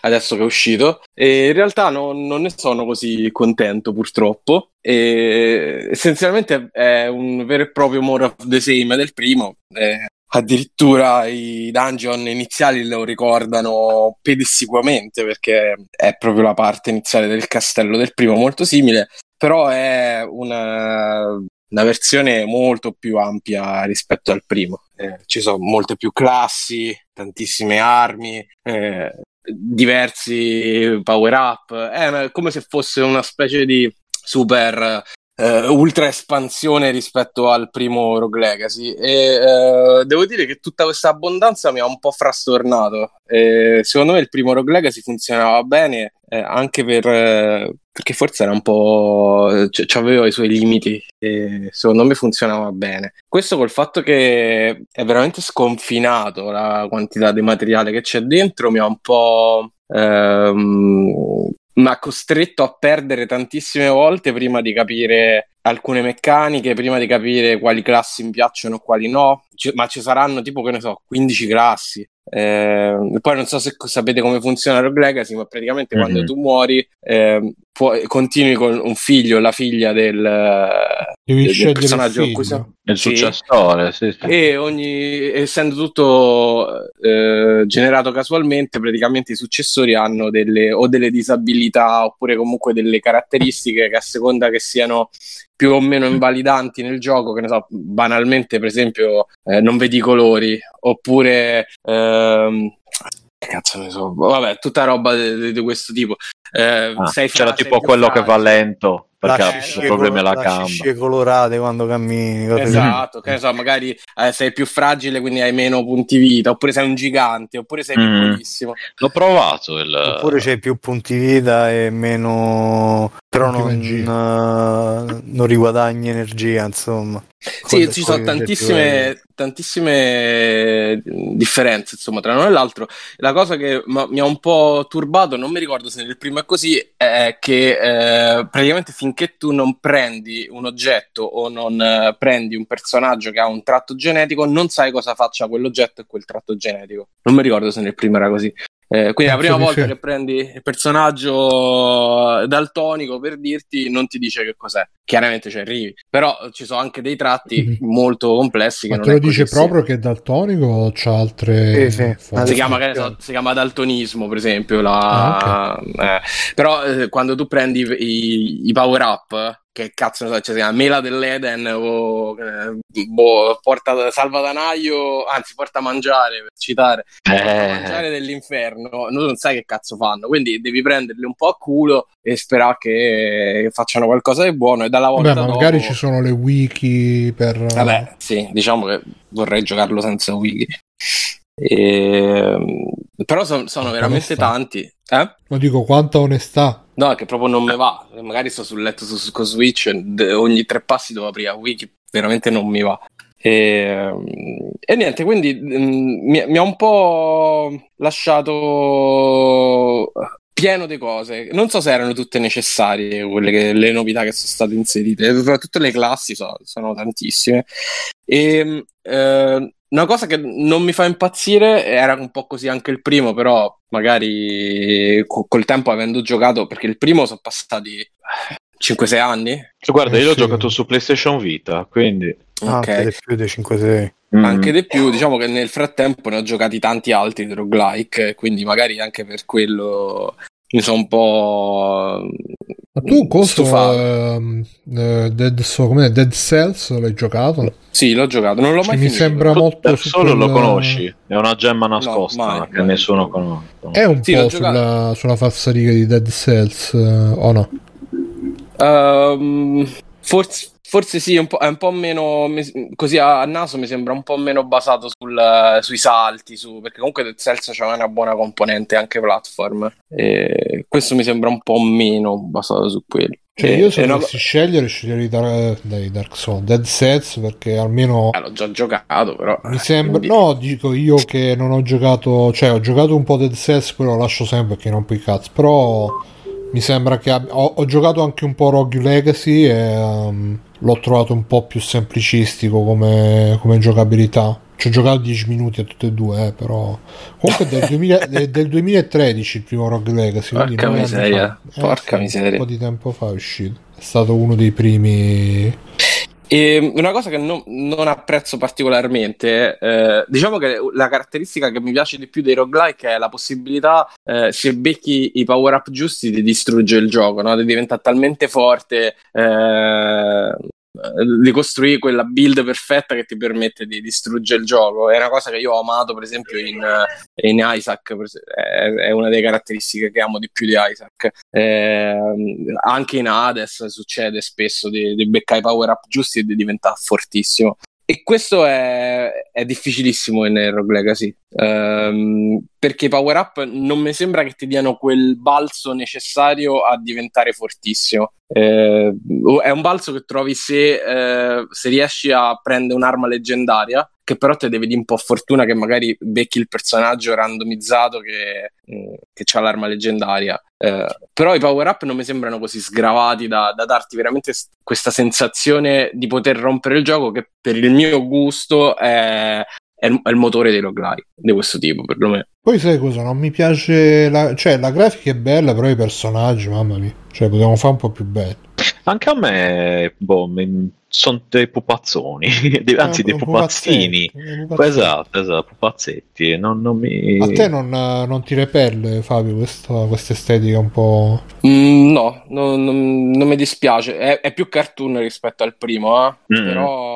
adesso che è uscito, e in realtà non, non ne sono così contento, purtroppo. E essenzialmente è un vero e proprio more of the same del primo, eh, addirittura i dungeon iniziali lo ricordano pedissequamente, perché è proprio la parte iniziale del castello del primo, molto simile. Però è una, una versione molto più ampia rispetto al primo. Eh, ci sono molte più classi, tantissime armi, eh, diversi power-up. È una, come se fosse una specie di super eh, ultra espansione rispetto al primo Rogue Legacy. E eh, devo dire che tutta questa abbondanza mi ha un po' frastornato. Eh, secondo me il primo Rogue Legacy funzionava bene, eh, anche per... Eh, perché forse era un po'... C- c'aveva i suoi limiti e secondo me funzionava bene. Questo col fatto che è veramente sconfinato la quantità di materiale che c'è dentro mi ha un po'... Ehm, mi ha costretto a perdere tantissime volte prima di capire alcune meccaniche, prima di capire quali classi mi piacciono e quali no. C- ma ci saranno tipo, che ne so, quindici classi. Eh, poi non so se sapete come funziona Rogue Legacy, ma praticamente mm-hmm. quando tu muori eh, puoi, continui con un figlio, la figlia del, devi del personaggio il, figlio. il sì. successore sì, sì. E ogni, essendo tutto eh, generato casualmente, praticamente i successori hanno delle o delle disabilità oppure comunque delle caratteristiche che, a seconda che siano più o meno invalidanti nel gioco, che ne so, banalmente per esempio eh, non vedi i colori, oppure ehm, cazzo ne so, vabbè, tutta roba di questo tipo. Eh, ah, sei c'era tipo quello che va lento. perché il problema è la gamba, scie colorate quando cammini, esatto, che ne so, magari eh, sei più fragile quindi hai meno punti vita, oppure sei un gigante, oppure sei mm. piccolissimo. L'ho provato il... oppure c'hai più punti vita e meno, però non, non, non riguadagni energia, insomma. Sì, ci sono tantissime, tantissime differenze, insomma, tra uno e l'altro. La cosa che ma, mi ha un po' turbato, non mi ricordo se nel primo è così, è che eh, praticamente finché tu non prendi un oggetto o non eh, prendi un personaggio che ha un tratto genetico, non sai cosa faccia quell'oggetto e quel tratto genetico. Non mi ricordo se nel primo era così. Eh, quindi la prima volta che prendi il personaggio daltonico, per dirti, non ti dice che cos'è, chiaramente ci arrivi, però ci sono anche dei tratti mm-hmm. molto complessi. Ma che te non lo dice proprio che è daltonico o c'ha altre eh, sì. si, chiama, che ne so, si chiama daltonismo, per esempio la... ah, okay. eh. Però eh, quando tu prendi i, i power up, che cazzo ne so, cioè, si chiama mela dell'Eden o eh, boh, porta salvadanaio, anzi porta a mangiare, per citare eh. porta a mangiare dell'inferno, non sai che cazzo fanno, quindi devi prenderli un po' a culo e sperare che facciano qualcosa di buono. E dalla volta Beh, ma dopo... magari ci sono le wiki per... vabbè, sì, diciamo che vorrei giocarlo senza wiki. E... però son, sono quanta veramente onestà. tanti eh? Lo dico, quanta onestà. No, che proprio non me va. Magari sto sul letto su, su con Switch, ogni tre passi devo aprire la wiki, veramente non mi va. E, e niente, quindi mh, mi ha un po' lasciato pieno di cose. Non so se erano tutte necessarie quelle che, le novità che sono state inserite, soprattutto le classi so, sono tantissime. E eh, una cosa che non mi fa impazzire, era un po' così anche il primo, però magari co- col tempo avendo giocato, perché il primo sono passati cinque sei anni. Guarda, io l'ho giocato su PlayStation Vita, quindi... Okay. Anche di più dei cinque sei. Mm. Anche di più, diciamo che nel frattempo ne ho giocati tanti altri roguelike, quindi magari anche per quello... mi sono un po'... Ma tu questo uh, Dead, so, com'è? Dead Cells l'hai giocato? Sì, l'ho giocato, non l'ho mai cioè, finito. Mi sembra tu molto su solo quella... lo conosci, è una gemma nascosta, no, che nessuno conosce. È un sì, po' sulla, sulla falsariga di Dead Cells uh, o no? Um, forse Forse sì, un po', è un po' meno, così a naso mi sembra un po' meno basato sul, sui salti, su, perché comunque Dead Cells c'è una buona componente anche platform, e questo mi sembra un po' meno basato su quello. Cioè io se dovessi una... scegliere sceglierei da, dai Dark Souls, Dead Cells, perché almeno eh, l'ho già giocato, però mi sembra quindi... no, dico io che non ho giocato, cioè ho giocato un po' Dead Cells, però lo lascio sempre che non puoi cazzo, però mi sembra che abbia... ho, ho giocato anche un po' Rogue Legacy e um... l'ho trovato un po' più semplicistico come, come giocabilità. Ci ho giocato dieci minuti a tutte e due, eh, però comunque del, duemila, de, del duemilatredici il primo Rogue Legacy, porca miseria, fa, porca eh, miseria, un po' di tempo fa è uscito, è stato uno dei primi. E una cosa che non, non apprezzo particolarmente, eh, diciamo che la caratteristica che mi piace di più dei roguelike è la possibilità, eh, se becchi i power up giusti, di distruggere il gioco, no? Di diventare talmente forte, eh, di costruire quella build perfetta che ti permette di distruggere il gioco. È una cosa che io ho amato, per esempio in, in Isaac, è una delle caratteristiche che amo di più di Isaac. Eh, anche in Hades succede spesso di, di beccare i power up giusti e di diventare fortissimo, e questo è, è difficilissimo in Rogue Legacy, ehm, perché i power up non mi sembra che ti diano quel balzo necessario a diventare fortissimo. Eh, è un balzo che trovi se, eh, se riesci a prendere un'arma leggendaria, che però te devi di un po' fortuna, che magari becchi il personaggio randomizzato che, eh, che c'ha l'arma leggendaria. Eh, però i power up non mi sembrano così sgravati da, da darti veramente s- questa sensazione di poter rompere il gioco, che per il mio gusto è, è, il, è il motore dei roguelike di questo tipo, per lo meno. Poi sai cosa? Non mi piace la... cioè la grafica è bella, però i personaggi, mamma mia, cioè potevamo fare un po' più belli. Anche a me, boh, mi... sono dei pupazzoni, dei... anzi eh, dei pupazzini, esatto, esatto, pupazzetti. Non, non mi... A te non, non ti repelle, Fabio, questo, questa estetica un po'? Mm, no, non, non, non mi dispiace, è, è più cartoon rispetto al primo, eh? mm. però...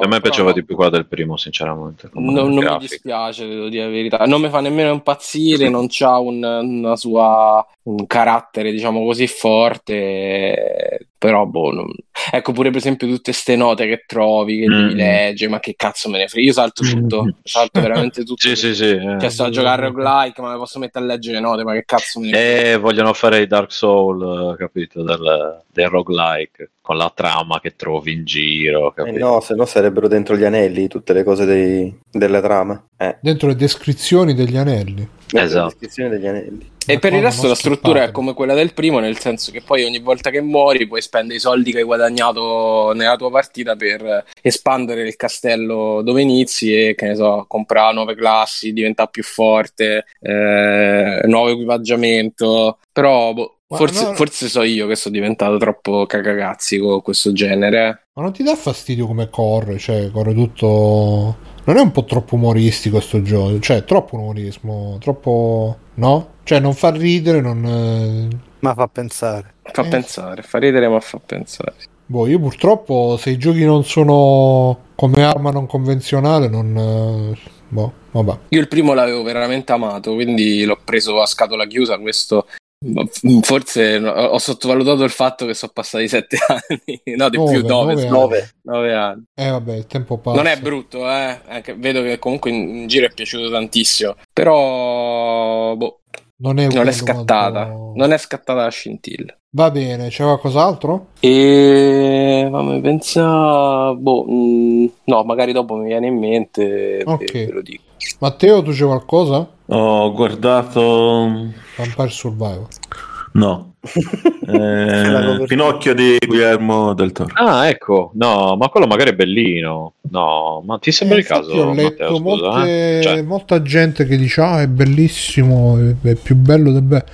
A me piaceva no, di più quella del primo, sinceramente. Non, non mi dispiace, devo dire la verità, non mi fa nemmeno impazzire, non c'ha un, una sua... un carattere, diciamo così, forte. Però boh, non... ecco pure per esempio tutte ste note che trovi, che mm. devi leggere, ma che cazzo me ne frega, io salto tutto, salto veramente tutto. Sì, sì, sì. Cioè sto a giocare roguelike, ma mi posso mettere a leggere note, ma che cazzo me ne frega. Eh, vogliono fare i Dark Souls, capito, del, del roguelike, con la trama che trovi in giro, capito? Eh no, se no sarebbero dentro gli anelli tutte le cose dei, delle trame. Eh. Dentro le descrizioni degli anelli. Esatto. La descrizione degli anelli. E ma per il resto la struttura è come quella del primo, nel senso che poi ogni volta che muori puoi spendere i soldi che hai guadagnato nella tua partita per espandere il castello dove inizi e, che ne so, comprare nuove classi, diventare più forte, eh, nuovo equipaggiamento. Però boh, forse, no, forse so io che sono diventato troppo cagacazzi con questo genere. Ma non ti dà fastidio come corre? Cioè corre tutto... Non è un po' troppo umoristico sto gioco? Cioè troppo umorismo, troppo... no? Cioè non fa ridere, non... ma fa pensare. Fa eh. pensare, fa ridere ma fa pensare. Boh, io purtroppo se i giochi non sono come arma non convenzionale non... boh, vabbè. Io il primo l'avevo veramente amato, quindi l'ho preso a scatola chiusa, questo... forse ho sottovalutato il fatto che sono passati sette anni, no di nove, più nove anni. Eh vabbè, il tempo passa. Non è brutto, eh? Anche, vedo che comunque in, in giro è piaciuto tantissimo, però boh, non è, non è scattata, quanto... non è scattata la scintilla. Va bene, c'è qualcos'altro? E fammi pensare, boh, mh, no, magari dopo mi viene in mente, okay. Ve lo dico. Matteo, tu c'è qualcosa? Ho guardato Vampire Survivors. No. eh, Pinocchio di Guillermo del Toro. Ah, ecco. No, ma quello magari è bellino. No, ma ti sembra eh, il caso? Ho letto Matteo, molte, scusa, eh? cioè... molta gente che dice ah, è bellissimo, è più bello del bello.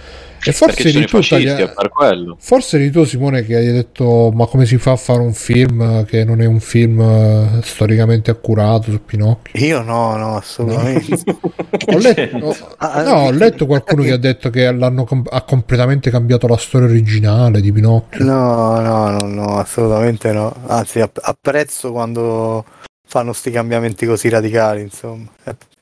E forse di tu taglia... per quello. Forse di tu, Simone, che hai detto ma come si fa a fare un film che non è un film storicamente accurato su Pinocchio? Io no, no, assolutamente. ho, letto, ho, no, ho letto qualcuno che ha detto che l'hanno com- ha completamente cambiato la storia originale di Pinocchio. No, no, no, no, assolutamente no. Anzi, apprezzo quando fanno sti cambiamenti così radicali, insomma.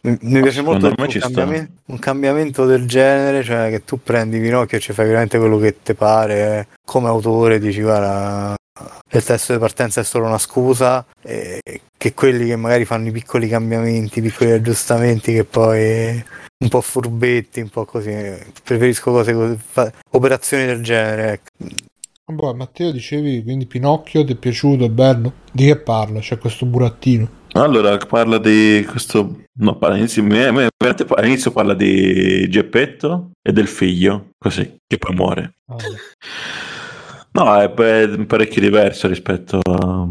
Mi, mi piace molto un cambiamento, un cambiamento del genere, cioè che tu prendi Pinocchio e ci fai veramente quello che ti pare, eh. Come autore dici guarda, il testo di partenza è solo una scusa, eh, che quelli che magari fanno i piccoli cambiamenti, i piccoli aggiustamenti che poi un po' furbetti, un po' così, preferisco cose così, fa, operazioni del genere, ecco. Boh, Matteo, dicevi quindi Pinocchio ti è piaciuto, è bello? Di che parla? C'è questo burattino. Allora parla di questo, no, parla all'inizio, all'inizio parla di Geppetto e del figlio, così, che poi muore. Ah. No, è parecchio diverso rispetto a,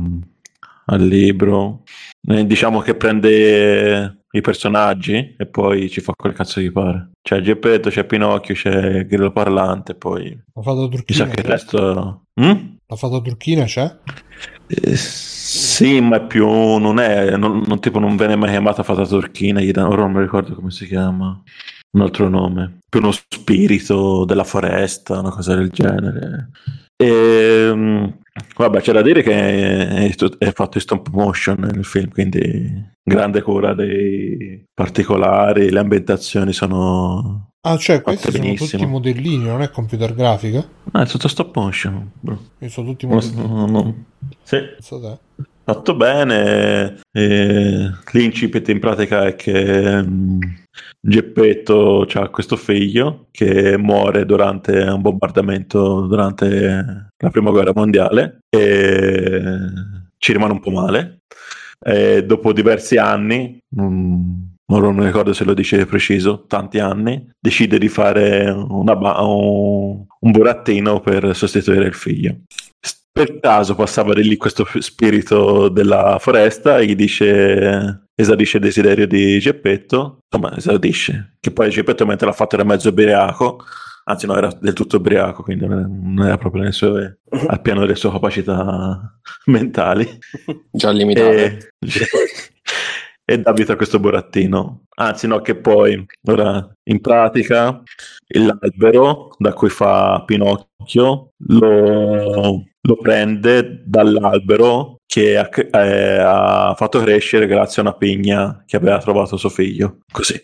al libro. Diciamo che prende i personaggi e poi ci fa quel cazzo che pare. C'è Geppetto, c'è Pinocchio, c'è Grillo Parlante, poi... La fata turchina, che il resto... mm? La fata turchina c'è? Eh, sì, ma più non è, non, non, tipo non viene mai chiamata fata turchina, gli danno, ora non mi ricordo come si chiama, un altro nome, più uno spirito della foresta, una cosa del genere. E, vabbè, c'è da dire che è, è fatto in stop motion nel film, quindi grande cura dei particolari, le ambientazioni sono... Ah, cioè questi sono benissimo. Tutti modellini, non è computer grafica? No, è tutto stop motion. Io sono tutti modellini. No, no, no. Sì. So fatto bene. E l'incipit in pratica è che Geppetto ha questo figlio che muore durante un bombardamento durante la prima guerra mondiale e ci rimane un po' male. E dopo diversi anni, mh, non mi ricordo se lo dice preciso, tanti anni, decide di fare una ba- un, un burattino per sostituire il figlio. Per caso passava di lì questo spirito della foresta e gli dice, esaudisce il desiderio di Geppetto, insomma esaudisce, che poi Geppetto mentre l'ha fatto era mezzo ubriaco, anzi no, era del tutto ubriaco, quindi non era proprio nel suo, al piano delle sue capacità mentali. Già limitate. E... e dà vita a questo burattino, anzi no, che poi ora in pratica l'albero da cui fa Pinocchio lo, lo prende dall'albero che ha, eh, ha fatto crescere grazie a una pigna che aveva trovato suo figlio, così,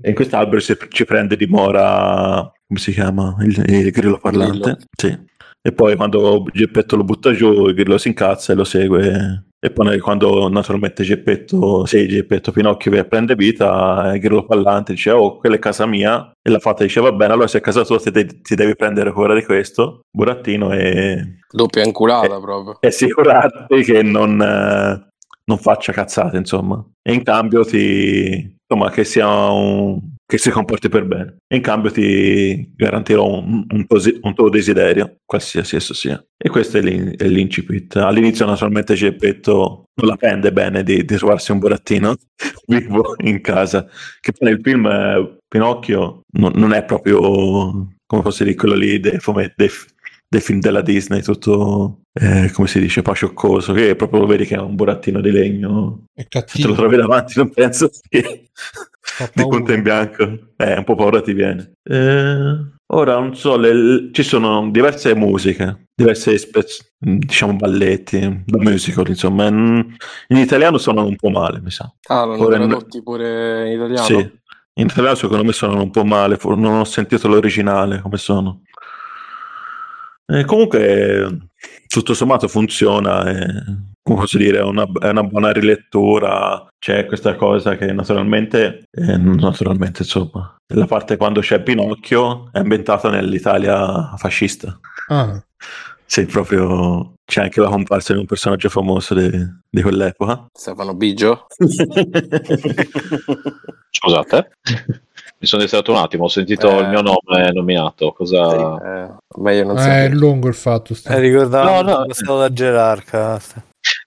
e in quest'albero si, ci prende dimora, come si chiama, il, il Grillo Parlante, Grillo. Sì. E poi quando Geppetto lo butta giù, Grillo si incazza e lo segue. E poi quando naturalmente Geppetto, se Geppetto Pinocchio che prende vita, Grillo Parlante dice: oh, quella è casa mia. E la fata dice: va bene, allora se è casa tua ti, de- ti devi prendere cura di questo. Burattino e... doppia inculata è, proprio. E sicurati che non, eh, non faccia cazzate, insomma. E in cambio ti... insomma, che sia un... che si comporti per bene, e in cambio ti garantirò un, un, tuo, un tuo desiderio, qualsiasi esso sia. E questo è, l'in, è l'incipit. All'inizio naturalmente Geppetto non la prende bene di, di trovarsi un burattino vivo in casa, che poi nel film eh, Pinocchio non, non è proprio, come posso dire, quello lì dei, dei, dei film della Disney, tutto eh, come si dice, pacioccoso, che proprio lo vedi che è un burattino di legno, è cattivo. Se te lo trovi davanti non penso che... di punta in bianco, eh, un po' paura ti viene. Eh, ora non so, le, ci sono diverse musiche, diverse spez, diciamo balletti, da musical, insomma. In italiano suonano un po' male, mi sa. Ah, l'hanno tradotti in... pure in italiano? Sì, in italiano secondo me suonano un po' male, non ho sentito l'originale come sono. Eh, comunque, tutto sommato funziona, eh. Come posso dire, è una, è una buona rilettura. C'è questa cosa che naturalmente, eh, naturalmente insomma, la parte quando c'è Pinocchio è ambientata nell'Italia fascista. Ah. Sì, proprio c'è anche la comparsa di un personaggio famoso di, di quell'epoca. Stefano Biggio? Scusate, mi sono distratto un attimo, ho sentito eh... il mio nome nominato. Cosa? Eh, ma io non so. Eh, è lungo il fatto. È ricordato, no, no, stato da gerarca.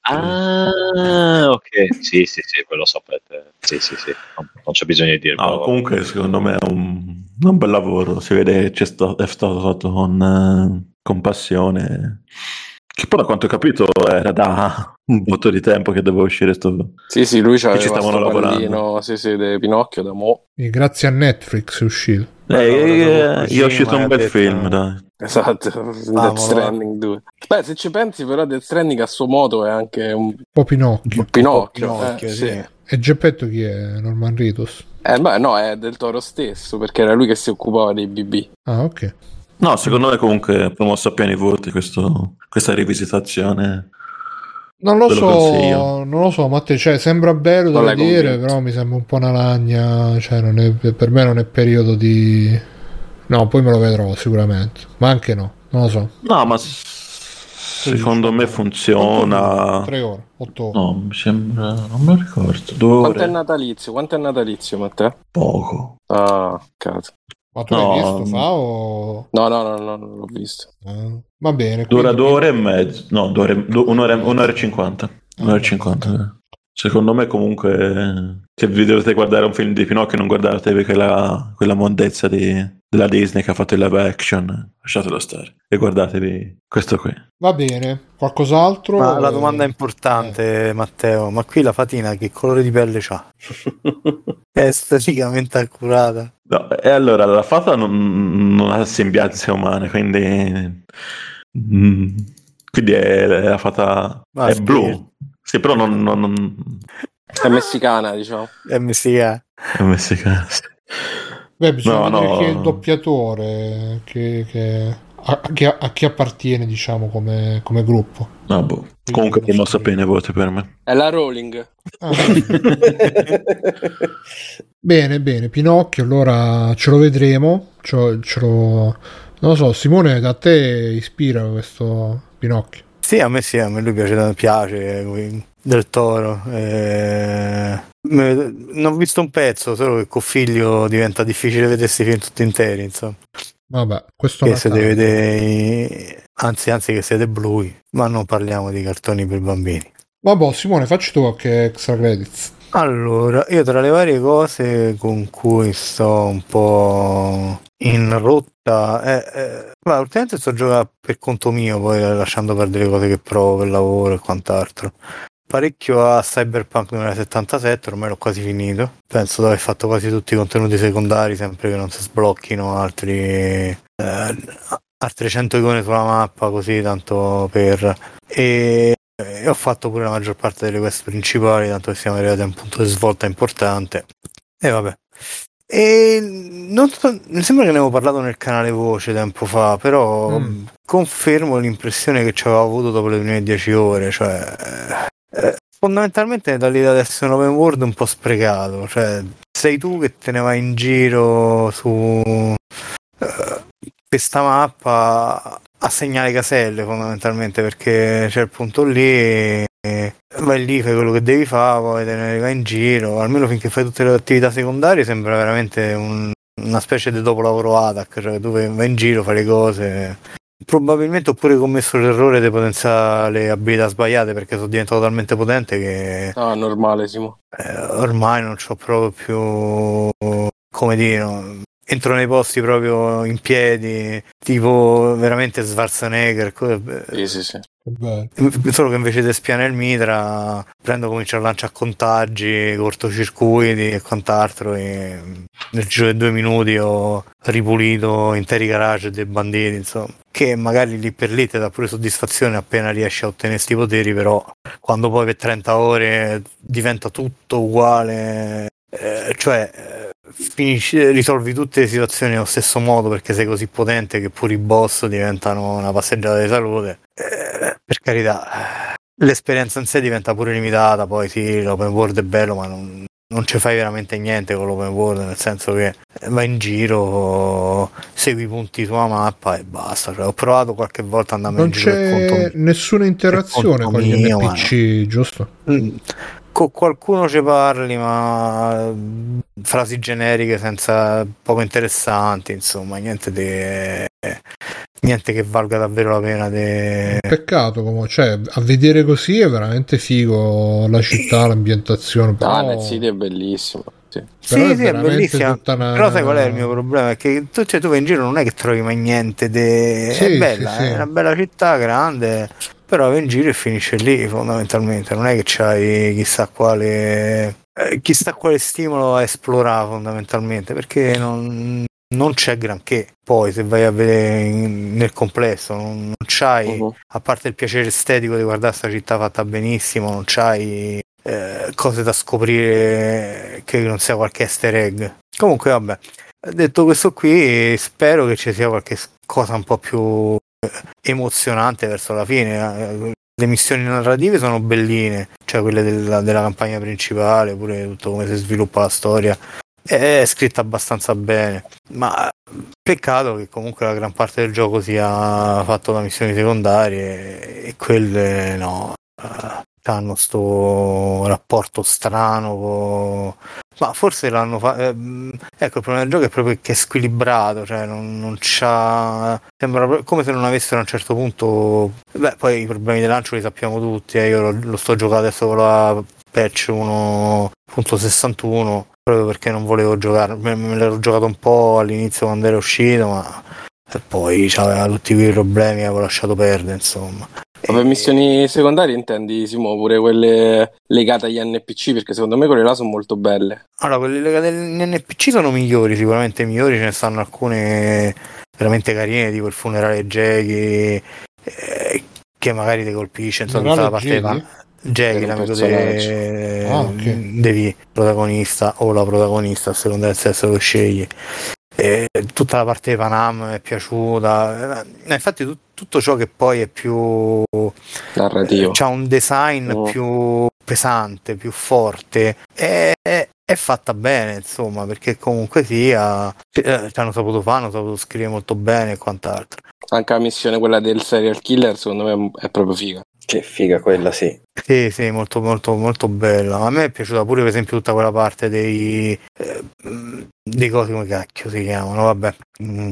Ah, ok, sì, sì, sì, quello sapete. Sì, sì, sì, non, non c'è bisogno di dirlo. No, comunque, secondo me è un, un bel lavoro. Si vede che è stato fatto con, con passione. Che poi, da quanto ho capito, era da un botto di tempo che doveva uscire sto... Sì, sì, lui c'aveva sto pallino, sì, sì, di Pinocchio, da mo'. E grazie a Netflix è uscito. Eh, io ho uscito un bel film, dai. Esatto, ah, Death Stranding due. Beh, se ci pensi però Death Stranding a suo modo è anche un po' Pinocchio. Pinocchio, Pinocchio eh, sì. Sì. E Geppetto chi è? Norman Reedus? Eh, beh, no, è del Toro stesso, perché era lui che si occupava dei B B. Ah, ok. No, secondo me comunque ha promosso a pieni voti questo, questa rivisitazione. Non lo so, consiglio. non lo so, Matteo, cioè, sembra bello da vedere, però mi sembra un po' una lagna, cioè, non è, per me non è periodo di... No, poi me lo vedrò sicuramente, ma anche no, non lo so. No, ma s- secondo me funziona... Tre ore, otto ore. No, mi sembra, non me lo ricordo. Due ore. Quanto è natalizio, quanto è natalizio, Matteo? Poco. Ah, cazzo. Ma tu no, l'hai visto fa o... No, no, no, no, non l'ho visto. Ah, va bene. Dura due ore e mezzo, no, due ore, un'ora, un'ora e cinquanta. Un'ora e cinquanta. Secondo me comunque se vi dovete guardare un film di Pinocchio non guardatevi quella, quella mondezza di... della Disney che ha fatto il live action, lasciatelo stare e guardatevi questo qui. Va bene, qualcos'altro? Ma o... la domanda è importante, eh. Matteo, ma qui la fatina che colore di pelle c'ha? È esteticamente accurata. No, e allora la fata non, non ha sembianze umane, quindi mm, quindi è la fata ma è spieghi. Blu. Sì, però non, non, non... è messicana, diciamo. È messicana. È messicana. Beh, bisogna no, vedere no. chi è il doppiatore, che, che, a, che, a chi appartiene, diciamo, come, come gruppo. No, boh. Comunque non so bene voti per me. È la Rowling. Ah, bene. bene, bene, Pinocchio, allora ce lo vedremo. Ce, ce lo... Non lo so, Simone, da te ispira questo Pinocchio? Sì, a me sì, a me lui piace, piace lui, del Toro. Eh... Non ho visto un pezzo, solo che con figlio diventa difficile vedersi film tutti interi, insomma. Vabbè, questo che se deve vedere, anzi, anzi che siete blu, ma non parliamo di cartoni per bambini. Vabbè, Simone, facci tu anche extra credits. Allora, io tra le varie cose con cui sto un po' in rotta, eh, eh, ma ultimamente sto giocando per conto mio, poi lasciando perdere le cose che provo per lavoro e quant'altro. Parecchio a Cyberpunk duemilasettantasette, ormai l'ho quasi finito, penso di aver fatto quasi tutti i contenuti secondari, sempre che non si sblocchino altri eh, altre cento icone sulla mappa, così tanto per, e, e ho fatto pure la maggior parte delle quest principali, tanto che siamo arrivati a un punto di svolta importante. E vabbè, e non so, mi sembra che ne avevo parlato nel canale Voce tempo fa, però mm. confermo l'impressione che ci avevo avuto dopo le prime dieci ore, cioè eh, fondamentalmente da lì ad essere un open world un po' sprecato, cioè sei tu che te ne vai in giro su eh, questa mappa a segnare caselle fondamentalmente, perché c'è il punto lì, vai lì, fai quello che devi fare, poi te ne vai in giro, almeno finché fai tutte le attività secondarie sembra veramente un, una specie di dopolavoro Atac, cioè tu vai in giro, fai le cose. Probabilmente ho pure commesso l'errore di potenziare le abilità sbagliate, perché sono diventato talmente potente che ah, normale, Simo. Eh, ormai non c'ho proprio più, come dire, no? Entro nei posti proprio in piedi, tipo veramente Schwarzenegger. Sì, sì, sì. Solo che invece di spiare il mitra prendo, comincio a lanciare contagi, cortocircuiti e quant'altro, e nel giro di due minuti ho ripulito interi garage dei banditi, insomma, che magari lì per lì ti dà pure soddisfazione appena riesci a ottenere sti poteri, però quando poi per trenta ore diventa tutto uguale, eh, cioè eh, finisci, risolvi tutte le situazioni allo stesso modo perché sei così potente che pure i boss diventano una passeggiata di salute. Eh, per carità, l'esperienza in sé diventa pure limitata. Poi sì, l'open world è bello, ma non, non ci fai veramente niente con l'open world, nel senso che vai in giro, segui i punti sulla mappa e basta. Cioè, ho provato qualche volta andare in giro, non c'è conto, nessuna interazione con gli N P C, mano. Giusto? Mm. Con qualcuno ci parli, ma frasi generiche senza, poco interessanti, insomma, niente de... niente che valga davvero la pena de... Peccato, comunque, cioè, a vedere così è veramente figo la città, l'ambientazione, però... Ah, nel sito è bellissimo. Sì, però sì, è, sì, è bellissima. Una... Però sai qual è il mio problema? È che tu, cioè, tu vai in giro non è che trovi mai niente de... sì, è bella, sì, eh? Sì. È una bella città, grande, però va in giro e finisce lì fondamentalmente, non è che c'hai chissà quale eh, chissà quale stimolo a esplorare fondamentalmente, perché non, non c'è granché. Poi se vai a vedere in, nel complesso non, non c'hai, uh-huh. a parte il piacere estetico di guardare questa città fatta benissimo, non c'hai eh, cose da scoprire che non sia qualche easter egg. Comunque vabbè, detto questo qui, spero che ci sia qualche cosa un po' più emozionante verso la fine. Le missioni narrative sono belline, cioè quelle della, della campagna principale, pure tutto come si sviluppa la storia è scritta abbastanza bene, ma peccato che comunque la gran parte del gioco sia fatto da missioni secondarie e quelle no, hanno sto rapporto strano con... ma forse l'hanno fa... ecco, il problema del gioco è proprio che è squilibrato, cioè non, non c'ha, sembra come se non avessero a un certo punto. Beh, poi i problemi di lancio li sappiamo tutti, eh. Io lo, lo sto giocando adesso con la patch uno punto sessantuno proprio perché non volevo giocare, me, me l'ero giocato un po' all'inizio quando era uscito, ma e poi c'aveva tutti quei problemi e avevo lasciato perdere, insomma. Ma per missioni secondarie intendi, Simo, pure quelle legate agli N P C? Perché secondo me quelle là sono molto belle. Allora, quelle legate agli N P C sono migliori, sicuramente migliori, ce ne stanno alcune veramente carine, tipo il funerale Jackie, eh, che magari ti colpisce, insomma, tutta la parte di Jackie, l'amico de... ah, okay. devi protagonista o la protagonista a seconda del sesso che scegli. E tutta la parte di Panam è piaciuta, infatti tu, tutto ciò che poi è più narrativo, c'ha un design oh. più pesante, più forte, è, è, è fatta bene, insomma, perché comunque sia ci hanno saputo fare, hanno saputo scrivere molto bene e quant'altro. Anche la missione quella del serial killer secondo me è proprio figa. Che figa quella, sì. Sì, sì, molto molto molto bella. A me è piaciuta pure per esempio tutta quella parte dei eh, dei cosi, come cacchio si chiamano, vabbè. Mm,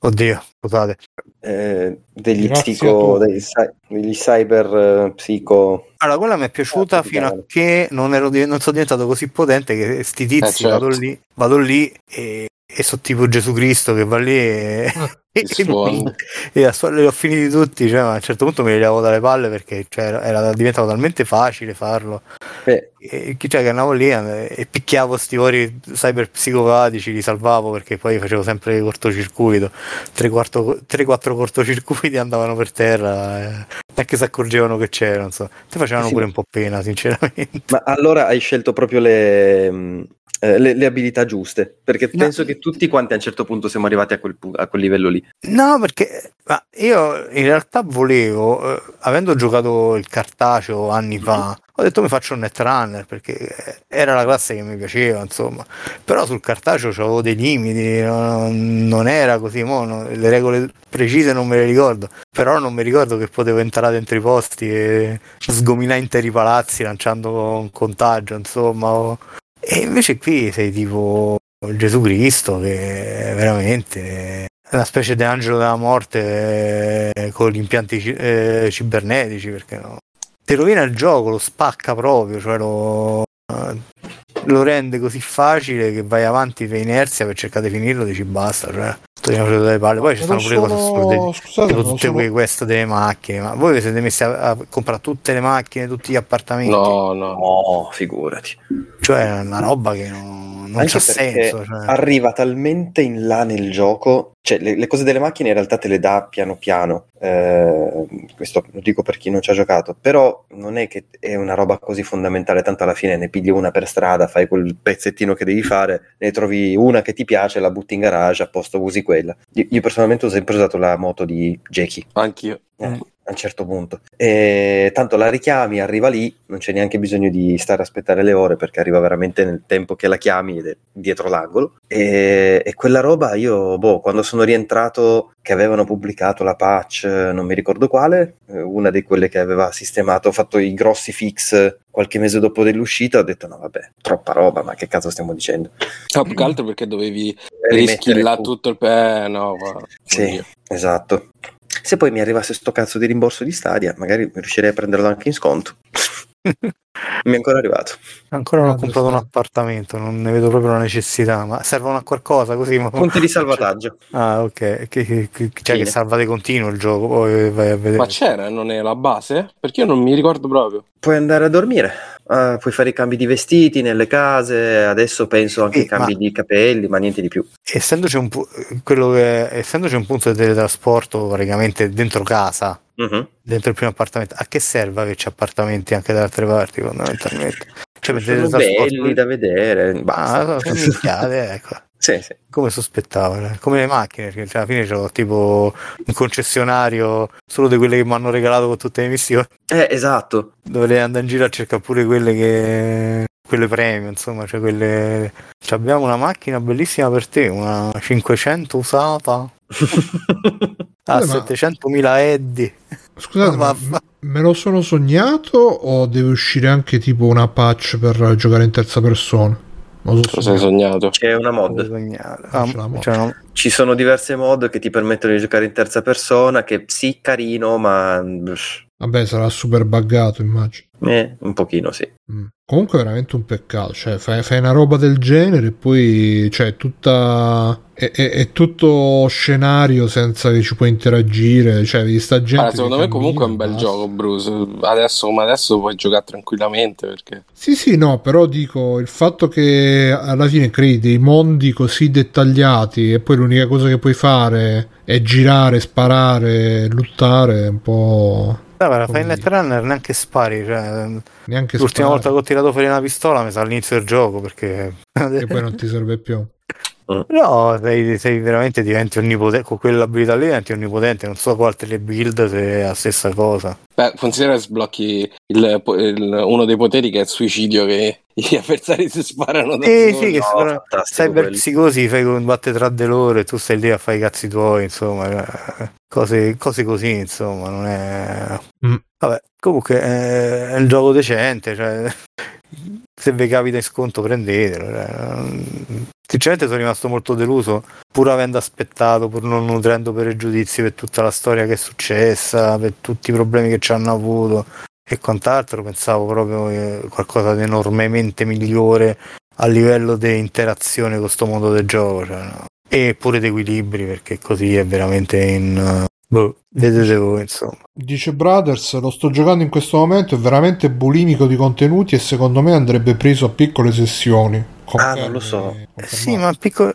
oddio, scusate. Eh, degli psico degli, degli cyber uh, psico. Allora, quella mi è piaciuta ah, fino a che non ero di- non sono diventato così potente che sti tizi, eh, certo. vado lì, vado lì e e sono tipo Gesù Cristo che va lì e, e, e, e a suon- li ho finiti tutti, cioè, ma a un certo punto me li levo dalle palle perché cioè, era, era diventato talmente facile farlo, eh. e, cioè che andavo lì e, e picchiavo sti ori cyberpsicopatici, li salvavo perché poi facevo sempre cortocircuito, tre quattro cortocircuiti andavano per terra, eh. Neanche si accorgevano che c'erano, insomma. Te facevano sì. pure un po' pena sinceramente. Ma allora hai scelto proprio le eh, le, le abilità giuste, perché no. penso che tutti quanti a un certo punto siamo arrivati a quel, a quel livello lì. No, perché ma io in realtà volevo, eh, avendo giocato il cartaceo anni mm-hmm. fa, ho detto mi faccio un Netrunner, perché era la classe che mi piaceva, insomma. Però sul cartaceo avevo dei limiti, non, non era così, mo, no, le regole precise non me le ricordo, però non mi ricordo che potevo entrare dentro i posti e sgominare interi palazzi lanciando un contagio, insomma. O... E invece qui sei tipo il Gesù Cristo, che è veramente... una specie di angelo della morte, eh, con gli impianti eh, cibernetici, perché no? Ti rovina il gioco, lo spacca proprio, cioè lo, lo rende così facile che vai avanti per inerzia per cercare di finirlo, dici basta, cioè dalle palle. Poi ci stanno pure sono... cose assurde, Scusate, tipo tutte sono... quelle queste delle macchine, ma voi vi siete messi a, a comprare tutte le macchine, tutti gli appartamenti? No, no, no, figurati. Cioè è una roba che non, non c'ha senso, cioè. Arriva talmente in là nel gioco, cioè le, le cose delle macchine in realtà te le dà piano piano, eh, questo lo dico per chi non ci ha giocato, però non è che è una roba così fondamentale, tanto alla fine ne pigli una per strada, fai quel pezzettino che devi fare, ne trovi una che ti piace, la butti in garage, a posto usi quella. Io, io personalmente ho sempre usato la moto di J K. Anch'io. Eh. A un certo punto, e tanto la richiami, arriva lì, non c'è neanche bisogno di stare a aspettare le ore, perché arriva veramente nel tempo che la chiami ed è dietro l'angolo. E, e quella roba io, boh, quando sono rientrato, che avevano pubblicato la patch, non mi ricordo quale, una di quelle che aveva sistemato, fatto i grossi fix qualche mese dopo dell'uscita, ho detto no vabbè, troppa roba, ma che cazzo stiamo dicendo? No, più che altro perché dovevi rischillare tutto. tutto il pe... no, ma... Sì, oddio. Esatto. Se poi mi arrivasse sto cazzo di rimborso di Stadia, magari riuscirei a prenderlo anche in sconto. Mi è ancora arrivato. Ancora non ho comprato un appartamento, non ne vedo proprio la necessità, ma servono a qualcosa così. Ma... Punti di salvataggio. Ah, ok. Che, che, che, cioè che salva di continuo il gioco, poi vai a vedere. Ma c'era, non è la base? Perché io non mi ricordo proprio. Puoi andare a dormire, uh, puoi fare i cambi di vestiti nelle case, adesso penso anche ai eh, cambi ma... di capelli, ma niente di più. Essendoci un, pu- quello che... Essendoci un punto di teletrasporto praticamente dentro casa, uh-huh. dentro il primo appartamento, a che serva che c'è appartamenti anche da altre parti fondamentalmente? Cioè, sono belli da vedere, basta. Ah, sono mischiate, ecco. Sì, sì. Come sospettavo, come le macchine, perché alla fine c'ho tipo un concessionario solo di quelle che mi hanno regalato con tutte le missioni. Eh, esatto. Dovrei andare in giro a cercare pure quelle che quelle premium, insomma, cioè quelle. Cioè, abbiamo una macchina bellissima per te, una cinquecento usata a eh, settecentomila ma... eddi. Scusate, ma me lo sono sognato o deve uscire anche tipo una patch per giocare in terza persona? Non so, cosa hai sognato? C'è una mod. Ah, c'è una mod. C'è una... Ci sono diverse mod che ti permettono di giocare in terza persona, che sì, carino, ma... Vabbè, sarà super buggato, immagino. Eh, un pochino, sì. Mm. Comunque è veramente un peccato, cioè fai, fai una roba del genere e poi cioè, tutta, è, è, è tutto scenario senza che ci puoi interagire, cioè sta gente allora, secondo me cammina, comunque è un bel basta. Gioco, Bruce, adesso come adesso puoi giocare tranquillamente perché... Sì sì, no, però dico il fatto che alla fine crei dei mondi così dettagliati e poi l'unica cosa che puoi fare è girare, sparare, lottare, è un po'... Allora, fai il Netrunner, neanche spari, cioè, neanche l'ultima spari. Volta che ho tirato fuori una pistola mi sa all'inizio del gioco perché e poi non ti serve più. No, sei, sei veramente diventi onnipotente con quell'abilità lì, diventi onnipotente, non so quante le build se è la stessa cosa. Beh, considera sblocchi il, il, uno dei poteri che è il suicidio, che gli avversari si sparano da eh, sì, che no, sparano, cyberpsicosi, fai combatte tra di loro e tu stai lì a fare i cazzi tuoi, insomma cose, cose così, insomma non è mm. Vabbè, comunque è, è un gioco decente, cioè se vi capita in sconto prendetelo, cioè. Sinceramente sono rimasto molto deluso, pur avendo aspettato, pur non nutrendo pregiudizi per tutta la storia che è successa, per tutti i problemi che ci hanno avuto e quant'altro, pensavo proprio che qualcosa di enormemente migliore a livello di interazione con sto mondo del gioco, cioè, no? E pure di equilibri, perché così è veramente in... Boh, vedete voi, insomma. Dice Brothers, lo sto giocando in questo momento, è veramente bulimico di contenuti e secondo me andrebbe preso a piccole sessioni. Confermi, ah, non lo so. Confermi. Sì, ma piccolo...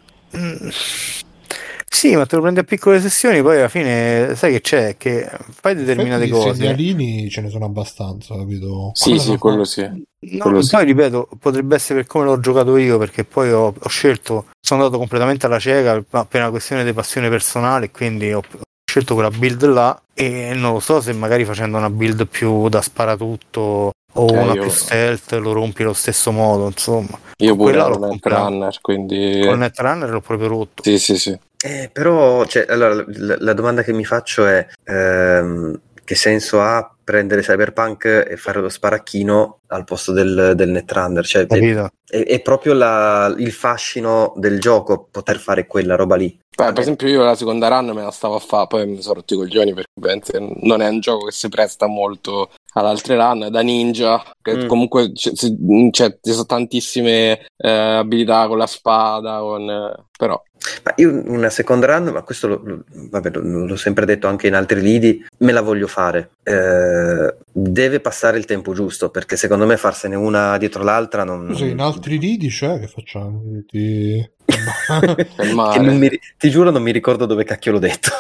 Sì, ma te lo prendi a piccole sessioni, poi alla fine sai che c'è, che fai determinate infatti, cose. I segnalini ce ne sono abbastanza, capito? Sì, quello sì, fa... quello sì. No, quello poi sì. Ripeto, potrebbe essere per come l'ho giocato io, perché poi ho, ho scelto, sono andato completamente alla cieca per una questione di passione personale, quindi ho scelto quella build là e non lo so se magari facendo una build più da sparatutto o eh, una io... più stealth lo rompi allo stesso modo, insomma. Io pure quella l'ho comprato. Netrunner, quindi... Con Netrunner l'ho proprio rotto. Sì, sì, sì. Eh, però cioè, allora, la, la domanda che mi faccio è ehm, che senso ha prendere Cyberpunk e fare lo sparacchino al posto del, del Netrunner, cioè, è, è, è proprio la, il fascino del gioco poter fare quella roba lì. Beh, per esempio io la seconda run me la stavo a fare, poi mi sono rotto i coglioni perché non è un gioco che si presta molto alle altre run da ninja, che mm. comunque c- c- c- ci sono tantissime eh, abilità con la spada, con eh, però ma io una seconda run, ma questo lo, lo, vabbè, lo, l'ho sempre detto anche in altri lidi, me la voglio fare, eh, deve passare il tempo giusto, perché secondo me farsene una dietro l'altra non... Scusa, in altri lidi cioè che facciamo? Ti... che non mi, ti giuro non mi ricordo dove cacchio l'ho detto.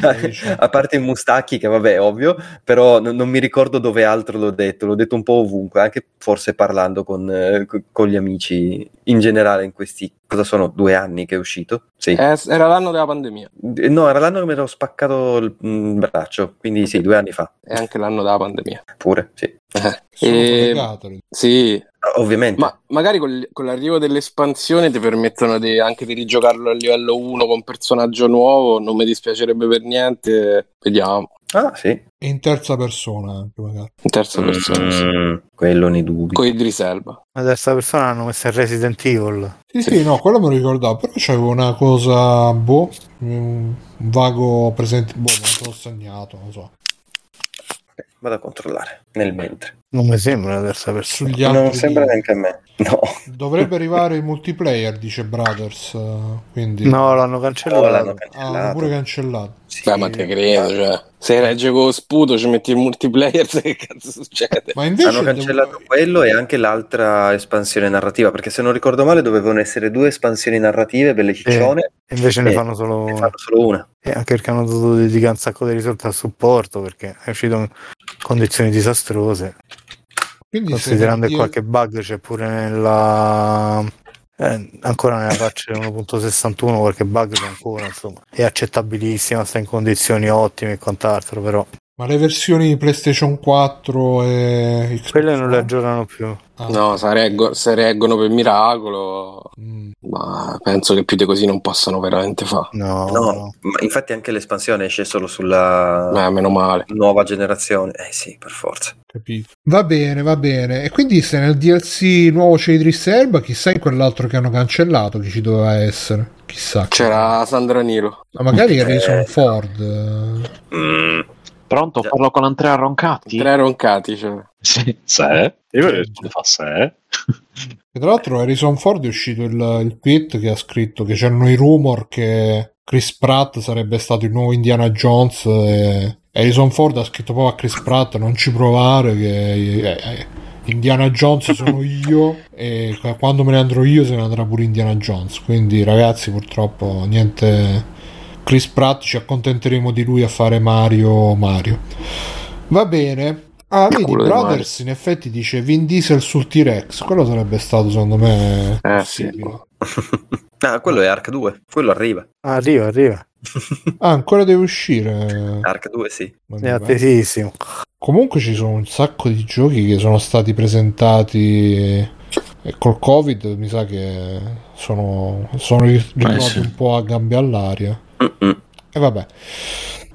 Ah, ecco. A parte i Mustacchi che vabbè ovvio, però non, non mi ricordo dove altro l'ho detto, l'ho detto un po' ovunque, anche forse parlando con, eh, con gli amici in generale in questi, cosa sono, due anni che è uscito? Sì. Eh, era l'anno della pandemia. No, era l'anno che mi ero spaccato il mm, braccio, quindi okay. Sì, due anni fa. È anche l'anno della pandemia. Pure, sì. Eh, e... Sì. Ovviamente. Ma magari col, con l'arrivo dell'espansione ti permettono di, anche di rigiocarlo a livello uno con personaggio nuovo, non mi dispiacerebbe per niente, vediamo. Ah, sì. In terza persona anche magari. In terza persona, mm, sì. Quello nei dubbi. Con Idris Elba. La terza persona hanno messo il Resident Evil. Sì, sì, sì, no, quello me lo ricordavo, però c'avevo una cosa, boh, un vago presente, boh, non l'ho segnato, non so. Vado a controllare nel mentre. Non mi sembra la terza persona. Non sembra di... neanche a me. No. Dovrebbe arrivare il multiplayer, dice Brothers. Quindi... No, l'hanno cancellato. No, l'hanno cancellato. Ah, l'hanno pure cancellato. Sì, sì. Ma te credo, cioè. Se regge con lo sputo ci metti il multiplayer, che cazzo succede? Ma invece hanno cancellato devo... quello e anche l'altra espansione narrativa, perché se non ricordo male dovevano essere due espansioni narrative belle ciccione, eh, invece ne fanno solo, ne fanno solo una, e eh, anche perché hanno dovuto dedicare un sacco di risorse al supporto perché è uscito in condizioni disastrose. Quindi considerando che io... qualche bug c'è pure nella eh, ancora nella patch uno punto sessantuno, qualche bug c'è ancora, insomma è accettabilissima, sta in condizioni ottime e quant'altro, però ma le versioni PlayStation quattro e Xbox quelle non le aggiornano più. Ah. No, se reggo, se reggono per miracolo, mm. ma penso che più di così non possano veramente fare. No, no, ma infatti anche l'espansione esce solo sulla eh, meno male. Nuova generazione. Eh sì, per forza. Capito. Va bene, va bene. E quindi se nel D L C nuovo c'è Idris Elba, chissà in quell'altro che hanno cancellato chi ci doveva essere. Chissà. C'era Sandra Nilo. Ma magari Harrison eh. Ford. Mm. Pronto, già. Parlo con Andrea Roncati. Andrea Roncati, cioè. Sì, se. Io ce ne fa se. E tra l'altro Harrison Ford è uscito il, il tweet che ha scritto che c'erano i rumor che Chris Pratt sarebbe stato il nuovo Indiana Jones e Harrison Ford ha scritto proprio a Chris Pratt non ci provare che... Eh, eh. Indiana Jones sono io e quando me ne andrò io se ne andrà pure Indiana Jones, quindi ragazzi purtroppo niente... Chris Pratt, ci accontenteremo di lui a fare Mario Mario. Va bene. Ah, vedi, Brothers in effetti dice Vin Diesel sul T-Rex. Quello sarebbe stato, secondo me, eh, sì. Ah, quello è Ark due. Quello arriva. Ah, arriva, arriva. Ah, ancora deve uscire. Ark due, sì. È attesissimo. Comunque ci sono un sacco di giochi che sono stati presentati... E col Covid mi sa che sono, sono ritornati eh sì. un po' a gambe all'aria. Mm-mm. E vabbè.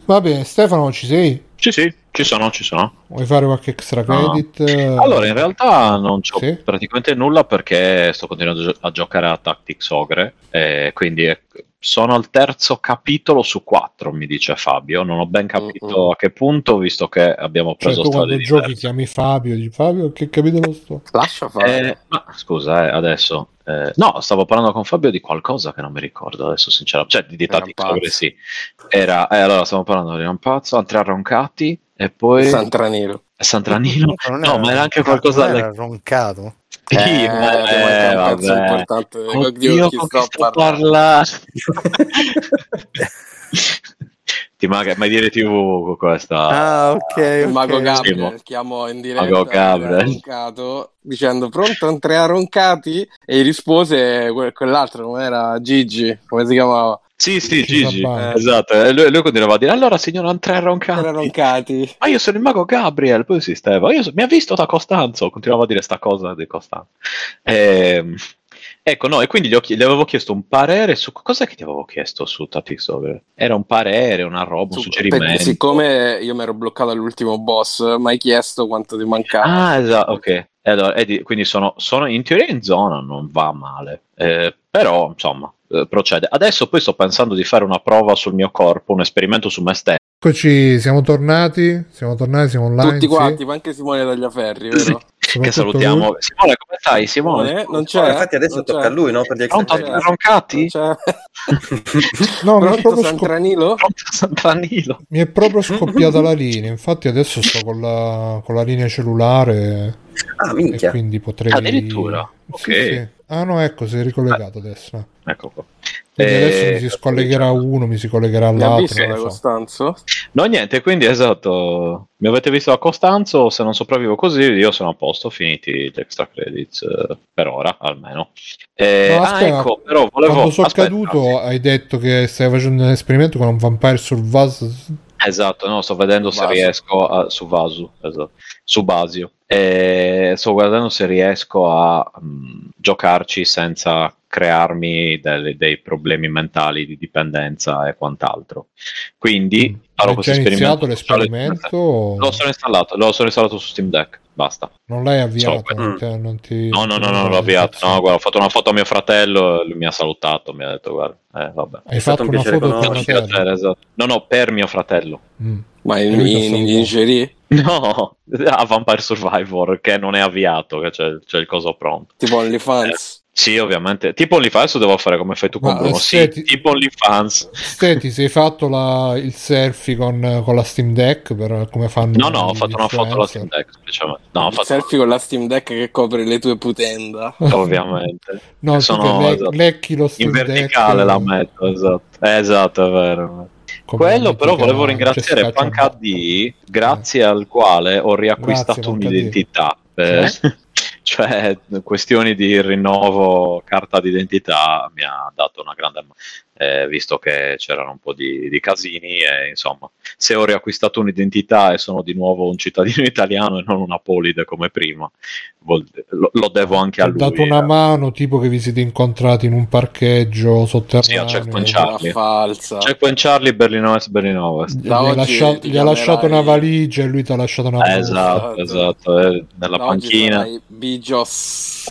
Va bene, Stefano, ci sei? Sì, sì, ci sono, ci sono. Vuoi fare qualche extra credit? No. Allora, in realtà non c'ho sì? praticamente nulla perché sto continuando a giocare a Tactics Ogre, eh, quindi è... Sono al terzo capitolo su quattro, mi dice Fabio. Non ho ben capito mm-hmm. a che punto, visto che abbiamo preso cioè, strade diverse. Giochi chiami Fabio, di Fabio che capitolo sto? Lascia Fabio. Eh, ma scusa, eh, adesso eh, no, stavo parlando con Fabio di qualcosa che non mi ricordo adesso, sinceramente. Cioè di, di Tactics, sì. Era eh, allora stiamo parlando di Rampazzo, Andrea Roncati e poi Santranilo. Santranilo? No, ma era anche qualcosa da... Roncato. Sì, eh, vabbè, vabbè. Importante. Oddio, chi sto, sto parlando. Ti manca mai dire tivù questa. Ah, ok. Mago okay. Gabriel chiamò in diretta Roncato, dicendo pronto Andrea Roncati, e gli rispose quell'altro, non era Gigi, come si chiamava? Sì, sì, Gigi, eh, esatto. E lui, lui continuava a dire, allora signor Andrea Roncati. Roncati. Ma io sono il mago Gabriel, poi si stava, io so, mi ha visto da Costanzo, continuava a dire sta cosa di Costanzo. Ehm... Ecco, no, e quindi gli, ho chied- gli avevo chiesto un parere su... Cos'è che ti avevo chiesto su Tapixover? Era un parere, una roba, un su, suggerimento? Siccome io mi ero bloccato all'ultimo boss, mi hai chiesto quanto ti mancava. Ah, esatto, ok. Allora, ed- quindi sono, sono in teoria in zona, non va male. Eh, però, insomma, eh, procede. Adesso poi sto pensando di fare una prova sul mio corpo, un esperimento su me stesso. Eccoci, siamo tornati, siamo tornati, siamo online. Tutti quanti, sì. Ma anche Simone Tagliaferri, vero? Che salutiamo. Lui. Simone, come stai? Simone? Non c'è. Simone, infatti adesso non tocca c'è. A lui, no? Perché pronto, c'è. Roncati? Non c'è. No, pronto, mi è proprio Sant'Anilo? Pronto, Sant'Anilo. Mi è proprio scoppiata la linea, infatti adesso sto con la, con la linea cellulare. Ah, minchia. E quindi potrei... Addirittura? Ok. Sì, sì. Ah no, ecco, si è ricollegato ah. adesso. Ecco qua. Quindi adesso eh, mi si scollegherà uno, mi si collegherà all'altro. Non so. Costanzo? No, niente, quindi esatto. Mi avete visto a Costanzo, se non sopravvivo così io sono a posto, finiti gli extra credits eh, per ora, almeno. Eh, no, aspetta, ah, ecco, però volevo... Quando sono aspetta, caduto sì. Hai detto che stai facendo un esperimento con un Vampire Survivors. Esatto, no, sto vedendo se riesco a... Su Vasu, esatto. Su Basio. E sto guardando se riesco a mh, giocarci senza crearmi delle, dei problemi mentali di dipendenza e quant'altro. Quindi farò questo esperimento. l'esperimento? O... Lo sono installato, lo sono installato su Steam Deck, basta. Non l'hai avviato? So, non te, non ti... No, no, no, non, non l'ho avviato. No, guarda, ho fatto una foto a mio fratello, lui mi ha salutato, mi ha detto guarda, eh, vabbè. Hai fatto, fatto un una foto a mio fratello? Esatto. No, no, per mio fratello. Mm. Ma in, in, in ingerì? No, a Vampire Survivor, che non è avviato, che c'è, c'è il coso pronto. Tipo OnlyFans. Eh. Sì, ovviamente. Tipo OnlyFans devo fare come fai tu con Bruno. Sì, ti... tipo OnlyFans. Te ti sei fatto la... il selfie con... con la Steam Deck per come fanno? No, no, ho fatto una foto alla Steam Deck. Specialmente. No, ho il fatto selfie con la Steam Deck che copre le tue putenda. Ovviamente. No, sono le... esatto. Lecchi lo Steam in verticale Deck, la metto, esatto. Esatto, è vero. Come quello però volevo ringraziare Pancaldi, grazie eh. al quale ho riacquistato grazie, un'identità per... eh? Cioè questioni di rinnovo carta d'identità mi ha dato una grande eh, visto che c'erano un po' di, di casini e insomma se ho riacquistato un'identità e sono di nuovo un cittadino italiano e non una polide come prima vol- lo, lo devo anche a lui. Ho dato una eh. mano tipo che vi siete incontrati in un parcheggio sotterraneo. Sì, a Checkpoint Charlie. Checkpoint Charlie, Berlino Est, Berlino Ovest. Gli ha lasciato, gli lasciato una valigia e lui ti ha lasciato una valigia. Esatto, esatto, eh, nella da panchina. Bigios.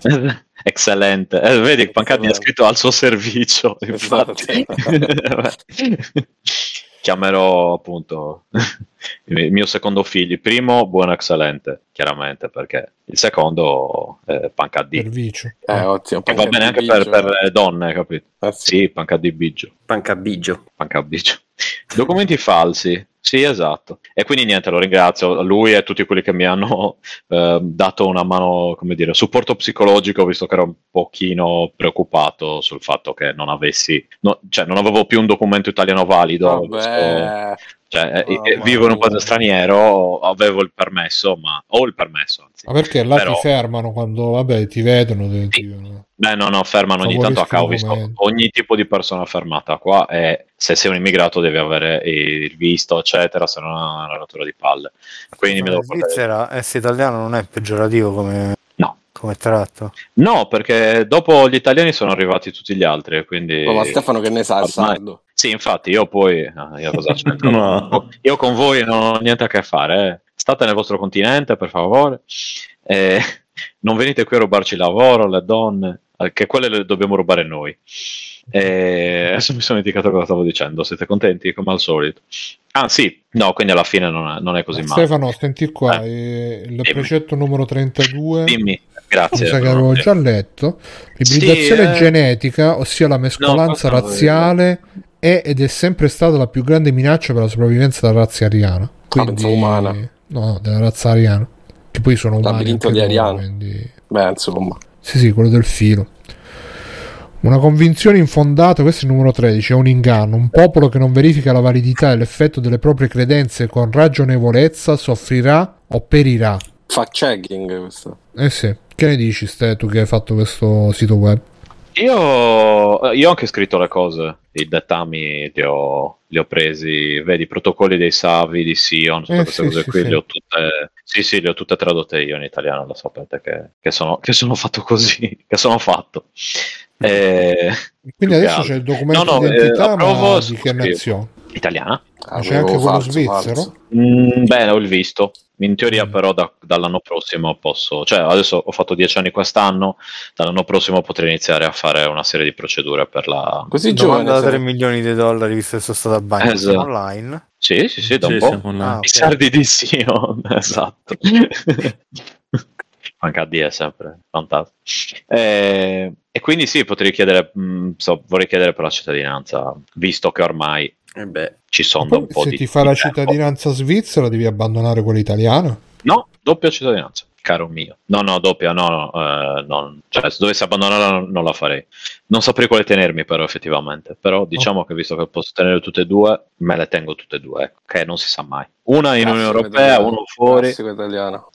Eccellente, eh, vedi che Pancaldi ha scritto al suo servizio, infatti. Chiamerò appunto il mio secondo figlio, il primo buono eccellente, chiaramente, perché il secondo eh, Pancaldi. Eh, ottimo, che va bene anche per, per le donne, capito? Eh, sì, sì Pancaldi Biggio. Pancabigio. Pancabigio. Documenti falsi. Sì, esatto. E quindi niente, lo ringrazio lui e tutti quelli che mi hanno eh, dato una mano, come dire, supporto psicologico, visto che ero un pochino preoccupato sul fatto che non avessi, no, cioè non avevo più un documento italiano valido. Vabbè. Visto, cioè, oh, eh, vivo in un paese straniero, avevo il permesso, ma ho il permesso. Anzi. Ma perché là però... ti fermano quando, vabbè, ti vedono? Ti... Sì. Beh, no, no, fermano ogni tanto a causa. Ogni tipo di persona fermata qua è... Se sei un immigrato devi avere il visto, eccetera, se no è una rottura di palle. Quindi mi devo Svizzera, essere italiano non è peggiorativo come, no. Come tratto? No, perché dopo gli italiani sono arrivati tutti gli altri, quindi... Oh, ma Stefano che ne sa, Sardo? Sì, infatti, io poi... Io, cosa c'entro? No. Io con voi non ho niente a che fare, eh. State nel vostro continente, per favore. Eh, non venite qui a rubarci il lavoro, le donne, che quelle le dobbiamo rubare noi. E adesso mi sono indicato cosa stavo dicendo. Siete contenti come al solito? Ah sì, no, quindi alla fine non è, non è così male. Stefano, senti qua eh, il dimmi. Precetto numero trentadue. Dimmi, grazie. Cosa che avevo già letto. L'ibridazione sì, genetica, ossia la mescolanza no, razziale è ed è sempre stata la più grande minaccia per la sopravvivenza della razza ariana. Quindi, umana. No, della razza ariana. Che poi sono umani. Labirinto di Ariano. Quindi... Beh, insomma. Sì, sì, quello del filo. Una convinzione infondata, questo è il numero tredici, è un inganno. Un popolo che non verifica la validità e l'effetto delle proprie credenze con ragionevolezza soffrirà o perirà. Fact checking questo. Eh sì, che ne dici, Ste, tu che hai fatto questo sito web? Io, io ho anche scritto le cose, i datami li ho, li ho presi, vedi, i protocolli dei Savi, di Sion, tutte eh, queste sì, cose sì, qui, sì. Le ho tutte, sì sì, le ho tutte tradotte io in italiano, lo sapete che, che, sono, che sono fatto così, che sono fatto. Eh, Quindi adesso c'è il documento no, no, di identità, eh, ma di che nazione? Italiana. Ah, c'è anche quello svizzero? Mm, beh, ho il visto. In teoria però da, dall'anno prossimo posso, cioè adesso ho fatto dieci anni quest'anno, dall'anno prossimo potrei iniziare a fare una serie di procedure per la... Così giovane da tre milioni di dollari visto che sono stato a banca, esatto. Online? Sì, sì, sì, da un sì, po'. Ah, okay. I sardi di Sion, esatto. Anche A D è sempre fantastico. Eh, e quindi sì, potrei chiedere, mh, so, vorrei chiedere per la cittadinanza, visto che ormai... Eh beh, ci sono da un po' se di ti fa tempo. La cittadinanza svizzera devi abbandonare quella italiana? No, doppia cittadinanza, caro mio. No, no, doppia, no, no, eh, non, cioè se dovessi abbandonarla non la farei. Non saprei quale tenermi però effettivamente, però diciamo oh. che visto che posso tenere tutte e due, me le tengo tutte e due, ecco, che non si sa mai. Una in Unione Europea, uno fuori.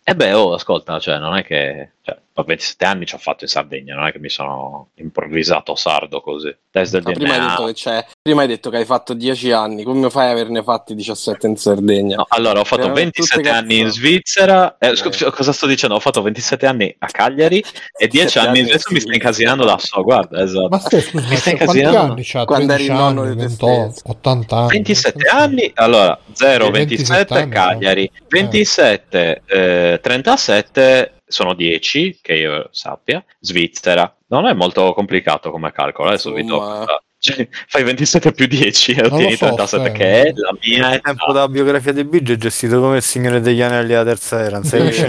E beh, oh, ascolta, cioè non è che... Cioè, a ventisette anni ci ho fatto in Sardegna, non è che mi sono improvvisato sardo così. Test del D N A. Prima hai detto che c'è, prima hai detto che hai fatto dieci anni, come fai a averne fatti diciassette in Sardegna? No, allora ho fatto veramente ventisette anni in Svizzera, eh, scu- cosa sto dicendo? Ho fatto ventisette anni a Cagliari e dieci anni in Svizzera, mi sta incasinando la so, guarda, esatto. Ma stai, scusa, mi sta incasinando. Quanti anni c'ha? Quando eri nonno di ventotto, ottanta anni. ventisette anni, allora zero, ventisette, Cagliari, ventisette, eh, trentasette... Sono dieci, che io sappia, Svizzera. Non è molto complicato come calcolo, adesso vi do... Ma... Cioè, fai ventisette più dieci e ottieni so, trentasette, che è la mia età. Il tempo da biografia di Biggio è gestito come il Signore degli Anelli alla terza era, non sei sì,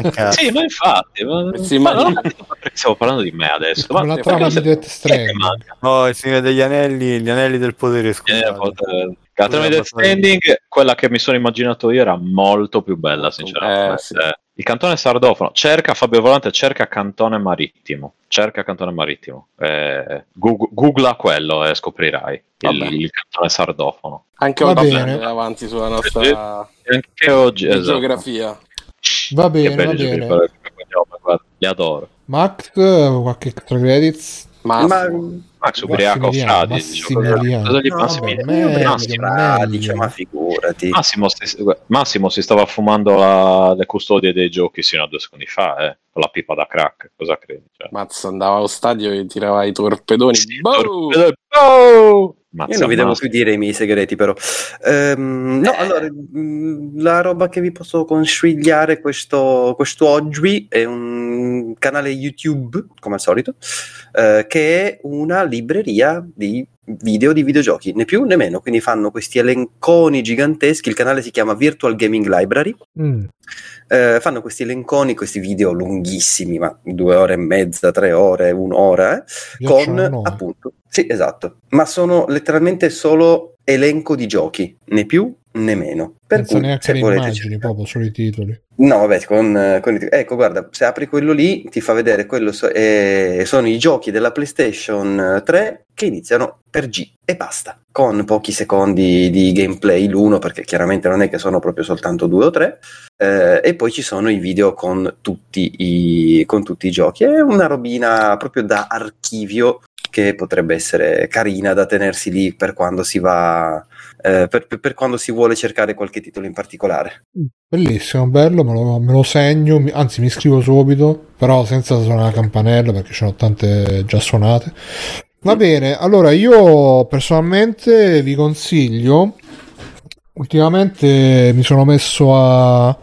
ma infatti, ma, sì, ma non stiamo parlando di me adesso. Ma la trama di Death Stranding. No, il Signore degli Anelli, gli Anelli del Potere, scusate. La trama di Death Stranding, quella che mi sono immaginato io, era molto più bella, sinceramente. Eh, sì. Il cantone sardofono, cerca Fabio Volante, cerca cantone marittimo, cerca cantone marittimo, eh, Google, googla quello e scoprirai il, il cantone sardofono. Anche oggi andiamo avanti sulla nostra anche oggi, esatto. Geografia. Va bene, va bene. Per... Li adoro. Max, qualche extra credits? Max, Max, Max ubriaco, fradi, Massimiliano, diciamo, Massimiliano, ma figurati. Massimo si, Massimo si stava fumando la, le custodie dei giochi sino a due secondi fa, eh, con la pipa da crack, cosa credi? Cioè. Mazza, andava allo stadio e tirava i torpedoni. Sì, torpedoni. Boh! Mazza, io non vi devo più dire i miei segreti però ehm, no eh. Allora la roba che vi posso consigliare questo, questo oggi è un canale YouTube come al solito, eh, che è una libreria di video di videogiochi, né più né meno, quindi fanno questi elenconi giganteschi, il canale si chiama Virtual Gaming Library. mm. Eh, fanno questi elenconi, questi video lunghissimi, ma due ore e mezza, tre ore, un'ora, eh, con appunto, sì esatto, ma sono letteralmente solo elenco di giochi, né più né meno, per non cui neanche se le volete immagini, cercare... proprio solo i titoli. No, vabbè, con, con i titoli. Ecco, guarda, se apri quello lì ti fa vedere quello, so, eh, sono i giochi della PlayStation tre che iniziano per G e basta, con pochi secondi di gameplay l'uno, perché chiaramente non è che sono proprio soltanto due o tre, eh, e poi ci sono i video con tutti i con tutti i giochi. È una robina proprio da archivio che potrebbe essere carina da tenersi lì per quando si va, eh, per, per, per quando si vuole cercare qualche titolo in particolare. Bellissimo, bello, me lo, me lo segno, mi, anzi mi iscrivo subito, però senza suonare la campanella perché ce ne ho tante già suonate. Va mm. bene, allora io personalmente vi consiglio, ultimamente mi sono messo a...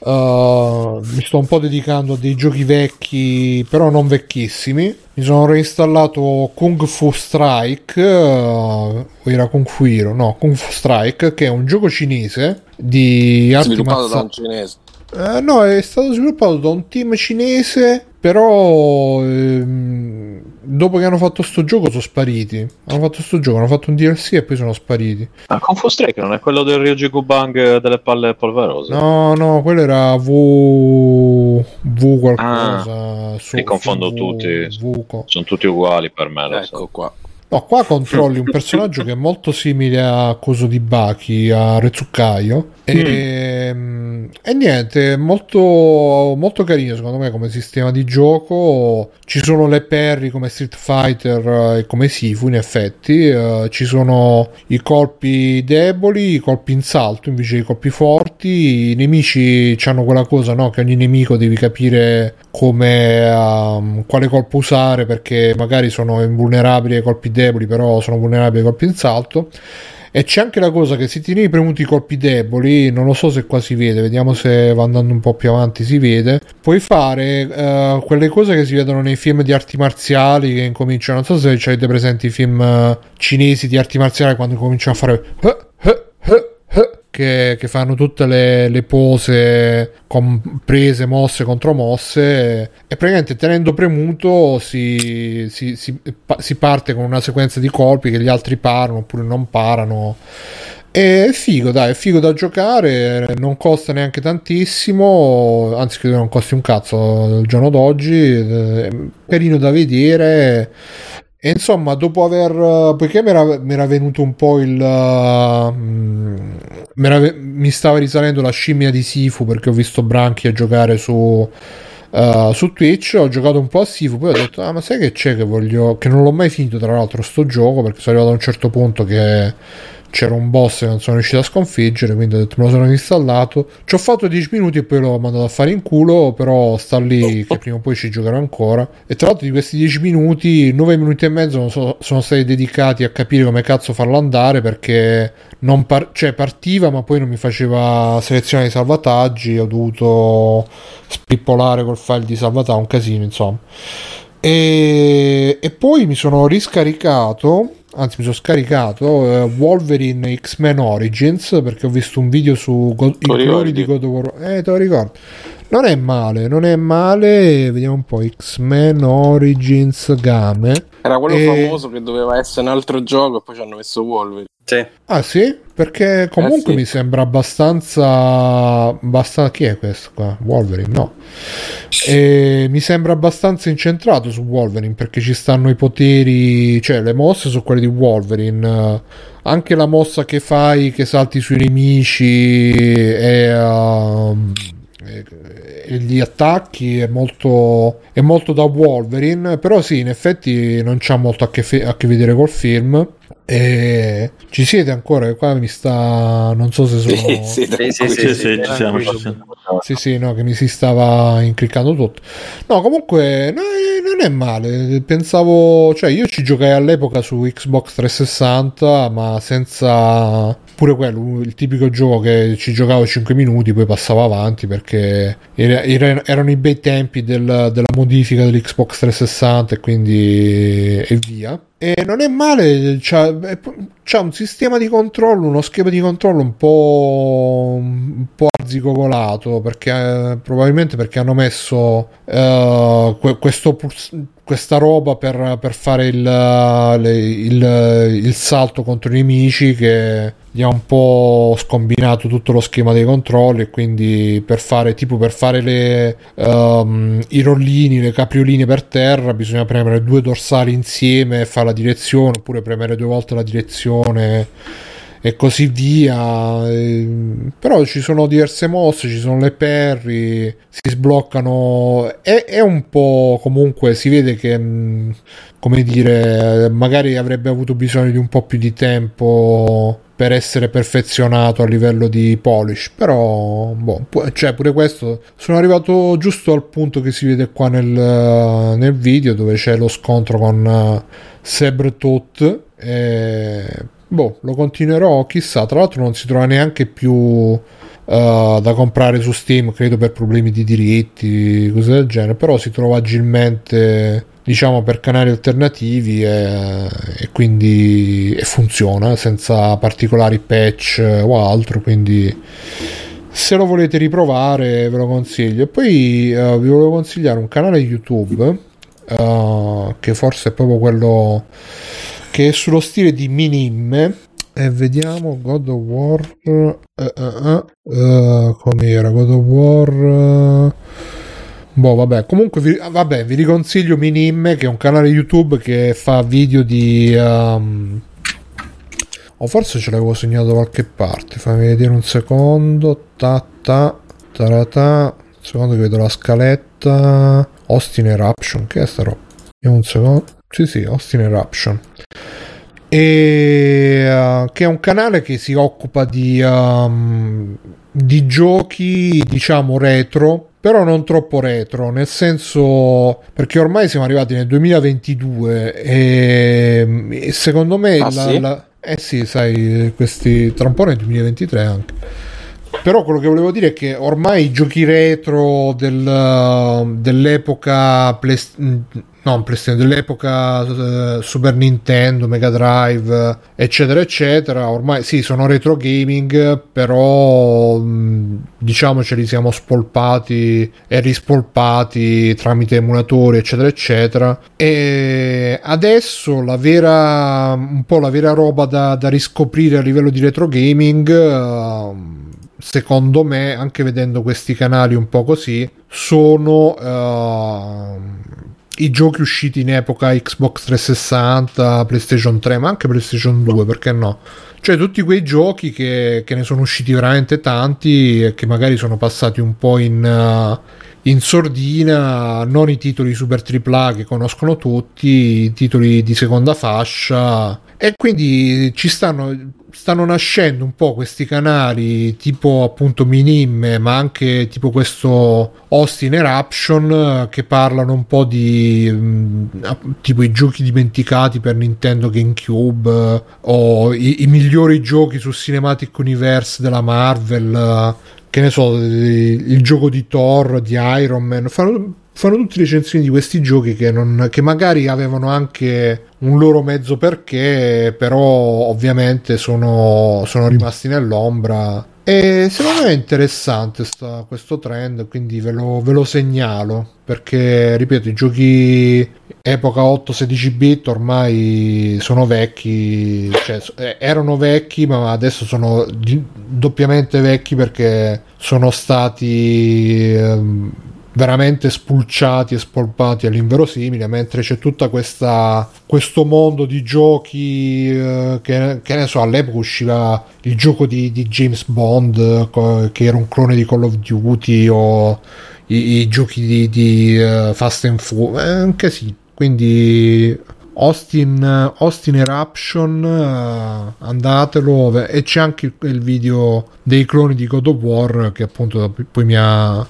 Uh, mi sto un po' dedicando a dei giochi vecchi però non vecchissimi. Mi sono reinstallato Kung Fu Strike, uh, era Kung Fu Hero, no, Kung Fu Strike, che è un gioco cinese di arti sviluppato mazza... da un cinese, uh, no, è stato sviluppato da un team cinese, però ehm, dopo che hanno fatto sto gioco sono spariti, hanno fatto sto gioco, hanno fatto un D L C e poi sono spariti. Ah, Kung Fu Strike non è quello del Ryuji Bang delle palle polverose? No, no, quello era V... V qualcosa. Ah, su... li confondo v... tutti, v... sono tutti uguali per me, lo ecco so. Qua. No, qua controlli un personaggio che è molto simile a Coso di Baki, a Retsukaio, e, mm. e niente, molto, molto carino secondo me come sistema di gioco. Ci sono le parry come Street Fighter e come Sifu in effetti, uh, ci sono i colpi deboli, i colpi in salto invece i colpi forti, i nemici hanno quella cosa, no? Che ogni nemico devi capire come um, quale colpo usare, perché magari sono invulnerabili ai colpi deboli però sono vulnerabili ai colpi in salto. E c'è anche la cosa che se tieni premuti i colpi deboli, non lo so se qua si vede, vediamo se va andando un po' più avanti si vede, puoi fare uh, quelle cose che si vedono nei film di arti marziali che incominciano, non so se avete presenti i film uh, cinesi di arti marziali quando cominciano a fare uh, uh, uh, uh, che, che fanno tutte le, le pose comprese mosse contro mosse, e praticamente tenendo premuto si, si, si, si parte con una sequenza di colpi che gli altri parano oppure non parano. È figo, dai, è figo da giocare, non costa neanche tantissimo, anzi credo non costi un cazzo al giorno d'oggi, è carino da vedere. E insomma, dopo aver, poiché mi era, mi era venuto un po' il uh, mi, era, mi stava risalendo la scimmia di Sifu, perché ho visto Branchi a giocare su uh, su Twitch, ho giocato un po' a Sifu, poi ho detto ah ma sai che c'è che voglio, che non l'ho mai finito tra l'altro sto gioco, perché sono arrivato a un certo punto che c'era un boss che non sono riuscito a sconfiggere, quindi ho detto me lo sono installato, ci ho fatto dieci minuti e poi l'ho mandato a fare in culo, però sta lì che prima o poi ci giocherò ancora. E tra l'altro di questi dieci minuti nove minuti e mezzo non so, sono stati dedicati a capire come cazzo farlo andare, perché non par- cioè partiva ma poi non mi faceva selezione di salvataggi, ho dovuto spippolare col file di salvataggio, un casino insomma. E, e poi mi sono riscaricato, anzi mi sono scaricato uh, Wolverine X-Men Origins, perché ho visto un video su God- i colori di God of War. Eh, te lo ricordo, non è male, non è male. Vediamo un po', X-Men Origins Game era quello e... famoso che doveva essere un altro gioco e poi ci hanno messo Wolverine. Sì. Ah sì? Perché comunque eh, sì. mi sembra abbastanza abbastanza chi è questo qua? Wolverine? No, e mi sembra abbastanza incentrato su Wolverine, perché ci stanno i poteri, cioè le mosse sono quelle di Wolverine, anche la mossa che fai che salti sui nemici e, uh, e, e gli attacchi è molto, è molto da Wolverine, però sì in effetti non c'ha molto a che, fe- a che vedere col film. E ci siete ancora? Qua mi sta, non so se sono sì sì sì, sì, sì, ci siamo, ci siamo. Sì, sì, no, che mi si stava incriccando tutto. No, comunque no, non è male. Pensavo, cioè io ci giocai all'epoca su Xbox trecentosessanta, ma senza, pure quello, il tipico gioco che ci giocavo cinque minuti poi passavo avanti, perché era, era, erano i bei tempi del, della modifica dell'Xbox trecentosessanta e quindi e via. E non è male, c'ha, c'ha un sistema di controllo, uno schema di controllo un po', un po' arzigogolato, perché probabilmente perché hanno messo uh, questo pulsante, questa roba per, per fare il, le, il, il salto contro i nemici, che gli ha un po' scombinato tutto lo schema dei controlli, e quindi per fare tipo per fare le, um, i rollini, le caprioline per terra bisogna premere due dorsali insieme e fare la direzione, oppure premere due volte la direzione e così via. Però ci sono diverse mosse, ci sono le parry, si sbloccano, è, è un po' comunque si vede che, come dire, magari avrebbe avuto bisogno di un po' più di tempo per essere perfezionato a livello di polish, però boh, cioè pure questo sono arrivato giusto al punto che si vede qua nel, nel video dove c'è lo scontro con Sabretooth e... boh, lo continuerò, chissà. Tra l'altro non si trova neanche più uh, da comprare su Steam, credo per problemi di diritti, cose del genere, però si trova agilmente, diciamo, per canali alternativi e, e quindi e funziona senza particolari patch o altro, quindi se lo volete riprovare ve lo consiglio. E poi uh, vi volevo consigliare un canale YouTube uh, che forse è proprio quello che è sullo stile di Minimme. E vediamo God of War uh, uh, uh, uh, com'era God of War uh, boh vabbè comunque vi, vabbè, vi riconsiglio Minimme, che è un canale YouTube che fa video di um, o oh, forse ce l'avevo segnato da qualche parte, fammi vedere un secondo, ta ta tarata, un secondo che vedo la scaletta. Austin Eruption, che è sta roba? Vediamo un secondo, sì sì, Austin Eruption, e uh, che è un canale che si occupa di um, di giochi diciamo retro, però non troppo retro, nel senso, perché ormai siamo arrivati nel duemilaventidue e, e secondo me ah, la, sì? la, eh sì sai questi trampone del duemilaventitré anche, però quello che volevo dire è che ormai i giochi retro del, dell'epoca play, no, play, dell'epoca eh, Super Nintendo, Mega Drive eccetera eccetera, ormai sì sono retro gaming, però diciamo ce li siamo spolpati e rispolpati tramite emulatori eccetera eccetera, e adesso la vera un po' la vera roba da, da riscoprire a livello di retro gaming eh, secondo me, anche vedendo questi canali un po' così, sono uh, i giochi usciti in epoca Xbox trecentosessanta, PlayStation tre, ma anche PlayStation due, perché no? Cioè tutti quei giochi che, che ne sono usciti veramente tanti e che magari sono passati un po' in, uh, in sordina, non i titoli super tripla che conoscono tutti, i titoli di seconda fascia, e quindi ci stanno... stanno nascendo un po' questi canali tipo appunto Minimme, ma anche tipo questo Austin Eruption, che parlano un po' di mh, tipo i giochi dimenticati per Nintendo GameCube o i, i migliori giochi su Cinematic Universe della Marvel, che ne so, il gioco di Thor, di Iron Man, fanno fanno tutte recensioni di questi giochi che, non, che magari avevano anche un loro mezzo perché, però ovviamente sono, sono rimasti nell'ombra, e secondo me è interessante sta, questo trend, quindi ve lo, ve lo segnalo, perché ripeto i giochi epoca otto sedici bit ormai sono vecchi, cioè erano vecchi ma adesso sono doppiamente vecchi perché sono stati... Ehm, veramente spulciati e spolpati all'inverosimile, mentre c'è tutta questa questo mondo di giochi eh, che, che ne so, all'epoca usciva il gioco di, di James Bond eh, che era un clone di Call of Duty, o i, i giochi di, di uh, Fast and Furious, eh, anche sì, quindi Austin, Austin Eruption uh, andatelo, e c'è anche il video dei cloni di God of War che appunto poi mi ha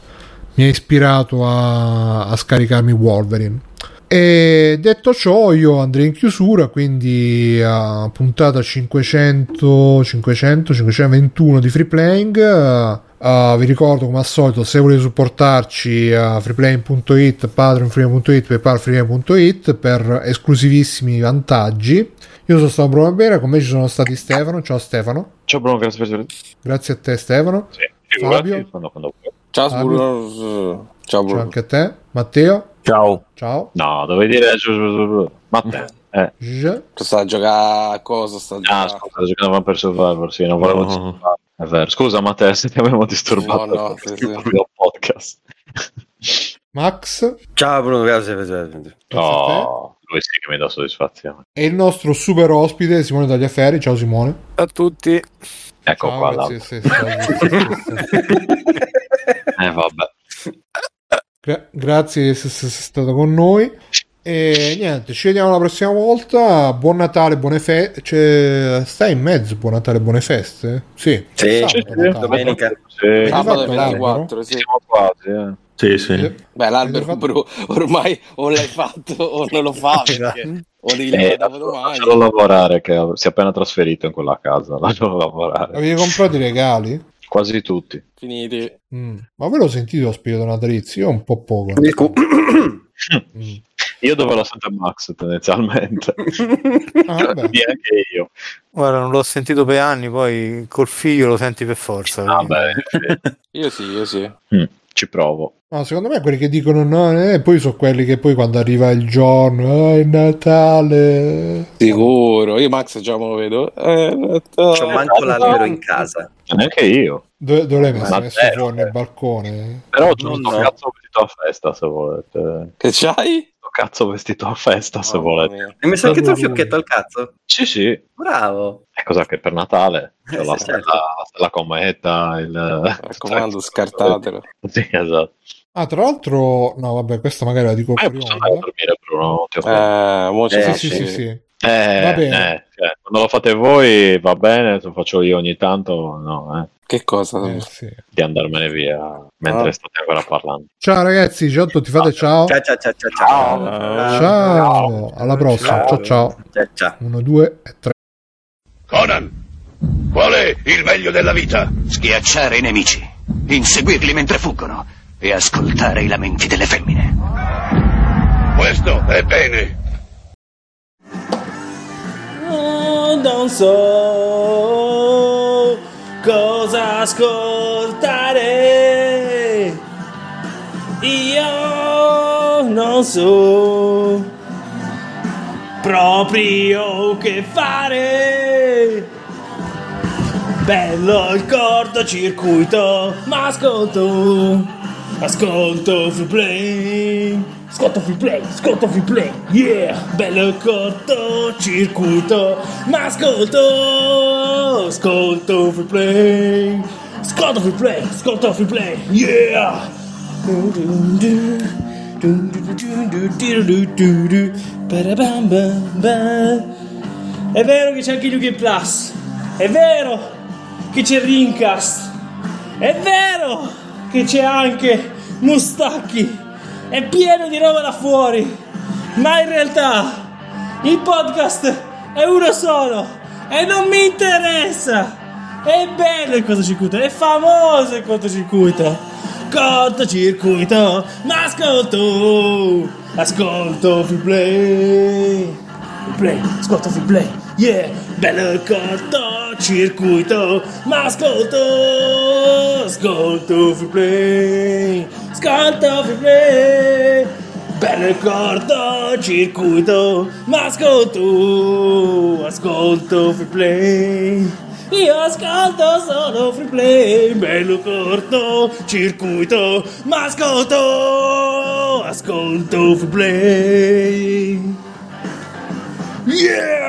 mi ha ispirato a, a scaricarmi Wolverine. E detto ciò io andrei in chiusura, quindi uh, puntata cinquecento cinquecentoventuno di Free Playing. Uh, uh, vi ricordo come al solito, se volete supportarci uh, freeplaying punto it, patreon punto it, paypal punto it per esclusivissimi vantaggi. Io sono stato Bruno Arbera, con me ci sono stati Stefano, ciao Stefano. Ciao Bruno, grazie per grazie a te Stefano. Sì, Fabio. Quando, quando... Ciao, Fabio. Ciao, ciao anche a te Matteo, ciao ciao, no dovevi dire Matteo eh. sta a giocare a cosa sta a giocare ah scusa, sta giocando a Vampire Survivors, sì, non volevo no. È vero, scusa Matteo se ti abbiamo disturbato, no, no, sì, sì. Podcast Max, ciao Bruno, grazie per essere oh, lui sì che mi dà soddisfazione, e il nostro super ospite Simone Tagliaferri, ciao Simone, a tutti, ecco ciao, qua sì, sì, sì, eh vabbè Gra- grazie di essere stato con noi, e niente, ci vediamo la prossima volta, buon Natale, buone feste, cioè, stai in mezzo, buon Natale, buone feste, sì, sì, sì, domenica sì. Sabato ventiquattro, sì. Siamo quasi eh. sì sì, sì. Beh l'albero bro, ormai o l'hai fatto o non lo fa perché o devi eh, lascialo lavorare, che si è appena trasferito in quella casa, lascialo lavorare. Avevi comprato i regali? Quasi tutti finiti. Mm. Ma ve lo sentite lo spirito natalizio? Io un po' poco. mm. Io dovevo la Santa Max tendenzialmente. Ah, anche io. Guarda, non l'ho sentito per anni, poi col figlio lo senti per forza. Ah, beh. Io sì, io sì. Mm. ci provo. No, secondo me quelli che dicono no, eh, poi sono quelli che poi quando arriva il giorno, eh, è Natale. Sicuro, io Max già me lo vedo. Eh, Natale. C'ho manco l'albero in casa. Neanche io. Dove, dove l'hai messo? Messo fuori nel balcone? Però tu non no. Cazzo vestito a festa se volete. Che c'hai? Cazzo vestito a festa, oh, se volete. Mia. E mi sa che tu un fiocchetto al cazzo? Sì, sì. Bravo. E cos'è che per Natale? C'è eh, la, stella, la stella cometa, il... Mi raccomando, scartatelo. Sì, esatto. Ah, tra l'altro... No, vabbè, questo magari la dico prima. Ma io posso andare a dormire, Bruno? Ti ho eh, eh, sì, sì, sì, sì. Eh, va bene. Eh, cioè, quando lo fate voi va bene, se lo faccio io ogni tanto, no, eh. Che cosa? Eh, sì. Di andarmene via mentre ah. state ancora parlando. Ciao ragazzi, Giotto ti fate ciao. Ciao ciao ciao ciao. Ciao, ciao. ciao. Alla prossima. Ciao ciao. ciao, ciao. Uno, due e tre. Conan, qual è il meglio della vita? Schiacciare i nemici, inseguirli mentre fuggono e ascoltare i lamenti delle femmine. Questo è bene. Non so cosa ascoltare, io non so proprio che fare. Bello il cortocircuito, ma ascolto, ascolto Free Play. Ascolto Free Play, ascolto Free Play, yeah! Bello cortocircuito, ma ascolto, ascolto Free Play, ascolto Free Play, ascolto Free Play, yeah! È vero che c'è anche New Game Plus, è vero che c'è Rincast, è vero che c'è anche Mustacchi. È pieno di roba da fuori, ma in realtà il podcast è uno solo e non mi interessa. È bello il cortocircuito, è famoso il cortocircuito. Cortocircuito, ma ascolto, ascolto Free Play, Free Play, ascolto Free Play, yeah. Bello il cortocircuito, ma ascolto, ascolto Free Play, ascolto Free Play. Bello il cortocircuito, ma ascolto, ascolto Free Play, io ascolto solo Free Play. Bello il cortocircuito, ma ascolto, ascolto Free Play, yeah.